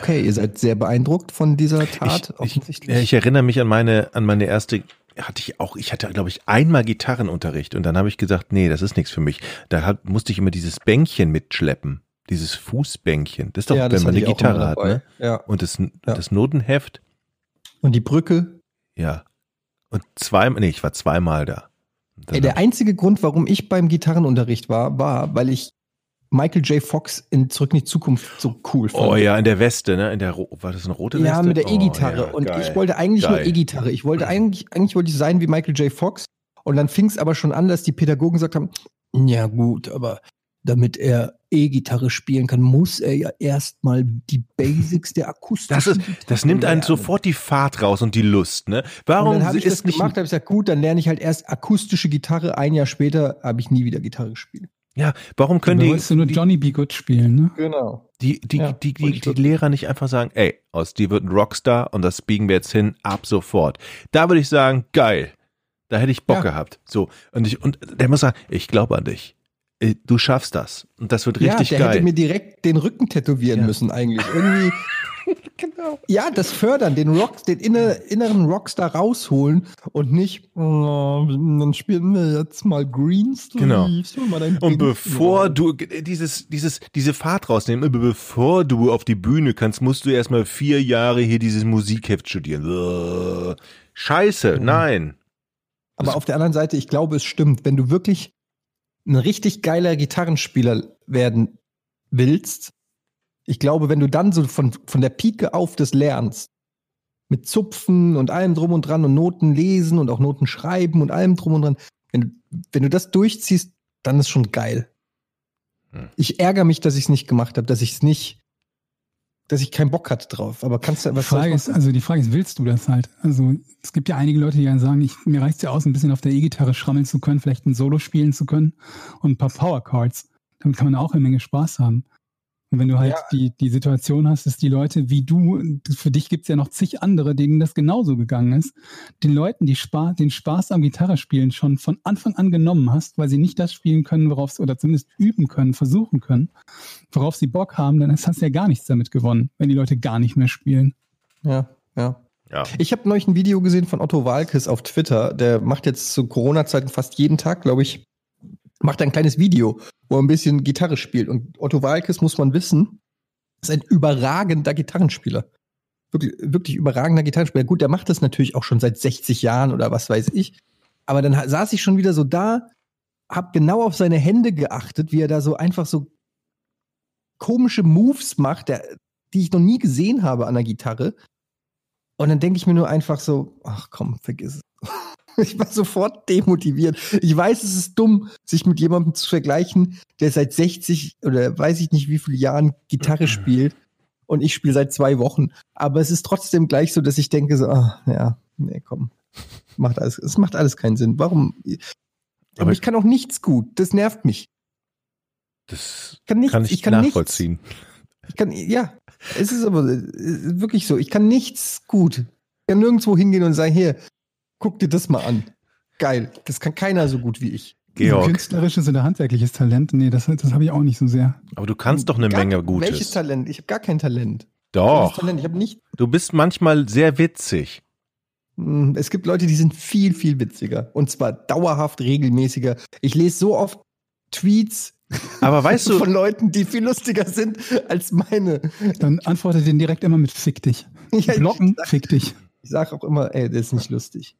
Okay, ihr seid sehr beeindruckt von dieser Tat, ich, offensichtlich. Ich, ich erinnere mich an meine, an meine erste, hatte ich auch, ich hatte, glaube ich, einmal Gitarrenunterricht und dann habe ich gesagt, nee, das ist nichts für mich. Da hat, musste ich immer dieses Bänkchen mitschleppen, dieses Fußbänkchen. Das ist doch, ja, wenn man eine Gitarre hat, ne? Ja. Und das, ja. das Notenheft. Und die Brücke. Ja. Und zweimal, nee, ich war zweimal da. Ey, der einzige Grund, warum ich beim Gitarrenunterricht war, war, weil ich Michael J. Fox in Zurück in die Zukunft so cool fand. Oh ja, in der Weste, ne? In der, war das eine rote Weste? Ja, mit der E-Gitarre. Oh, ja, und geil. Ich wollte eigentlich geil. nur E-Gitarre. Ich wollte eigentlich, eigentlich wollte ich sein wie Michael J. Fox. Und dann fing es aber schon an, dass die Pädagogen gesagt haben, ja gut, aber damit er E-Gitarre spielen kann, muss er ja erstmal die Basics der Akustik. Das, das nimmt einen sofort die Fahrt raus und die Lust, ne? Warum und dann habe ich das gemacht, habe ich gesagt, gut, dann lerne ich halt erst akustische Gitarre. Ein Jahr später habe ich nie wieder Gitarre gespielt. Ja, warum können die... Du wolltest nur Johnny B. Good spielen, ne? Genau. Die, die, ja, die, die, die Lehrer nicht einfach sagen, ey, aus dir wird ein Rockstar und das biegen wir jetzt hin, ab sofort. Da würde ich sagen, geil, da hätte ich Bock ja. gehabt. So, und, ich, und der muss sagen, ich glaube an dich. Du schaffst das. Und das wird richtig ja, der geil. Der hätte mir direkt den Rücken tätowieren ja. müssen eigentlich. Irgendwie... Genau. Ja, das Fördern, den, Rock, den inner, inneren Rockstar rausholen und nicht, oh, dann spielen wir jetzt mal Green Sleeves. Genau. Und Green bevor du dieses, dieses, diese Fahrt rausnehmen, bevor du auf die Bühne kannst, musst du erstmal vier Jahre hier dieses Musikheft studieren. Scheiße, mhm. nein. Aber das auf der anderen Seite, ich glaube, es stimmt, wenn du wirklich ein richtig geiler Gitarrenspieler werden willst, ich glaube, wenn du dann so von, von der Pike auf das lernst, mit Zupfen und allem drum und dran und Noten lesen und auch Noten schreiben und allem drum und dran, wenn du, wenn du das durchziehst, dann ist schon geil. Hm. Ich ärgere mich, dass ich es nicht gemacht habe, dass ich es nicht, dass ich keinen Bock hatte drauf. Aber kannst du was Frage ist, also die Frage ist, willst du das halt? Also es gibt ja einige Leute, die dann sagen, ich, mir reicht es ja aus, ein bisschen auf der E-Gitarre schrammeln zu können, vielleicht ein Solo spielen zu können und ein paar Power Chords. Damit kann man auch eine Menge Spaß haben. Und wenn du halt ja. die, die Situation hast, dass die Leute wie du, für dich gibt es ja noch zig andere, denen das genauso gegangen ist, den Leuten die Spa- den Spaß am Gitarrespielen schon von Anfang an genommen hast, weil sie nicht das spielen können, worauf sie, oder zumindest üben können, versuchen können, worauf sie Bock haben, dann hast du ja gar nichts damit gewonnen, wenn die Leute gar nicht mehr spielen. Ja, ja. Ja. Ich habe neulich ein Video gesehen von Otto Waalkes auf Twitter, der macht jetzt zu Corona-Zeiten fast jeden Tag, glaube ich, macht ein kleines Video, wo er ein bisschen Gitarre spielt. Und Otto Waalkes, muss man wissen, ist ein überragender Gitarrenspieler. Wirklich, wirklich überragender Gitarrenspieler. Gut, der macht das natürlich auch schon seit sechzig Jahren oder was weiß ich. Aber dann saß ich schon wieder so da, hab genau auf seine Hände geachtet, wie er da so einfach so komische Moves macht, der, die ich noch nie gesehen habe an der Gitarre. Und dann denke ich mir nur einfach so, ach komm, vergiss es. Ich war sofort demotiviert. Ich weiß, es ist dumm, sich mit jemandem zu vergleichen, der seit sechzig oder weiß ich nicht wie viele Jahren Gitarre spielt und ich spiele seit zwei Wochen. Aber es ist trotzdem gleich so, dass ich denke so, ach ja, nee, komm, macht alles, es macht alles keinen Sinn. Warum? Aber ich kann auch nichts gut. Das nervt mich. Das kann, nichts, kann ich, ich kann nachvollziehen. Nichts. Ich kann, ja, es ist aber wirklich so. Ich kann nichts gut. Ich kann nirgendwo hingehen und sagen, hier, guck dir das mal an. Geil. Das kann keiner so gut wie ich. Georg. Künstlerisches oder handwerkliches Talent? Nee, das, das habe ich auch nicht so sehr. Aber du kannst doch eine gar, Menge Gutes. Welches Talent? Ich habe gar kein Talent. Doch. Talent? Ich hab nicht. Du bist manchmal sehr witzig. Es gibt Leute, die sind viel, viel witziger. Und zwar dauerhaft regelmäßiger. Ich lese so oft Tweets, aber weißt du, von Leuten, die viel lustiger sind als meine. Dann antworte den direkt immer mit Fick dich. Ja, Blocken, sag, Fick dich. Ich sag auch immer, ey, das ist nicht lustig.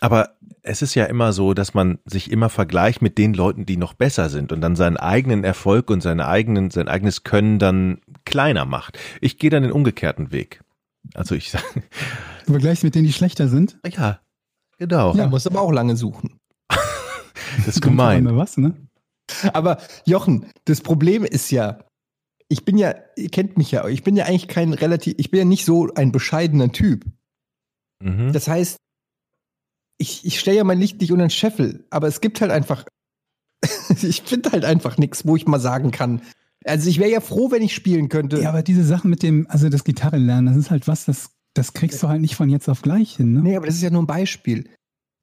Aber es ist ja immer so, dass man sich immer vergleicht mit den Leuten, die noch besser sind und dann seinen eigenen Erfolg und seine eigenen, sein eigenes Können dann kleiner macht. Ich gehe dann den umgekehrten Weg. Also ich sag... Du vergleichst mit denen, die schlechter sind? Ja, genau. Ja, musst aber auch lange suchen. Das ist gemein. Da was, ne? Aber Jochen, das Problem ist ja, ich bin ja, ihr kennt mich ja, ich bin ja eigentlich kein relativ, ich bin ja nicht so ein bescheidener Typ. Mhm. Das heißt, ich, ich stelle ja mein Licht nicht unter den Scheffel, aber es gibt halt einfach, ich finde halt einfach nichts, wo ich mal sagen kann. Also ich wäre ja froh, wenn ich spielen könnte. Ja, aber diese Sachen mit dem, also das Gitarre lernen, das ist halt was, das, das kriegst du halt nicht von jetzt auf gleich hin. Ne? Nee, aber das ist ja nur ein Beispiel.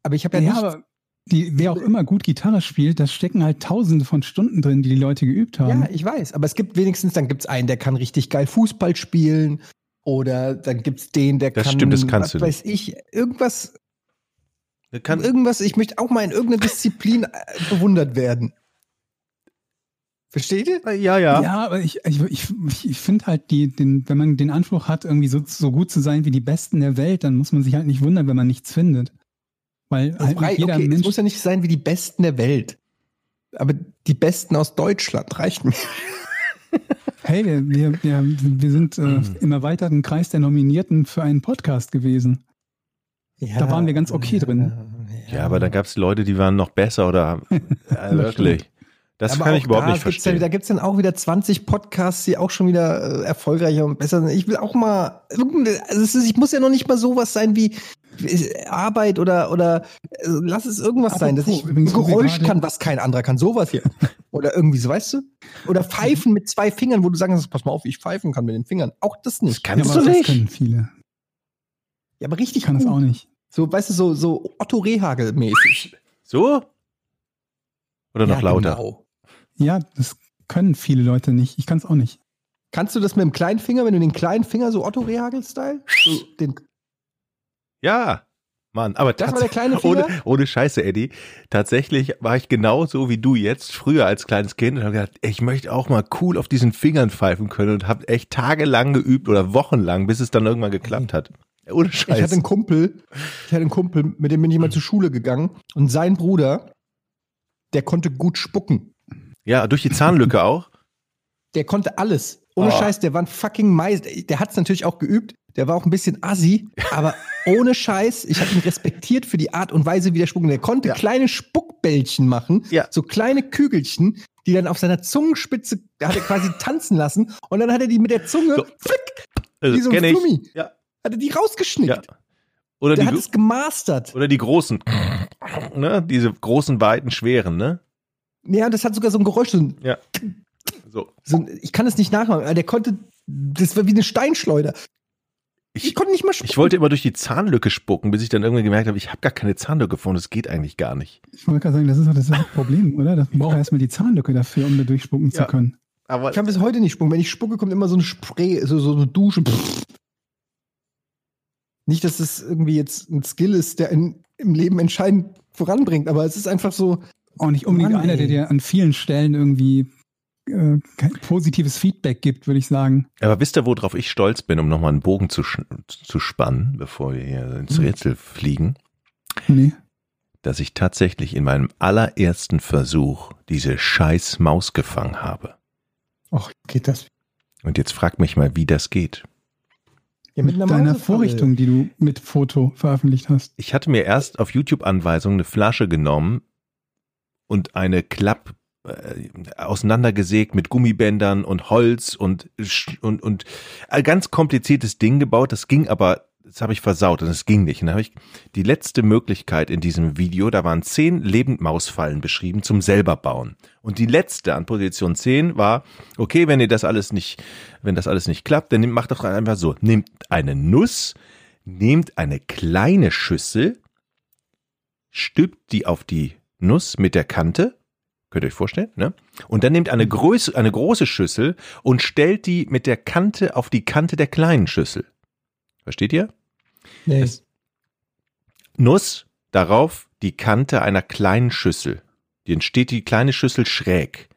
Aber ich habe ja, ja nicht... Aber Die, wer auch immer gut Gitarre spielt, da stecken halt tausende von Stunden drin, die die Leute geübt haben. Ja, ich weiß, aber es gibt wenigstens, dann gibt's einen, der kann richtig geil Fußball spielen oder dann gibt's den, der das kann, stimmt, das kannst was du weiß ich, irgendwas, kann, irgendwas, ich möchte auch mal in irgendeiner Disziplin bewundert werden. Versteht ihr? Ja, ja. Ja, aber ich, ich, ich, ich finde halt, die, den, wenn man den Anspruch hat, irgendwie so, so gut zu sein wie die Besten der Welt, dann muss man sich halt nicht wundern, wenn man nichts findet. Weil halt frei, jeder okay, Mensch es muss ja nicht sein wie die Besten der Welt. Aber die Besten aus Deutschland reicht mir. Hey, wir, wir, wir, wir sind äh, mhm. im erweiterten Kreis der Nominierten für einen Podcast gewesen. Ja, da waren wir ganz okay ja, drin. Ja, ja, aber da gab es Leute, die waren noch besser oder ja, wirklich. Das aber kann ich überhaupt da nicht verstehen. Gibt's ja, da gibt es dann auch wieder zwanzig Podcasts, die auch schon wieder äh, erfolgreicher und besser sind. Ich will auch mal, also ich muss ja noch nicht mal sowas sein wie Arbeit oder, oder also lass es irgendwas apropos, sein, dass ich ein Geräusch kann, was kein anderer kann. Sowas hier. Oder irgendwie so, weißt du? Oder Pfeifen mit zwei Fingern, wo du sagst, pass mal auf, ich pfeifen kann mit den Fingern. Auch das nicht. Das kannst ja, aber du das nicht. Können viele. Ja, aber richtig kann gut. Das auch nicht. So, weißt du, so, so Otto Rehhagel-mäßig. So? Oder noch ja, lauter? Genau. Ja, das können viele Leute nicht. Ich kann es auch nicht. Kannst du das mit dem kleinen Finger, wenn du den kleinen Finger so Otto Rehhagel-Style? So, den ja, Mann. Aber das war der kleine Finger? Ohne, ohne Scheiße, Eddie. Tatsächlich war ich genauso wie du jetzt, früher als kleines Kind. Und habe gedacht, ich möchte auch mal cool auf diesen Fingern pfeifen können. Und habe echt tagelang geübt oder wochenlang, bis es dann irgendwann geklappt hat. Ohne Scheiße. Ich hatte einen Kumpel, ich hatte einen Kumpel, mit dem bin ich mal zur Schule gegangen. Und sein Bruder, der konnte gut spucken. Ja, durch die Zahnlücke auch. Der konnte alles. Ohne oh. Scheiß, der war ein fucking Meister. Der hat's natürlich auch geübt. Der war auch ein bisschen assi. Aber ohne Scheiß, ich habe ihn respektiert für die Art und Weise, wie der spuckte. Der konnte ja. kleine Spuckbällchen machen. Ja. So kleine Kügelchen, die dann auf seiner Zungenspitze, da hat er quasi tanzen lassen. Und dann hat er die mit der Zunge, so. Flick, also, wie so ein Flummi, ja. hat er die rausgeschnickt. Ja. Oder der die, hat es gemastert. Oder die großen, ne? Diese großen, weiten, schweren, ne? Ja, das hat sogar so ein Geräusch. So ein ja. So. So, ich kann es nicht nachmachen. Der konnte, das war wie eine Steinschleuder. Ich, ich konnte nicht mal spucken. Ich wollte immer durch die Zahnlücke spucken, bis ich dann irgendwann gemerkt habe, ich habe gar keine Zahnlücke gefunden. Das geht eigentlich gar nicht. Ich wollte gerade sagen, das ist doch das, das Problem, oder? Man braucht ja erstmal die Zahnlücke dafür, um da durchspucken ja. zu können. Aber ich kann bis heute nicht spucken. Wenn ich spucke, kommt immer so ein Spray, so, so eine Dusche. Nicht, dass das irgendwie jetzt ein Skill ist, der in, im Leben entscheidend voranbringt, aber es ist einfach so. Auch nicht unbedingt Mann, einer, der dir an vielen Stellen irgendwie äh, kein positives Feedback gibt, würde ich sagen. Aber wisst ihr, worauf ich stolz bin, um nochmal einen Bogen zu, zu spannen, bevor wir hier ins Rätsel hm. fliegen? Nee. Dass ich tatsächlich in meinem allerersten Versuch diese scheiß Maus gefangen habe. Och, geht das? Und jetzt frag mich mal, wie das geht. Ja, mit, mit deiner Vorrichtung, die du mit Foto veröffentlicht hast. Ich hatte mir erst auf YouTube-Anweisung eine Flasche genommen und eine Klapp äh, auseinandergesägt mit Gummibändern und Holz und, und, und ein ganz kompliziertes Ding gebaut. Das ging aber, das habe ich versaut und es ging nicht. Und dann habe ich die letzte Möglichkeit in diesem Video, da waren zehn Lebendmausfallen beschrieben zum selber bauen. Und die letzte an Position zehn war, okay, wenn ihr das alles nicht, wenn das alles nicht klappt, dann nehmt, macht doch einfach so. Nehmt eine Nuss, nehmt eine kleine Schüssel, stülpt die auf die Nuss mit der Kante, könnt ihr euch vorstellen, ne? Und dann nehmt eine Größe, eine große Schüssel und stellt die mit der Kante auf die Kante der kleinen Schüssel. Versteht ihr? Nee. Das Nuss, darauf die Kante einer kleinen Schüssel. Die entsteht die kleine Schüssel schräg.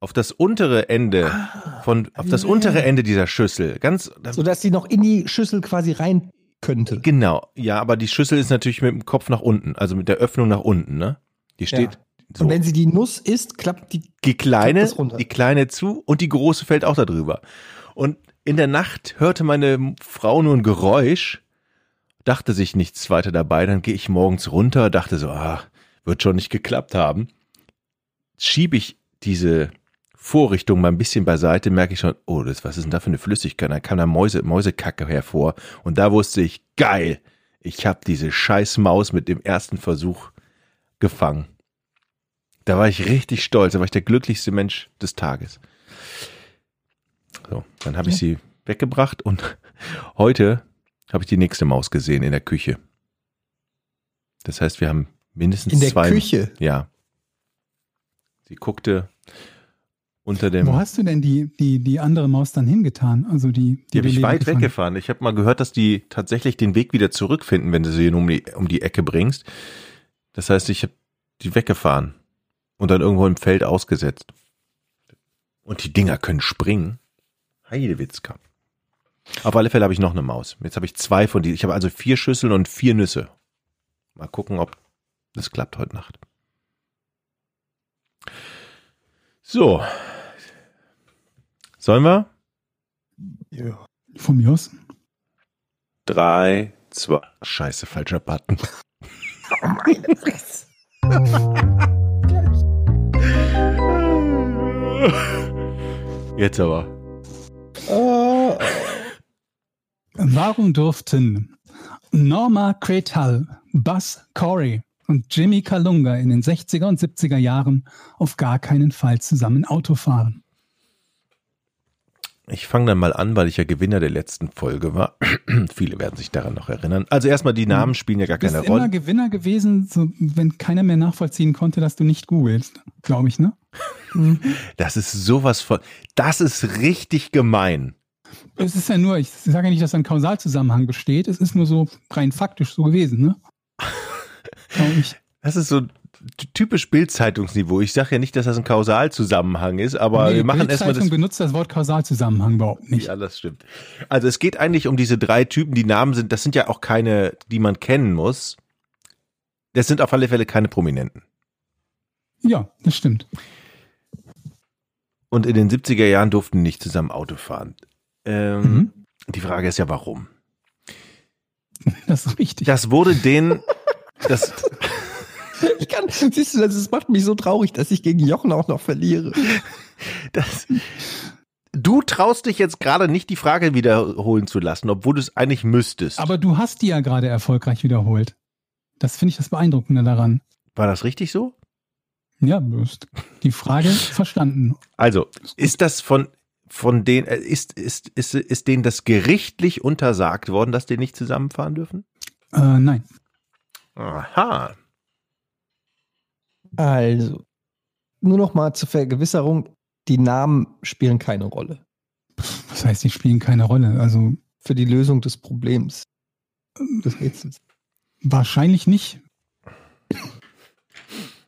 Auf das untere Ende ah, von, auf nee. das untere Ende dieser Schüssel, ganz, sodass sie noch in die Schüssel quasi rein könnte. Genau, ja, aber die Schüssel ist natürlich mit dem Kopf nach unten, also mit der Öffnung nach unten, ne? Die steht ja. so. Und wenn sie die Nuss isst, klappt die, die kleine, klappt das runter. Die kleine zu und die große fällt auch da drüber. Und in der Nacht hörte meine Frau nur ein Geräusch, dachte sich nichts weiter dabei, dann gehe ich morgens runter, dachte so, ah, wird schon nicht geklappt haben. Schiebe ich diese Vorrichtung mal ein bisschen beiseite, merke ich schon, oh, das, was ist denn da für eine Flüssigkeit? Da kam da Mäuse, Mäusekacke hervor und da wusste ich, geil, ich habe diese scheiß Maus mit dem ersten Versuch gefangen. Da war ich richtig stolz, da war ich der glücklichste Mensch des Tages. So, dann habe ich sie weggebracht und heute habe ich die nächste Maus gesehen in der Küche. Das heißt, wir haben mindestens zwei. In der zwei, Küche? Ja. Sie guckte unter dem... Wo hast du denn die, die, die andere Maus dann hingetan? Also die die, die habe ich weit gefangen. weggefahren. Ich habe mal gehört, dass die tatsächlich den Weg wieder zurückfinden, wenn du sie um die, um die Ecke bringst. Das heißt, ich habe die weggefahren und dann irgendwo im Feld ausgesetzt. Und die Dinger können springen. Heidewitzka. Auf alle Fälle habe ich noch eine Maus. Jetzt habe ich zwei von diesen. Ich habe also vier Schüsseln und vier Nüsse. Mal gucken, ob das klappt heute Nacht. So. Sollen wir? Ja. Von mir aus. Drei, zwei. Scheiße, falscher Button. Oh meine Fresse. Jetzt aber. Uh. Warum durften Norma Cretal, Buzz Corey und Jimmy Kalunga in den sechziger und siebziger Jahren auf gar keinen Fall zusammen Auto fahren? Ich fange dann mal an, weil ich ja Gewinner der letzten Folge war. Viele werden sich daran noch erinnern. Also erstmal, die Namen spielen ja gar keine Rolle. Du bist immer Gewinner gewesen, so, wenn keiner mehr nachvollziehen konnte, dass du nicht googelst, glaube ich, ne? Das ist sowas von, das ist richtig gemein. Es ist ja nur, ich sage ja nicht, dass ein Kausalzusammenhang besteht, es ist nur so rein faktisch so gewesen, ne? Ich. Das ist so typisch Bild-Zeitungsniveau. Ich sage ja nicht, dass das ein Kausalzusammenhang ist, aber nee, wir machen erstmal das. Die Bild-Zeitung benutzt das Wort Kausalzusammenhang überhaupt nicht. Ja, das stimmt. Also es geht eigentlich um diese drei Typen, die Namen sind, das sind ja auch keine, die man kennen muss. Das sind auf alle Fälle keine Prominenten. Ja, das stimmt. Und in den siebziger Jahren durften die nicht zusammen Auto fahren. Ähm, mhm. Die Frage ist ja, warum? Das ist richtig. Das wurde denen... das Ich kann, siehst du, das macht mich so traurig, dass ich gegen Jochen auch noch verliere. Das, du traust dich jetzt gerade nicht, die Frage wiederholen zu lassen, obwohl du es eigentlich müsstest. Aber du hast die ja gerade erfolgreich wiederholt. Das finde ich das Beeindruckende daran. War das richtig so? Ja, du hast die Frage verstanden. Also, ist das von, von denen, ist, ist, ist, ist denen das gerichtlich untersagt worden, dass die nicht zusammenfahren dürfen? Äh, nein. Aha. Also, nur noch mal zur Vergewisserung, die Namen spielen keine Rolle. Was heißt, die spielen keine Rolle? Also für die Lösung des Problems. Des Rätsels. Wahrscheinlich nicht.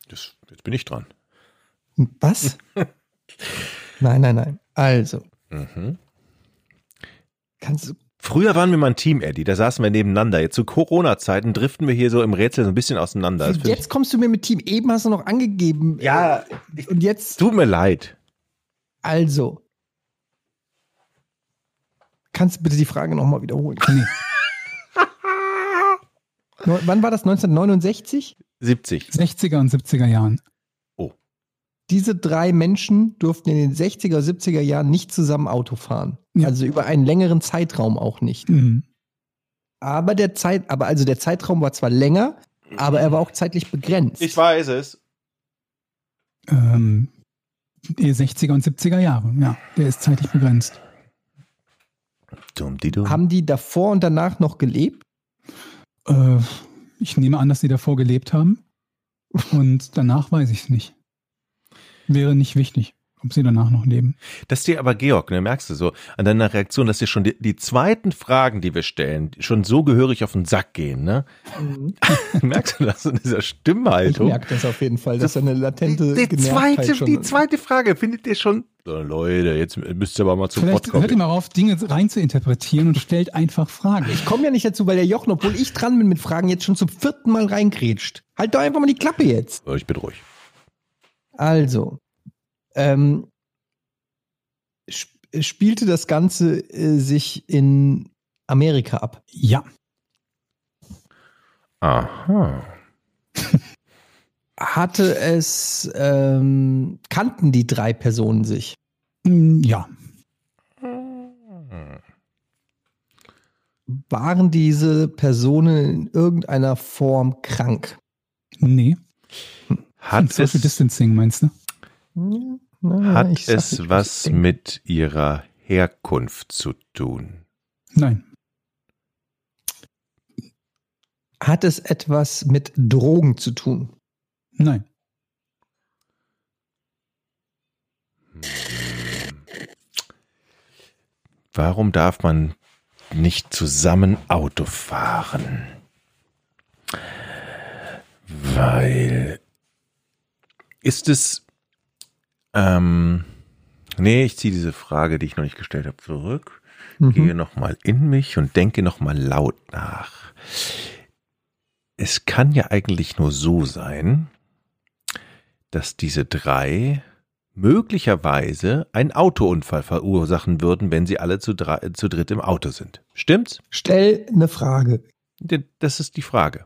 Das, jetzt bin ich dran. Was? Nein, nein, nein. Also. Mhm. Kannst du. Früher waren wir mal ein Team, Eddie. Da saßen wir nebeneinander. Jetzt zu Corona-Zeiten driften wir hier so im Rätsel so ein bisschen auseinander. Das jetzt kommst du mir mit Team. Eben hast du noch angegeben. Ja. Und jetzt. Tut mir leid. Also. Kannst du bitte die Frage nochmal wiederholen? Nee. Wann war das? neunzehnhundertneunundsechzig? siebzig. sechziger und siebziger Jahren. Oh. Diese drei Menschen durften in den sechziger, siebziger Jahren nicht zusammen Auto fahren. Ja. Also über einen längeren Zeitraum auch nicht. Mhm. Aber der Zeit, aber also der Zeitraum war zwar länger, aber er war auch zeitlich begrenzt. Ich weiß es. Ähm, die sechziger und siebziger Jahre, ja. Der ist zeitlich begrenzt. Dumm, die dumm. Haben die davor und danach noch gelebt? Äh, ich nehme an, dass sie davor gelebt haben. Und danach weiß ich es nicht. Wäre nicht wichtig, ob sie danach noch leben. Das dir aber, Georg, ne, merkst du so an deiner Reaktion, dass dir schon die, die zweiten Fragen, die wir stellen, schon so gehörig auf den Sack gehen, ne? Mhm. Merkst du das in dieser Stimmhaltung? Ich merke das auf jeden Fall, dass das, eine latente die, die zweite, schon die zweite Frage findet ihr schon. So, Leute, jetzt müsst ihr aber mal zum Podcast kommen. Vielleicht hört ihr mal auf, Dinge rein zu interpretieren und stellt einfach Fragen. Ich komme ja nicht dazu, weil der Jochen, obwohl ich dran bin mit Fragen, jetzt schon zum vierten Mal reingrätscht. Halt doch einfach mal die Klappe jetzt. Ich bin ruhig. Also, ähm, sp- spielte das Ganze äh, sich in Amerika ab? Ja. Aha. Hatte es, ähm, kannten die drei Personen sich? Ja. Waren diese Personen in irgendeiner Form krank? Nee. Hat Social es, Distancing, meinst du? Ja, na, hat es nicht, was ich mit ihrer Herkunft zu tun? Nein. Hat es etwas mit Drogen zu tun? Nein. Warum darf man nicht zusammen Auto fahren? Weil ist es ähm, nee, ich ziehe diese Frage, die ich noch nicht gestellt habe, zurück. Mhm. Gehe nochmal in mich und denke nochmal laut nach. Es kann ja eigentlich nur so sein, dass diese drei möglicherweise einen Autounfall verursachen würden, wenn sie alle zu, drei, zu dritt im Auto sind. Stimmt's? Stell eine Frage. Das ist die Frage.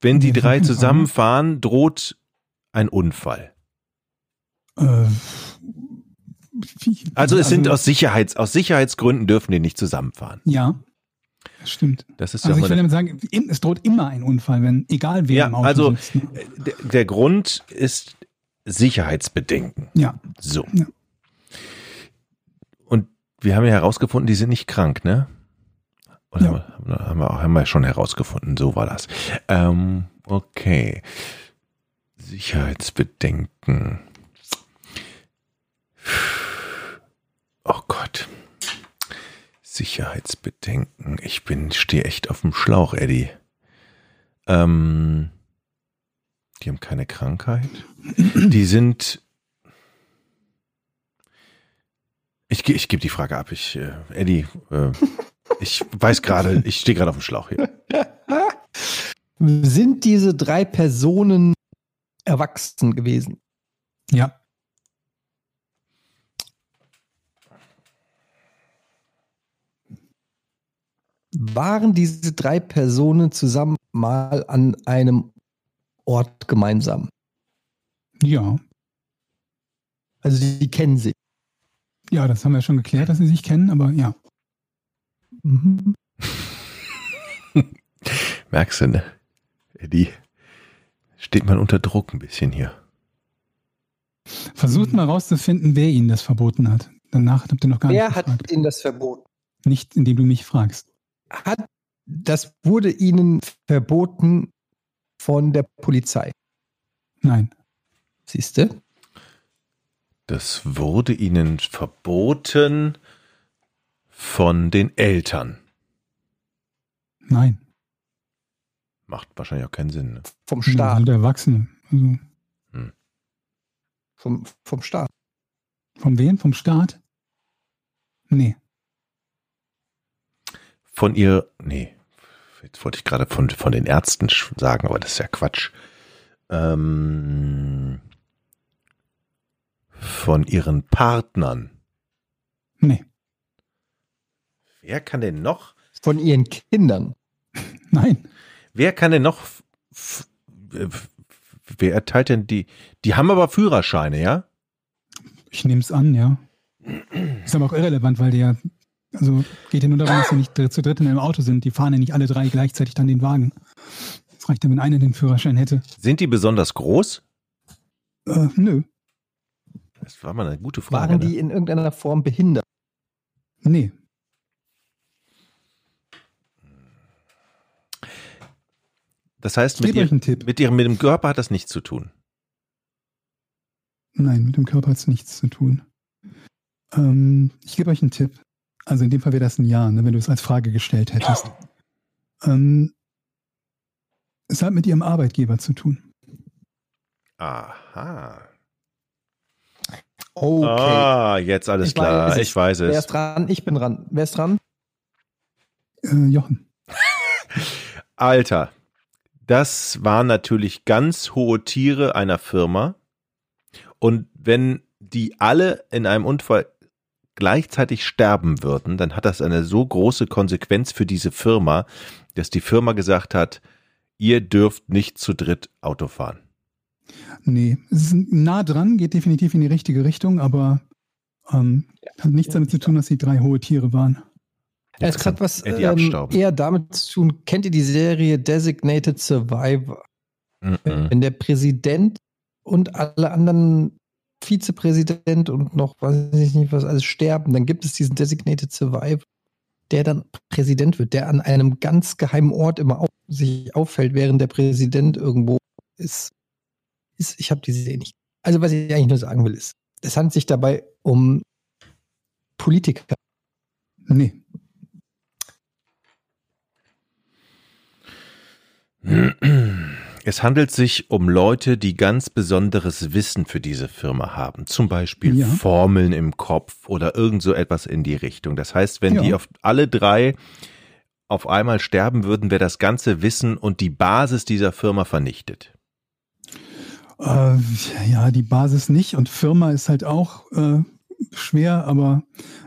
Wenn die drei zusammenfahren, droht ein Unfall. Äh, also es sind aus, Sicherheits, aus Sicherheitsgründen dürfen die nicht zusammenfahren. Ja. Das stimmt. Das ist also ja ich will damit sagen, es droht immer ein Unfall, wenn egal wer ja, im Auto also sitzt. Ne? Der, der Grund ist Sicherheitsbedenken. Ja. So. Ja. Und wir haben ja herausgefunden, die sind nicht krank, ne? Oder ja. haben, wir, haben, wir auch, haben wir schon herausgefunden, so war das. Ähm, okay. Sicherheitsbedenken. Oh Gott. Sicherheitsbedenken. Ich bin, stehe echt auf dem Schlauch, Eddie. Ähm, die haben keine Krankheit. Die sind. Ich, ich gebe die Frage ab. Ich, äh, Eddie, äh, ich weiß gerade, ich stehe gerade auf dem Schlauch hier. Sind diese drei Personen erwachsen gewesen? Ja. Waren diese drei Personen zusammen mal an einem Ort gemeinsam? Ja. Also die, die kennen sich. Ja, das haben wir schon geklärt, dass sie sich kennen, aber ja. Mhm. Merkst du, ne? Die steht man unter Druck ein bisschen hier. Versucht mal rauszufinden, wer Ihnen das verboten hat. Danach habt ihr noch gar wer nicht gefragt. Wer hat Ihnen das verboten? Nicht, indem du mich fragst. Hat, das wurde Ihnen verboten von der Polizei? Nein. Siehste? Das wurde Ihnen verboten von den Eltern? Nein. Macht wahrscheinlich auch keinen Sinn. Ne? Vom Staat. Halt Erwachsene. Also. Hm. Vom, vom Staat. Von wem? Vom Staat? Nee. Von ihr, nee. Jetzt wollte ich gerade von, von den Ärzten sagen, aber das ist ja Quatsch. Ähm, von ihren Partnern? Nee. Wer kann denn noch? Von ihren Kindern? Nein. Wer kann denn noch? F- f- wer erteilt denn die? Die haben aber Führerscheine, ja? Ich nehme es an, ja. Ist aber auch irrelevant, weil die ja, also geht ja nur darum, dass sie nicht zu dritt in einem Auto sind. Die fahren ja nicht alle drei gleichzeitig dann den Wagen. Es reicht ja, wenn einer den Führerschein hätte. Sind die besonders groß? Äh, nö. Das war mal eine gute Frage. Waren die, ne, in irgendeiner Form behindert? Nee. Das heißt, mit, ihr, mit, ihrem, mit dem Körper hat das nichts zu tun? Nein, mit dem Körper hat es nichts zu tun. Ähm, ich gebe euch einen Tipp. Also in dem Fall wäre das ein Ja, ne, wenn du es als Frage gestellt hättest. Ähm, es hat mit ihrem Arbeitgeber zu tun. Aha. Okay. Ah, jetzt alles ich klar. Weiß, ich ist, weiß es. Wer ist dran? Ich bin dran. Wer ist dran? Äh, Jochen. Alter. Das waren natürlich ganz hohe Tiere einer Firma. Und wenn die alle in einem Unfall gleichzeitig sterben würden, dann hat das eine so große Konsequenz für diese Firma, dass die Firma gesagt hat, ihr dürft nicht zu dritt Auto fahren. Nee, es ist nah dran, geht definitiv in die richtige Richtung, aber ähm, hat nichts damit zu tun, dass sie drei hohe Tiere waren. Es hat was ähm, eher damit zu tun, kennt ihr die Serie Designated Survivor? Mm-mm. Wenn der Präsident und alle anderen Vizepräsident und noch, weiß ich nicht was, alles sterben, dann gibt es diesen Designated Survivor, der dann Präsident wird, der an einem ganz geheimen Ort immer auf, sich auffällt, während der Präsident irgendwo ist. ist ich habe die Serie nicht. Also was ich eigentlich nur sagen will ist, es handelt sich dabei um Politiker. Nee. Es handelt sich um Leute, die ganz besonderes Wissen für diese Firma haben. Zum Beispiel ja. Formeln im Kopf oder irgend so etwas in die Richtung. Das heißt, wenn ja. die auf alle drei auf einmal sterben würden, wäre das ganze Wissen und die Basis dieser Firma vernichtet. Äh, ja, die Basis nicht. Und Firma ist halt auch äh, schwer, aber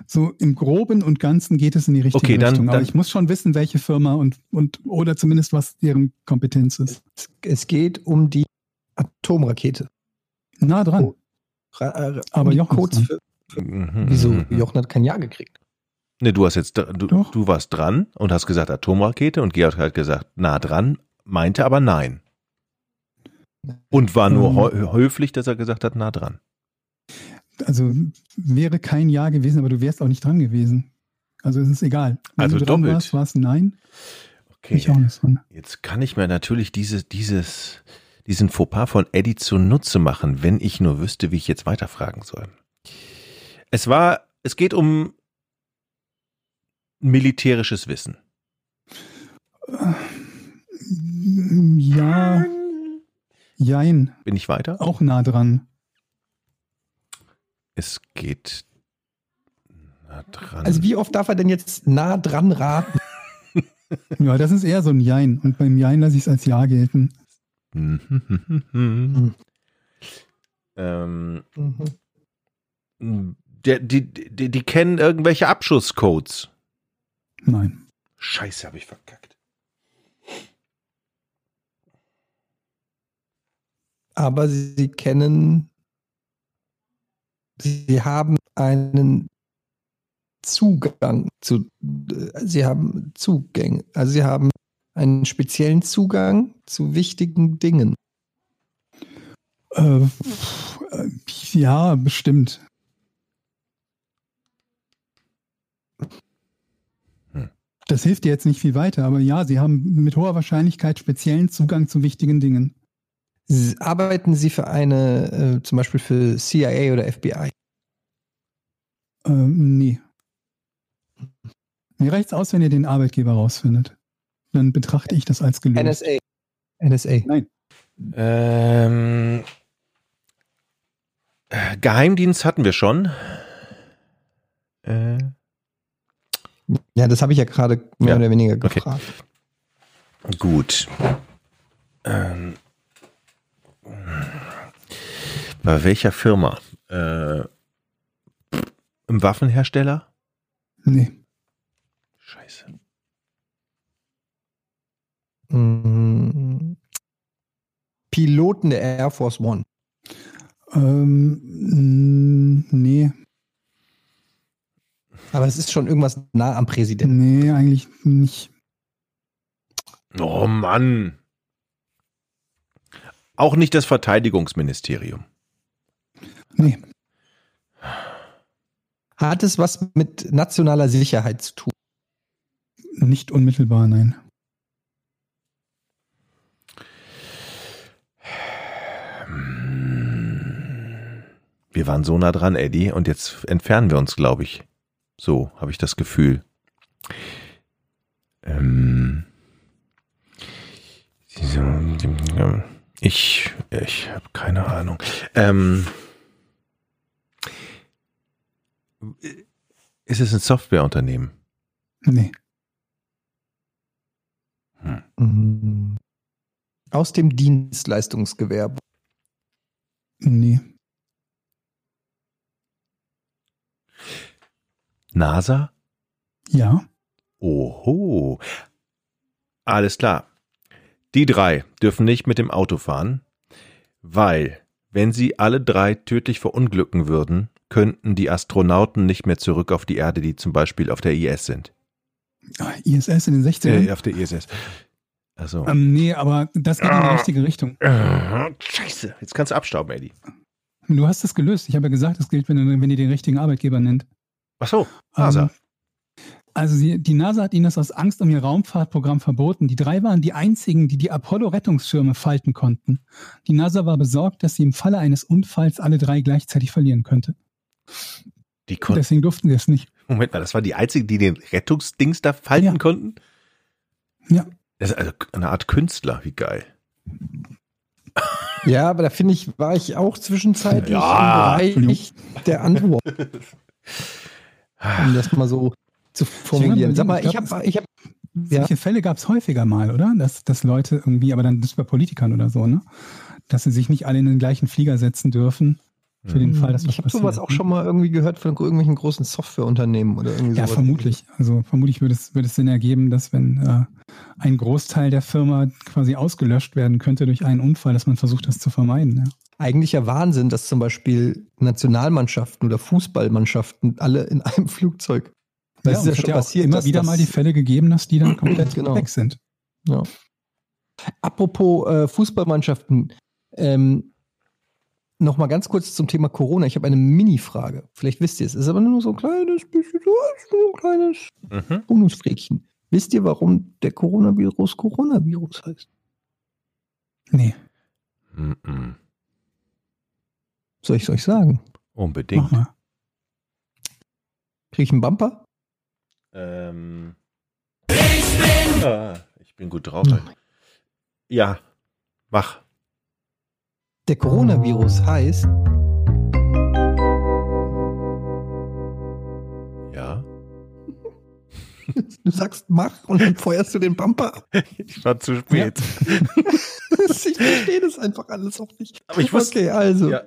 so im Groben und Ganzen geht es in die richtige okay, dann, Richtung. Aber dann, ich muss schon wissen, welche Firma und, und oder zumindest was deren Kompetenz ist. Es, es geht um die Atomrakete. Na dran. Oh, ra- ra- aber um Jochen kurz für, für, mhm, wieso? Jochen hat kein Ja gekriegt. Ne, du hast jetzt, du, du warst dran und hast gesagt Atomrakete und Georg hat gesagt nah dran, meinte aber nein. Und war nur ähm, höflich, dass er gesagt hat nah dran. Also wäre kein Ja gewesen, aber du wärst auch nicht dran gewesen. Also es ist egal. Wenn also du dran doppelt. Warst, war es ein Nein. Okay. Ich auch nicht dran. Jetzt kann ich mir natürlich diese, dieses, diesen Fauxpas von Eddie zunutze machen, wenn ich nur wüsste, wie ich jetzt weiterfragen soll. Es war, es geht um militärisches Wissen. Ja. Jein. Bin ich weiter? Auch nah dran. Es geht nah dran. Also wie oft darf er denn jetzt nah dran raten? Ja, das ist eher so ein Jein. Und beim Jein lasse ich es als Ja gelten. Mhm. Ähm, mhm. Die, die, die, die kennen irgendwelche Abschusscodes. Nein. Scheiße, habe ich verkackt. Aber sie kennen... Sie haben einen Zugang zu, sie haben Zugänge, also sie haben einen speziellen Zugang zu wichtigen Dingen. Äh, ja, bestimmt. Das hilft dir jetzt nicht viel weiter, aber ja, sie haben mit hoher Wahrscheinlichkeit speziellen Zugang zu wichtigen Dingen. Arbeiten Sie für eine, äh, zum Beispiel für C I A oder F B I? Ähm, nee. Mir reicht's aus, wenn ihr den Arbeitgeber rausfindet. Dann betrachte ich das als gelöst. N S A. N S A. Nein. Ähm, Geheimdienst hatten wir schon. Äh. Ja, das habe ich ja gerade mehr ja. oder weniger gefragt. Okay. Gut. Ähm, bei welcher Firma? Äh, im Waffenhersteller? Nee. Scheiße. Mhm. Piloten der Air Force One. Ähm, nee. Aber es ist schon irgendwas nah am Präsidenten. Nee, eigentlich nicht. Oh Mann. Auch nicht das Verteidigungsministerium. Nee. Hat es was mit nationaler Sicherheit zu tun? Nicht unmittelbar, nein. Wir waren so nah dran, Eddie, und jetzt entfernen wir uns, glaube ich. So habe ich das Gefühl. Ähm, ich ich habe keine Ahnung. Ähm, ist es ein Softwareunternehmen? Nee. Hm. Aus dem Dienstleistungsgewerbe? Nee. NASA? Ja. Oho. Alles klar. Die drei dürfen nicht mit dem Auto fahren, weil, wenn sie alle drei tödlich verunglücken würden, könnten die Astronauten nicht mehr zurück auf die Erde, die zum Beispiel auf der I S S sind. I S S in den sechzigern? Äh, auf der I S S. Achso. Ähm, nee, aber das geht in die richtige Richtung. Scheiße. Jetzt kannst du abstauben, Eddie. Du hast das gelöst. Ich habe ja gesagt, das gilt, wenn, wenn ihr den richtigen Arbeitgeber nennt. Ach so, NASA. Also sie, die NASA hat ihnen das aus Angst um ihr Raumfahrtprogramm verboten. Die drei waren die einzigen, die die Apollo-Rettungsschirme falten konnten. Die NASA war besorgt, dass sie im Falle eines Unfalls alle drei gleichzeitig verlieren könnte. Die kon- Deswegen durften sie es nicht. Moment mal, das war die einzige, die den Rettungsdings da falten ja. konnten? Ja. Das ist also eine Art Künstler, wie geil. Ja, aber da finde ich, war ich auch zwischenzeitlich ja. im Bereich der Antwort. Um das mal so zu formulieren. Sag mal, ich, ich habe. Ich hab, solche ja. Fälle gab es häufiger mal, oder? Dass, dass Leute irgendwie, aber dann das bei Politikern oder so, ne? Dass sie sich nicht alle in den gleichen Flieger setzen dürfen. Für den mhm. Fall, dass ich habe sowas auch schon mal irgendwie gehört von irgendwelchen großen Softwareunternehmen oder irgendwie ja, sowas. Ja, vermutlich. Also vermutlich würde es, würde es Sinn ergeben, dass wenn äh, ein Großteil der Firma quasi ausgelöscht werden könnte durch einen Unfall, dass man versucht, das zu vermeiden. Ja. Eigentlicher Wahnsinn, dass zum Beispiel Nationalmannschaften oder Fußballmannschaften alle in einem Flugzeug. Das ja, ist ja schon ja passiert. Immer wieder mal die Fälle gegeben, dass die dann komplett genau. weg sind. Ja. Apropos äh, Fußballmannschaften. Ähm, noch mal ganz kurz zum Thema Corona. Ich habe eine Mini-Frage. Vielleicht wisst ihr es. Es ist aber nur so ein kleines bisschen, so ein kleines mhm. Bonusfrägchen. Wisst ihr, warum der Coronavirus Coronavirus heißt? Nee. Mhm. Soll ich es euch sagen? Unbedingt. Kriege ich einen Bumper? Ähm. Ich bin, ah, ich bin gut drauf. Halt. Ja, mach. Der Coronavirus heißt. Ja. Du sagst, mach, und dann feuerst du den Bumper ab. Ich war zu spät. Ja. Ich verstehe das einfach alles auch nicht. Aber ich wusste. Okay, also. Ja.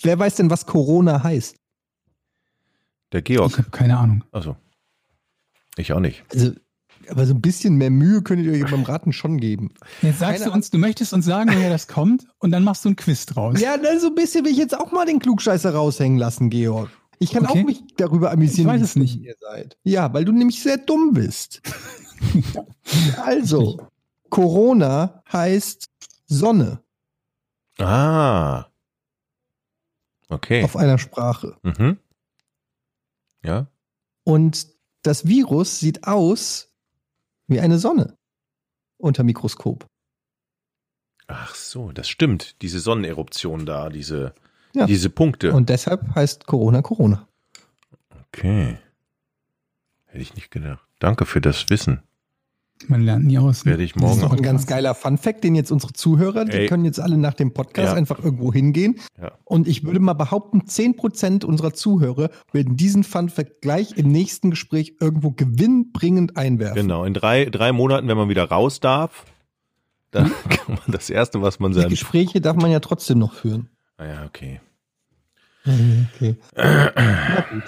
Wer weiß denn, was Corona heißt? Der Georg. Ich habe keine Ahnung. Also, ich auch nicht. Also, aber so ein bisschen mehr Mühe könntet ihr euch beim Raten schon geben. Jetzt sagst keine du uns, du möchtest uns sagen, woher das kommt, und dann machst du ein Quiz draus. Ja, dann so ein bisschen will ich jetzt auch mal den Klugscheißer raushängen lassen, Georg. Ich kann okay. auch mich darüber amüsieren, ich weiß wie es nicht. Ihr seid. Ja, weil du nämlich sehr dumm bist. Also, Corona heißt Sonne. Ah. Okay. Auf einer Sprache. Mhm. Ja. Und das Virus sieht aus wie eine Sonne unter Mikroskop. Ach so, das stimmt. Diese Sonneneruption da, diese, ja. diese Punkte. Und deshalb heißt Corona Corona. Okay. Hätte ich nicht gedacht. Danke für das Wissen. Man lernt nie aus. Ne? Werde ich morgen das ist doch ein Podcast. Ganz geiler Funfact, den jetzt unsere Zuhörer, die Ey. können jetzt alle nach dem Podcast ja. einfach irgendwo hingehen. Ja. Und ich würde mal behaupten, zehn Prozent unserer Zuhörer werden diesen Funfact gleich im nächsten Gespräch irgendwo gewinnbringend einwerfen. Genau, in drei, drei Monaten, wenn man wieder raus darf, dann kann man das Erste, was man sagt. Die Gespräche darf man ja trotzdem noch führen. Ah ja, okay. okay. Na gut.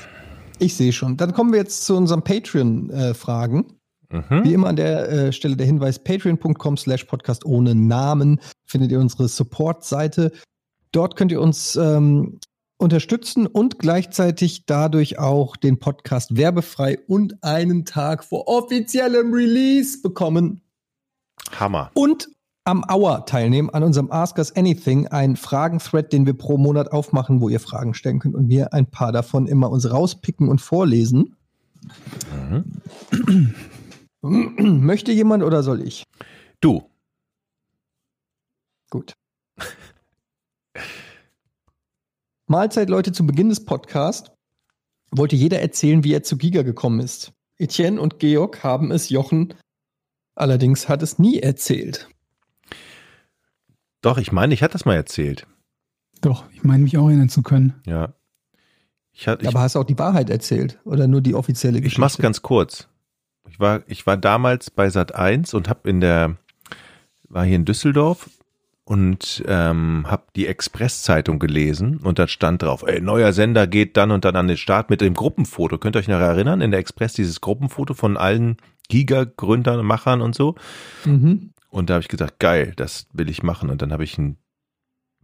Ich sehe schon. Dann kommen wir jetzt zu unseren Patreon-Fragen. Mhm. Wie immer an der äh, Stelle der Hinweis, patreon.com slash podcast ohne Namen findet ihr unsere Support-Seite. Dort könnt ihr uns ähm, unterstützen und gleichzeitig dadurch auch den Podcast werbefrei und einen Tag vor offiziellem Release bekommen. Hammer. Und am Hour teilnehmen an unserem Ask Us Anything, ein Fragen-Thread, den wir pro Monat aufmachen, wo ihr Fragen stellen könnt und wir ein paar davon immer uns rauspicken und vorlesen. Mhm. Möchte jemand oder soll ich? Du. Gut. Mahlzeit, Leute, zu Beginn des Podcasts wollte jeder erzählen, wie er zu Giga gekommen ist. Etienne und Georg haben es Jochen. Allerdings hat es nie erzählt. Doch, ich meine, ich hatte das mal erzählt. Doch, ich meine, mich auch erinnern zu können. Ja. Ich hat, ich, Aber hast du auch die Wahrheit erzählt oder nur die offizielle Geschichte? Ich mach's ganz kurz. Ich war, ich war damals bei Sat eins und hab in der, war hier in Düsseldorf und ähm, habe die Express-Zeitung gelesen und da stand drauf, ey, neuer Sender geht dann und dann an den Start mit dem Gruppenfoto. Könnt ihr euch noch erinnern? In der Express dieses Gruppenfoto von allen Giga-Gründern, Machern und so. Mhm. Und da habe ich gesagt, geil, das will ich machen. Und dann habe ich ein,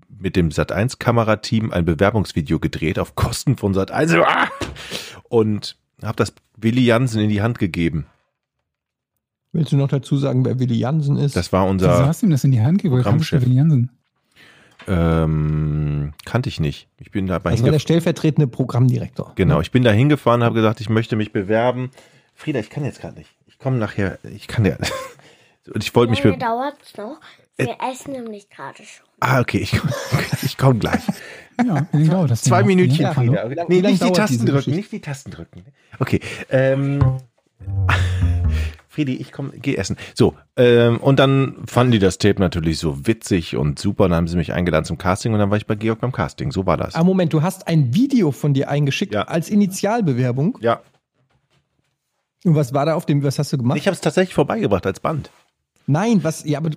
mit dem Sat eins Kamerateam ein Bewerbungsvideo gedreht auf Kosten von Sat eins und habe das Willi Jansen in die Hand gegeben. Willst du noch dazu sagen, wer Willi Jansen ist? Das war unser. Wieso hast du ihm das in die Hand gegeben? Programmchef. Willi Jansen? Ähm, kannte ich nicht. Ich bin dabei. Das war der stellvertretende Programmdirektor. Genau, ich bin da hingefahren, habe gesagt, ich möchte mich bewerben. Frieda, ich kann jetzt gerade nicht. Ich komme nachher. Ich kann ja. Und ich wollte mich bewerben. Dauert es noch? Wir äh, essen nämlich gerade schon. Ah, okay, ich komme komm gleich. Ja, genau, das Zwei Minütchen, ja, Frieda. Lang, nee, nicht die Tasten drücken. Geschichte? Nicht die Tasten drücken. Okay, ähm. Friedi, ich komm, geh essen. So, ähm, und dann fanden die das Tape natürlich so witzig und super. Dann haben sie mich eingeladen zum Casting und dann war ich bei Georg beim Casting. So war das. Ah, Moment, du hast ein Video von dir eingeschickt ja. als Initialbewerbung? Ja. Und was war da auf dem, was hast du gemacht? Ich habe es tatsächlich vorbeigebracht als Band. Nein, was, ja, aber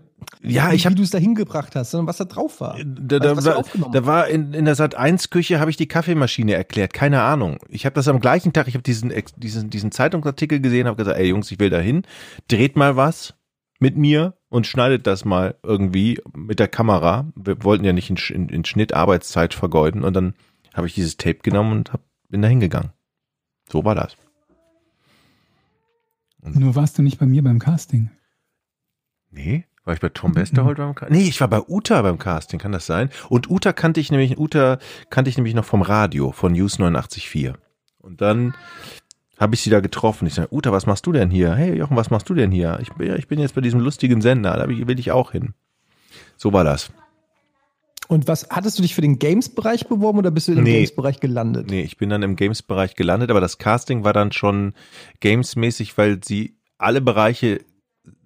ja, ich nicht, hab, wie du es da hingebracht hast, sondern was da drauf war. Da, da, was da, da war in, in der Sat eins Küche, habe ich die Kaffeemaschine erklärt, keine Ahnung. Ich habe das am gleichen Tag, ich habe diesen, diesen, diesen Zeitungsartikel gesehen, habe gesagt, ey Jungs, ich will da hin, dreht mal was mit mir und schneidet das mal irgendwie mit der Kamera. Wir wollten ja nicht in, in, in Schnitt Arbeitszeit vergeuden und dann habe ich dieses Tape genommen und hab, bin da hingegangen. So war das. Und nur warst du nicht bei mir beim Casting. Nee, war ich bei Tom Westerholt beim Casting? Nee, ich war bei Uta beim Casting, kann das sein? Und Uta kannte ich nämlich, Uta kannte ich nämlich noch vom Radio, von News neunundachtzig Komma vier. Und dann habe ich sie da getroffen. Ich sage, Uta, was machst du denn hier? Hey Jochen, was machst du denn hier? Ich, ich bin jetzt bei diesem lustigen Sender, da will ich auch hin. So war das. Und was, hattest du dich für den Games-Bereich beworben oder bist du im nee, Games-Bereich gelandet? Nee, ich bin dann im Games-Bereich gelandet, aber das Casting war dann schon Games-mäßig, weil sie alle Bereiche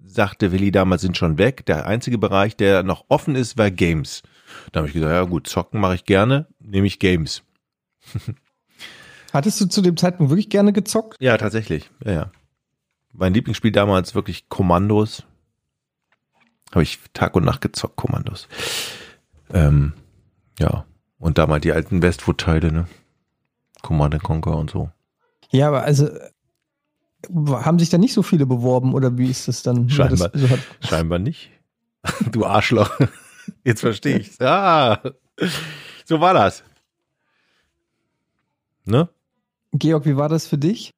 sagte Willi damals, sind schon weg. Der einzige Bereich, der noch offen ist, war Games. Da habe ich gesagt, ja gut, zocken mache ich gerne, nehme ich Games. Hattest du zu dem Zeitpunkt wirklich gerne gezockt? Ja, tatsächlich. Ja, ja. Mein Lieblingsspiel damals wirklich Kommandos. Habe ich Tag und Nacht gezockt, Kommandos. Ähm, ja, und damals die alten Westwood-Teile, ne? Command and Conquer und so. Ja, aber also... Haben sich da nicht so viele beworben oder wie ist das dann? Scheinbar, das so hat? Scheinbar nicht. Du Arschloch. Jetzt verstehe ich's. Ah, so war das. Ne? Georg, wie war das für dich?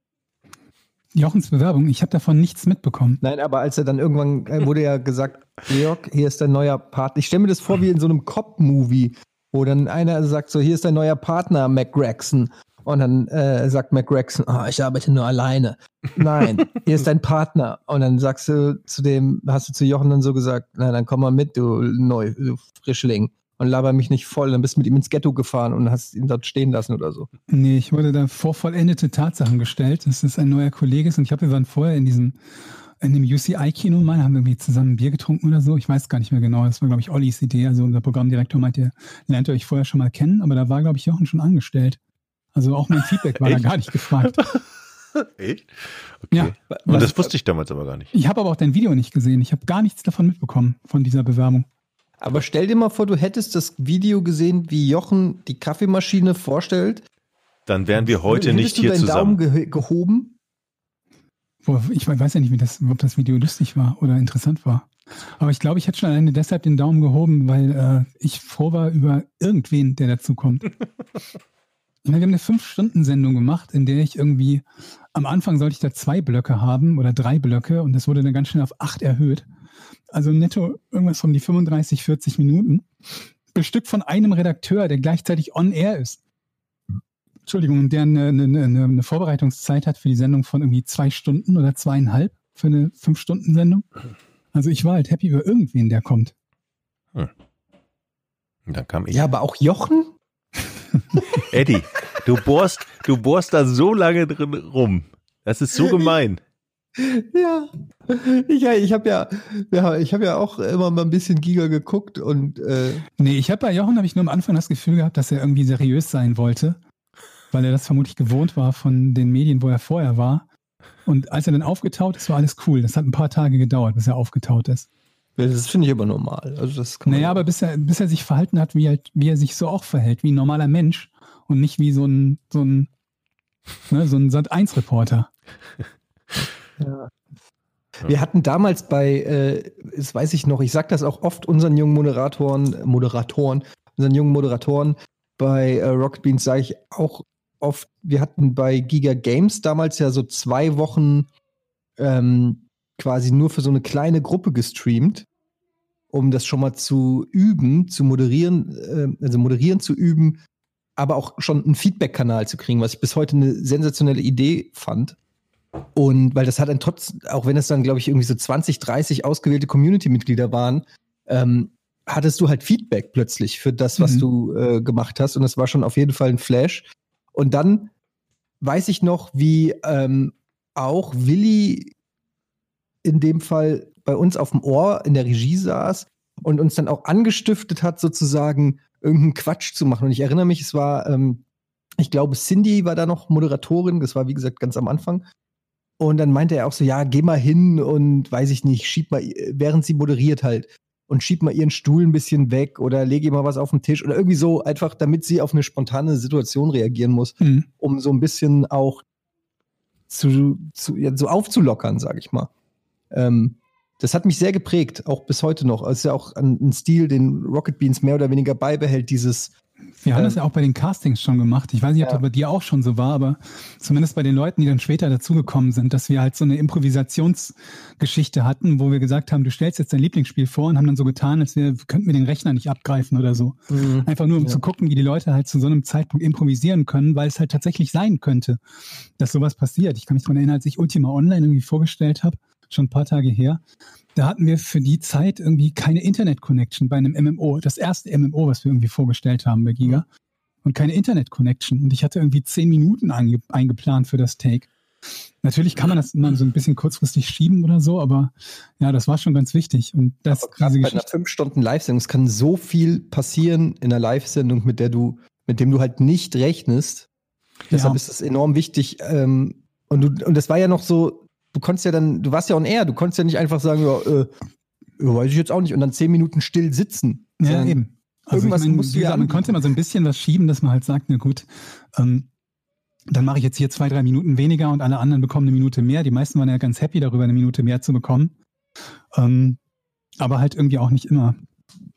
Jochens Bewerbung, ich habe davon nichts mitbekommen. Nein, aber als er dann irgendwann, äh, wurde ja gesagt, Georg, hier ist dein neuer Partner. Ich stelle mir das vor wie in so einem Cop-Movie, wo dann einer sagt so, hier ist dein neuer Partner, Mac Gregson. Und dann äh, sagt Mac Gregson, oh, ich arbeite nur alleine. Nein, hier ist dein Partner. Und dann sagst du zu dem, hast du zu Jochen dann so gesagt, na dann komm mal mit, du, Neu, du Frischling. Und laber mich nicht voll. Dann bist du mit ihm ins Ghetto gefahren und hast ihn dort stehen lassen oder so. Nee, ich wurde da vor vollendete Tatsachen gestellt, dass das ein neuer Kollege ist. Und ich glaube, wir waren vorher in diesem in dem U C I-Kino mal, haben wir zusammen Bier getrunken oder so. Ich weiß gar nicht mehr genau. Das war, glaube ich, Ollis Idee. Also unser Programmdirektor meinte, ihr lernt euch vorher schon mal kennen. Aber da war, glaube ich, Jochen schon angestellt. Also auch mein Feedback war da gar nicht gefragt. Echt? Okay. Ja. Und das wusste ich damals aber gar nicht. Ich habe aber auch dein Video nicht gesehen. Ich habe gar nichts davon mitbekommen, von dieser Bewerbung. Aber stell dir mal vor, du hättest das Video gesehen, wie Jochen die Kaffeemaschine vorstellt. Dann wären wir heute nicht hier zusammen. Hättest du deinen Daumen geh- gehoben? Boah, ich weiß ja nicht, wie das, ob das Video lustig war oder interessant war. Aber ich glaube, ich hätte schon alleine deshalb den Daumen gehoben, weil äh, ich froh war über irgendwen, der dazukommt. Wir haben eine fünf Stunden Sendung gemacht, in der ich irgendwie, am Anfang sollte ich da zwei Blöcke haben oder drei Blöcke und das wurde dann ganz schnell auf acht erhöht. Also netto irgendwas von die fünfunddreißig, vierzig Minuten. Bestückt von einem Redakteur, der gleichzeitig on air ist. Entschuldigung, der eine, eine, eine Vorbereitungszeit hat für die Sendung von irgendwie zwei Stunden oder zweieinhalb für eine fünf Stunden Sendung. Also ich war halt happy über irgendwen, der kommt. Hm. Dann kam ich. Ja, aber auch Jochen? Eddie, du bohrst, du bohrst da so lange drin rum. Das ist so gemein. Ja, ich, ich habe ja, ja, ich hab ja auch immer mal ein bisschen Giga geguckt. Und, äh nee, ich habe bei Jochen hab ich nur am Anfang das Gefühl gehabt, dass er irgendwie seriös sein wollte, weil er das vermutlich gewohnt war von den Medien, wo er vorher war. Und als er dann aufgetaut ist, war alles cool. Das hat ein paar Tage gedauert, bis er aufgetaut ist. Das finde ich aber normal. Also das kann naja, aber bis er, bis er sich verhalten hat, wie, halt, wie er sich so auch verhält, wie ein normaler Mensch und nicht wie so ein, so ein, ne, so ein Sat eins Reporter. Ja. Wir hatten damals bei, äh, das weiß ich noch, ich sage das auch oft unseren jungen Moderatoren, Moderatoren, unseren jungen Moderatoren bei äh, Rocket Beans sage ich auch oft, wir hatten bei Giga Games damals ja so zwei Wochen ähm, quasi nur für so eine kleine Gruppe gestreamt, um das schon mal zu üben, zu moderieren, also moderieren zu üben, aber auch schon einen Feedback-Kanal zu kriegen, was ich bis heute eine sensationelle Idee fand. Und weil das hat dann trotz, auch wenn es dann, glaube ich, irgendwie so zwanzig, dreißig ausgewählte Community-Mitglieder waren, ähm, hattest du halt Feedback plötzlich für das, was mhm. du äh, gemacht hast. Und das war schon auf jeden Fall ein Flash. Und dann weiß ich noch, wie ähm, auch Willi in dem Fall bei uns auf dem Ohr in der Regie saß und uns dann auch angestiftet hat, sozusagen irgendeinen Quatsch zu machen. Und ich erinnere mich, es war, ähm, ich glaube, Cindy war da noch Moderatorin, das war, wie gesagt, ganz am Anfang. Und dann meinte er auch so, ja, geh mal hin und weiß ich nicht, schieb mal, während sie moderiert halt, und schieb mal ihren Stuhl ein bisschen weg oder lege ihr mal was auf den Tisch oder irgendwie so, einfach damit sie auf eine spontane Situation reagieren muss, mhm. um so ein bisschen auch zu, zu ja, so aufzulockern, sag ich mal. Das hat mich sehr geprägt, auch bis heute noch. Es ist ja auch ein Stil, den Rocket Beans mehr oder weniger beibehält, dieses... Wir ähm, haben das ja auch bei den Castings schon gemacht. Ich weiß nicht, ob ja. das bei dir auch schon so war, aber zumindest bei den Leuten, die dann später dazugekommen sind, dass wir halt so eine Improvisationsgeschichte hatten, wo wir gesagt haben, du stellst jetzt dein Lieblingsspiel vor und haben dann so getan, als wir, könnten wir den Rechner nicht abgreifen oder so. Mhm. Einfach nur, um ja. zu gucken, wie die Leute halt zu so einem Zeitpunkt improvisieren können, weil es halt tatsächlich sein könnte, dass sowas passiert. Ich kann mich daran erinnern, als ich Ultima Online irgendwie vorgestellt habe, schon ein paar Tage her, da hatten wir für die Zeit irgendwie keine Internet-Connection bei einem M M O, das erste M M O, was wir irgendwie vorgestellt haben bei Giga, und keine Internet-Connection und ich hatte irgendwie zehn Minuten ange- eingeplant für das Take. Natürlich kann man das immer so ein bisschen kurzfristig schieben oder so, aber ja, das war schon ganz wichtig. Und das gerade bei einer fünf Stunden Live-Sendung, es kann so viel passieren in einer Live-Sendung, mit der du, mit dem du halt nicht rechnest, ja. deshalb ist es enorm wichtig ähm, und, du, und das war ja noch so. Du konntest ja dann, du warst ja on air, du konntest ja nicht einfach sagen, ja, äh, weiß ich jetzt auch nicht, und dann zehn Minuten still sitzen. Ja, eben. Also irgendwas ich mein, musst du ja gesagt, man konnte immer so ein bisschen was schieben, dass man halt sagt, na gut, ähm, dann mache ich jetzt hier zwei, drei Minuten weniger und alle anderen bekommen eine Minute mehr. Die meisten waren ja ganz happy darüber, eine Minute mehr zu bekommen. Ähm, aber halt irgendwie auch nicht immer.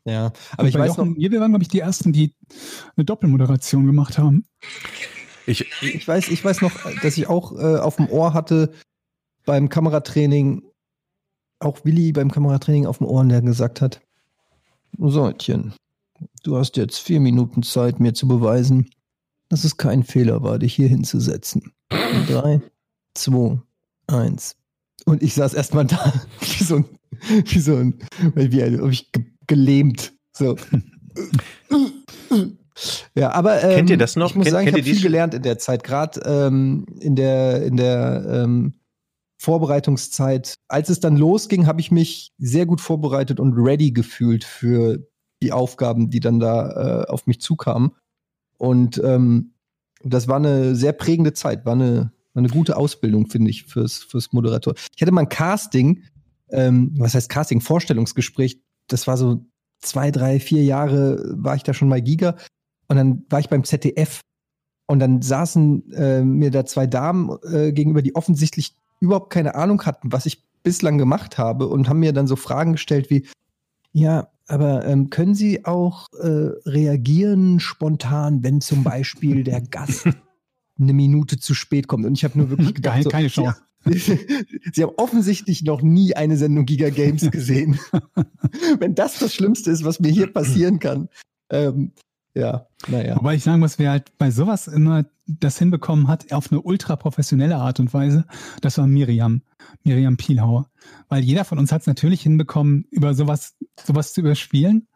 Ja, aber und ich weiß Jochen, noch... Wir waren, glaube ich, die Ersten, die eine Doppelmoderation gemacht haben. Ich, ich, ich, weiß, ich weiß noch, dass ich auch äh, auf dem Ohr hatte, beim Kameratraining, auch Willi beim Kameratraining auf dem Ohren, der gesagt hat, so Etienne, du hast jetzt vier Minuten Zeit, mir zu beweisen, dass es kein Fehler war, dich hier hinzusetzen. Und drei, zwei, eins. Und ich saß erstmal da, wie so ein, wie so ein, wie ein, ich ge- gelähmt. So. Ja, aber ähm, kennt ihr das noch? Ich muss Ken- sagen, ich habe viel gelernt in der Zeit, gerade ähm, in der, in der ähm, Vorbereitungszeit. Als es dann losging, habe ich mich sehr gut vorbereitet und ready gefühlt für die Aufgaben, die dann da äh, auf mich zukamen. Und ähm, das war eine sehr prägende Zeit, war eine, war eine gute Ausbildung, finde ich, fürs, fürs Moderator. Ich hatte mal ein Casting, ähm, was heißt Casting, Vorstellungsgespräch, das war so zwei, drei, vier Jahre war ich da schon mal Giga und dann war ich beim Z D F und dann saßen äh, mir da zwei Damen äh, gegenüber, die offensichtlich überhaupt keine Ahnung hatten, was ich bislang gemacht habe und haben mir dann so Fragen gestellt wie, ja, aber ähm, können Sie auch äh, reagieren spontan, wenn zum Beispiel der Gast eine Minute zu spät kommt? Und ich habe nur wirklich gedacht, keine, so, keine Chance. Sie, Sie haben offensichtlich noch nie eine Sendung Giga Games gesehen. Wenn das das Schlimmste ist, was mir hier passieren kann. Ähm, ja, naja. Wobei ich sagen muss, wer halt bei sowas immer das hinbekommen hat, auf eine ultra professionelle Art und Weise, das war Miriam. Miriam Pielhauer. Weil jeder von uns hat es natürlich hinbekommen, über sowas, sowas zu überspielen.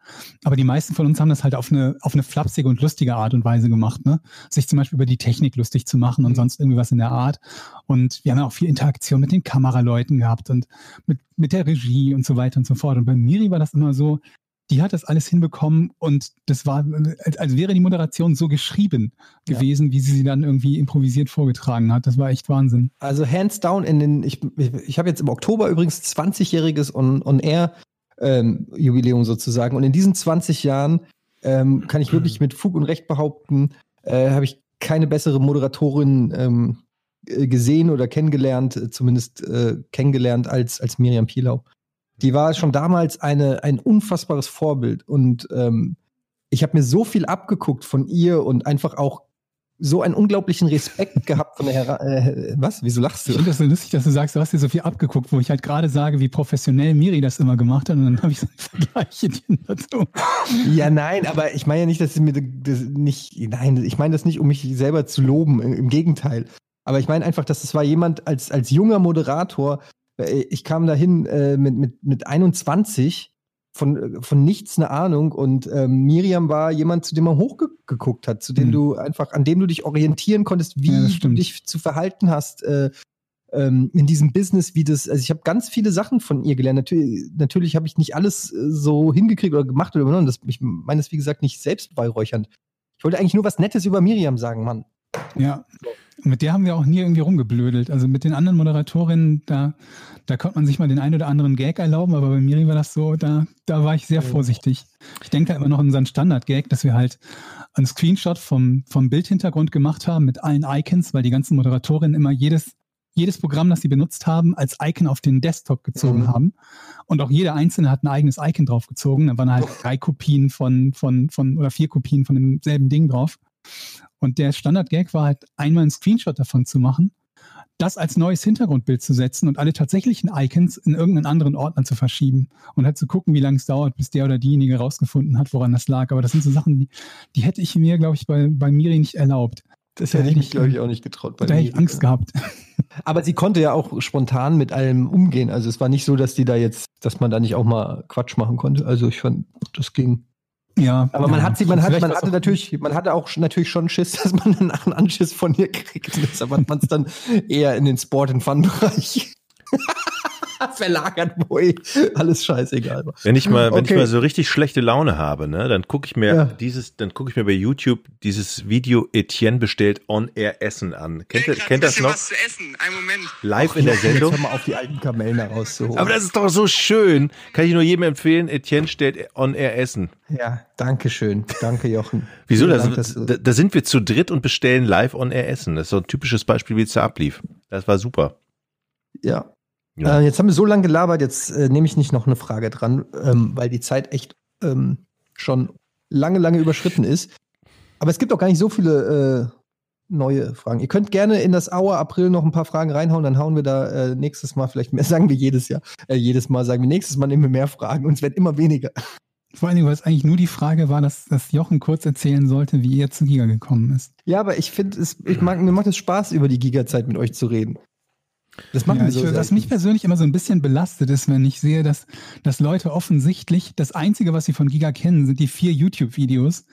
Aber die meisten von uns haben das halt auf eine, auf eine flapsige und lustige Art und Weise gemacht, ne? Sich zum Beispiel über die Technik lustig zu machen und sonst irgendwie was in der Art. Und wir haben auch viel Interaktion mit den Kameraleuten gehabt und mit, mit der Regie und so weiter und so fort. Und bei Miri war das immer so, die hat das alles hinbekommen und das war, als wäre die Moderation so geschrieben gewesen, ja, wie sie sie dann irgendwie improvisiert vorgetragen hat. Das war echt Wahnsinn. Also hands down in den, ich, ich, ich habe jetzt im Oktober übrigens zwanzigjähriges On, on Air ähm, Jubiläum sozusagen und in diesen zwanzig Jahren ähm, kann ich wirklich mit Fug und Recht behaupten, äh, habe ich keine bessere Moderatorin ähm, gesehen oder kennengelernt, zumindest äh, kennengelernt als, als Miriam Pielhauer. Die war schon damals eine, ein unfassbares Vorbild und ähm, ich habe mir so viel abgeguckt von ihr und einfach auch so einen unglaublichen Respekt gehabt von der Her- äh, was? Wieso lachst du? Ich finde das so lustig, dass du sagst, du hast dir so viel abgeguckt, wo ich halt gerade sage, wie professionell Miri das immer gemacht hat und dann habe ich so einen Vergleich dazu. Ja, nein, aber ich meine ja nicht, dass sie mir das nicht, nein, ich meine das nicht, um mich selber zu loben, im, im Gegenteil. Aber ich meine einfach, dass das war jemand als, als junger Moderator. Ich kam dahin äh, mit, mit, mit einundzwanzig, von, von nichts eine Ahnung und ähm, Miriam war jemand, zu dem man hochgeguckt hat, zu dem mhm. du einfach, an dem du dich orientieren konntest, wie ja, du dich zu verhalten hast äh, ähm, in diesem Business, wie das, also ich habe ganz viele Sachen von ihr gelernt, natürlich, natürlich habe ich nicht alles äh, so hingekriegt oder gemacht oder übernommen, das, ich meine das wie gesagt nicht selbstbeiräuchernd. Ich wollte eigentlich nur was Nettes über Miriam sagen, Mann. Ja, mit der haben wir auch nie irgendwie rumgeblödelt. Also mit den anderen Moderatorinnen, da, da konnte man sich mal den einen oder anderen Gag erlauben, aber bei Miri war das so, da, da war ich sehr vorsichtig. Ich denke halt immer noch an unseren Standard-Gag, dass wir halt einen Screenshot vom, vom Bildhintergrund gemacht haben mit allen Icons, weil die ganzen Moderatorinnen immer jedes, jedes Programm, das sie benutzt haben, als Icon auf den Desktop gezogen mhm. haben. Und auch jeder Einzelne hat ein eigenes Icon draufgezogen. Da waren halt drei Kopien von, von, von oder vier Kopien von demselben Ding drauf. Und der Standard-Gag war halt, einmal einen Screenshot davon zu machen, das als neues Hintergrundbild zu setzen und alle tatsächlichen Icons in irgendeinen anderen Ordner zu verschieben und halt zu gucken, wie lange es dauert, bis der oder diejenige rausgefunden hat, woran das lag. Aber das sind so Sachen, die, die hätte ich mir, glaube ich, bei, bei Miri nicht erlaubt. Das, das hätte ich mich, glaube ich, auch nicht getraut. Bei da hätte ich Angst gehabt. Aber sie konnte ja auch spontan mit allem umgehen. Also es war nicht so, dass die da jetzt, dass man da nicht auch mal Quatsch machen konnte. Also ich fand, das ging. Ja, aber man ja, hat sie, man hat, man hatte natürlich, man hatte auch natürlich schon Schiss, dass man danach einen Anschiss von ihr kriegt. Deshalb hat man es dann eher in den Sport- und Fun-Bereich verlagert, boy. Alles scheißegal. Wenn ich mal, wenn okay. ich mal so richtig schlechte Laune habe, ne, dann gucke ich mir ja. dieses, dann gucke ich mir bei YouTube dieses Video Etienne bestellt On-Air Essen an. Kennt, hey, kennt das noch? Was zu essen. Einen Moment. Live Och, in der Sendung. Jetzt mal auf die alten Kamellen rauszuholen. Aber das ist doch so schön. Kann ich nur jedem empfehlen, Etienne stellt On-Air Essen. Ja, danke schön. Danke, Jochen. Wieso? Da, das, da, da sind wir zu dritt und bestellen live On-Air Essen. Das ist so ein typisches Beispiel, wie es da ablief. Das war super. Ja. Ja. Äh, jetzt haben wir so lange gelabert, jetzt äh, nehme ich nicht noch eine Frage dran, ähm, weil die Zeit echt ähm, schon lange, lange überschritten ist. Aber es gibt auch gar nicht so viele äh, neue Fragen. Ihr könnt gerne in das Hour April noch ein paar Fragen reinhauen, dann hauen wir da äh, nächstes Mal vielleicht mehr, sagen wir jedes Jahr, äh, jedes Mal sagen wir, nächstes Mal nehmen wir mehr Fragen und es werden immer weniger. Vor allen Dingen, weil es eigentlich nur die Frage war, dass, dass Jochen kurz erzählen sollte, wie er zu Giga gekommen ist. Ja, aber ich finde, mir macht es Spaß, über die Giga-Zeit mit euch zu reden. Das machen ja, wir so. Ich, was mich persönlich immer so ein bisschen belastet ist, wenn ich sehe, dass, dass Leute offensichtlich, das Einzige, was sie von Giga kennen, sind die vier YouTube-Videos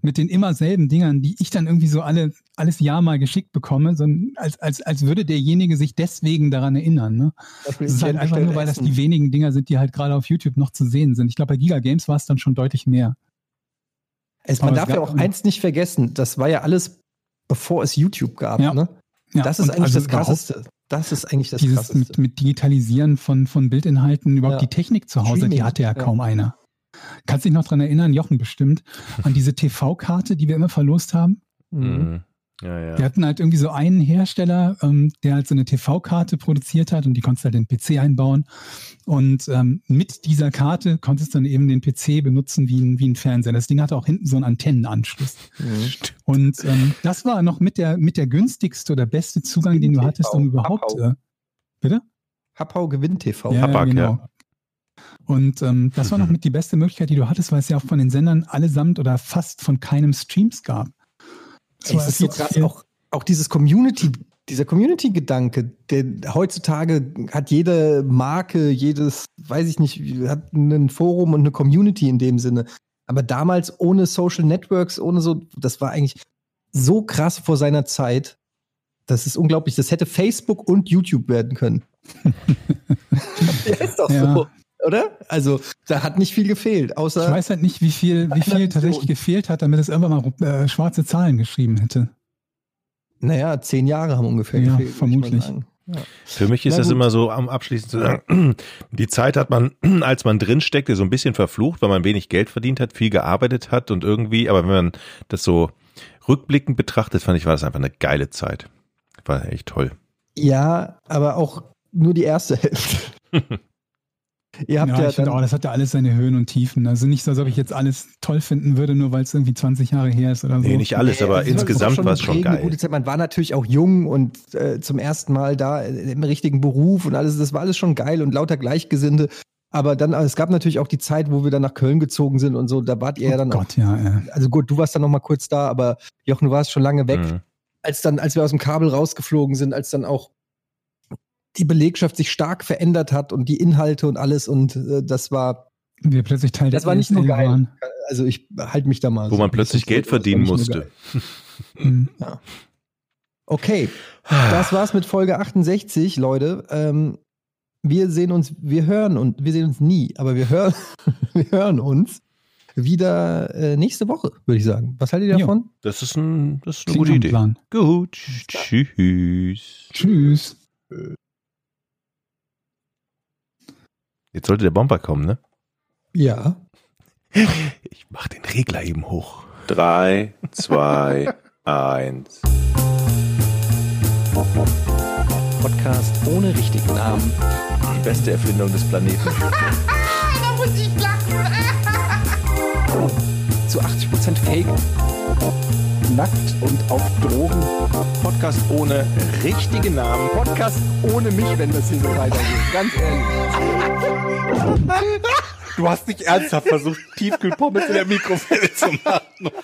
mit den immer selben Dingern, die ich dann irgendwie so alle, alles Jahr mal geschickt bekomme, so als, als, als würde derjenige sich deswegen daran erinnern. Ne? Das, das ist halt einfach nur, weil das die wenigen Dinger sind, die halt gerade auf YouTube noch zu sehen sind. Ich glaube, bei Giga Games war es dann schon deutlich mehr. Es, man darf ja auch eins nicht vergessen, das war ja alles, bevor es YouTube gab. Ja. Ne? Ja, das ist eigentlich also das Krasseste. Das ist eigentlich das Dieses Krasseste. Mit, mit Digitalisieren von, von Bildinhalten, überhaupt ja. Die Technik zu Hause, Streaming, die hatte ja, ja kaum einer. Kannst dich noch daran erinnern, Jochen bestimmt, an diese T V-Karte, die wir immer verlost haben? Mhm. Ja, ja. Wir hatten halt irgendwie so einen Hersteller, ähm, der halt so eine T V-Karte produziert hat und die konntest halt in den P C einbauen. Und ähm, mit dieser Karte konntest du dann eben den P C benutzen wie ein, wie ein Fernseher. Das Ding hatte auch hinten so einen Antennenanschluss. Mhm. Und ähm, das war noch mit der, mit der günstigste oder beste Zugang, den du hattest, um überhaupt... Äh, bitte? Happau gewinnt T V. Ja, Hapag, genau. Ja. Und ähm, das war noch mit die beste Möglichkeit, die du hattest, weil es ja auch von den Sendern allesamt oder fast von keinem Streams gab. Ey, es ist so krass, auch, auch dieses Community, dieser Community-Gedanke, der heutzutage hat jede Marke, jedes, weiß ich nicht, hat ein Forum und eine Community in dem Sinne. Aber damals ohne Social Networks, ohne so, das war eigentlich so krass vor seiner Zeit. Das ist unglaublich. Das hätte Facebook und YouTube werden können. Das ist doch ja. so. Oder? Also, da hat nicht viel gefehlt. Außer ich weiß halt nicht, wie viel, wie viel tatsächlich gefehlt hat, damit es irgendwann mal äh, schwarze Zahlen geschrieben hätte. Naja, zehn Jahre haben ungefähr ja, gefehlt. Vermutlich. Ja. Für mich ist Na das gut. immer so, am abschließend zu sagen, die Zeit hat man, als man drin steckte, so ein bisschen verflucht, weil man wenig Geld verdient hat, viel gearbeitet hat und irgendwie, aber wenn man das so rückblickend betrachtet, fand ich, war das einfach eine geile Zeit. War echt toll. Ja, aber auch nur die erste Hälfte. Ihr habt ja, ja ich finde auch, das hat ja alles seine Höhen und Tiefen. Also nicht so, als ob ich jetzt alles toll finden würde, nur weil es irgendwie zwanzig Jahre her ist oder so. Nee, nicht alles, aber nee, insgesamt war es schon geil. Gute Zeit. Man war natürlich auch jung und äh, zum ersten Mal da im richtigen Beruf und alles. Das war alles schon geil und lauter Gleichgesinnte. Aber dann, es gab natürlich auch die Zeit, wo wir dann nach Köln gezogen sind und so. Da wart ihr oh ja dann Gott, auch. Ja, ja. Also gut, du warst dann noch mal kurz da, aber Jochen, du warst schon lange weg. Mhm. Als dann, als wir aus dem Kabel rausgeflogen sind, als dann auch die Belegschaft sich stark verändert hat und die Inhalte und alles und äh, das war wir plötzlich Teil das war nicht nur geil. Waren. Also ich halte mich da mal. Wo so man plötzlich Geld verdienen musste. Ja. Okay, das war's mit Folge achtundsechzig, Leute. Ähm, wir sehen uns, wir hören und wir sehen uns nie, aber wir hören, wir hören uns wieder äh, nächste Woche, würde ich sagen. Was haltet ihr davon? Jo, das ist, ein, das ist eine gute Idee. Plan. Gut, tschüss. Tschüss. Jetzt sollte der Bomber kommen, ne? Ja. Ich mach den Regler eben hoch. Drei, zwei, eins. Podcast ohne richtigen Namen. Die beste Erfindung des Planeten. Da muss ich lachen. Zu achtzig Prozent Fake. Nackt und auf Drogen. Podcast ohne richtigen Namen. Podcast ohne mich, wenn das hier so weitergeht. Ganz ehrlich. Du hast nicht ernsthaft versucht, Tiefkühlpommes in der Mikrowelle zu machen.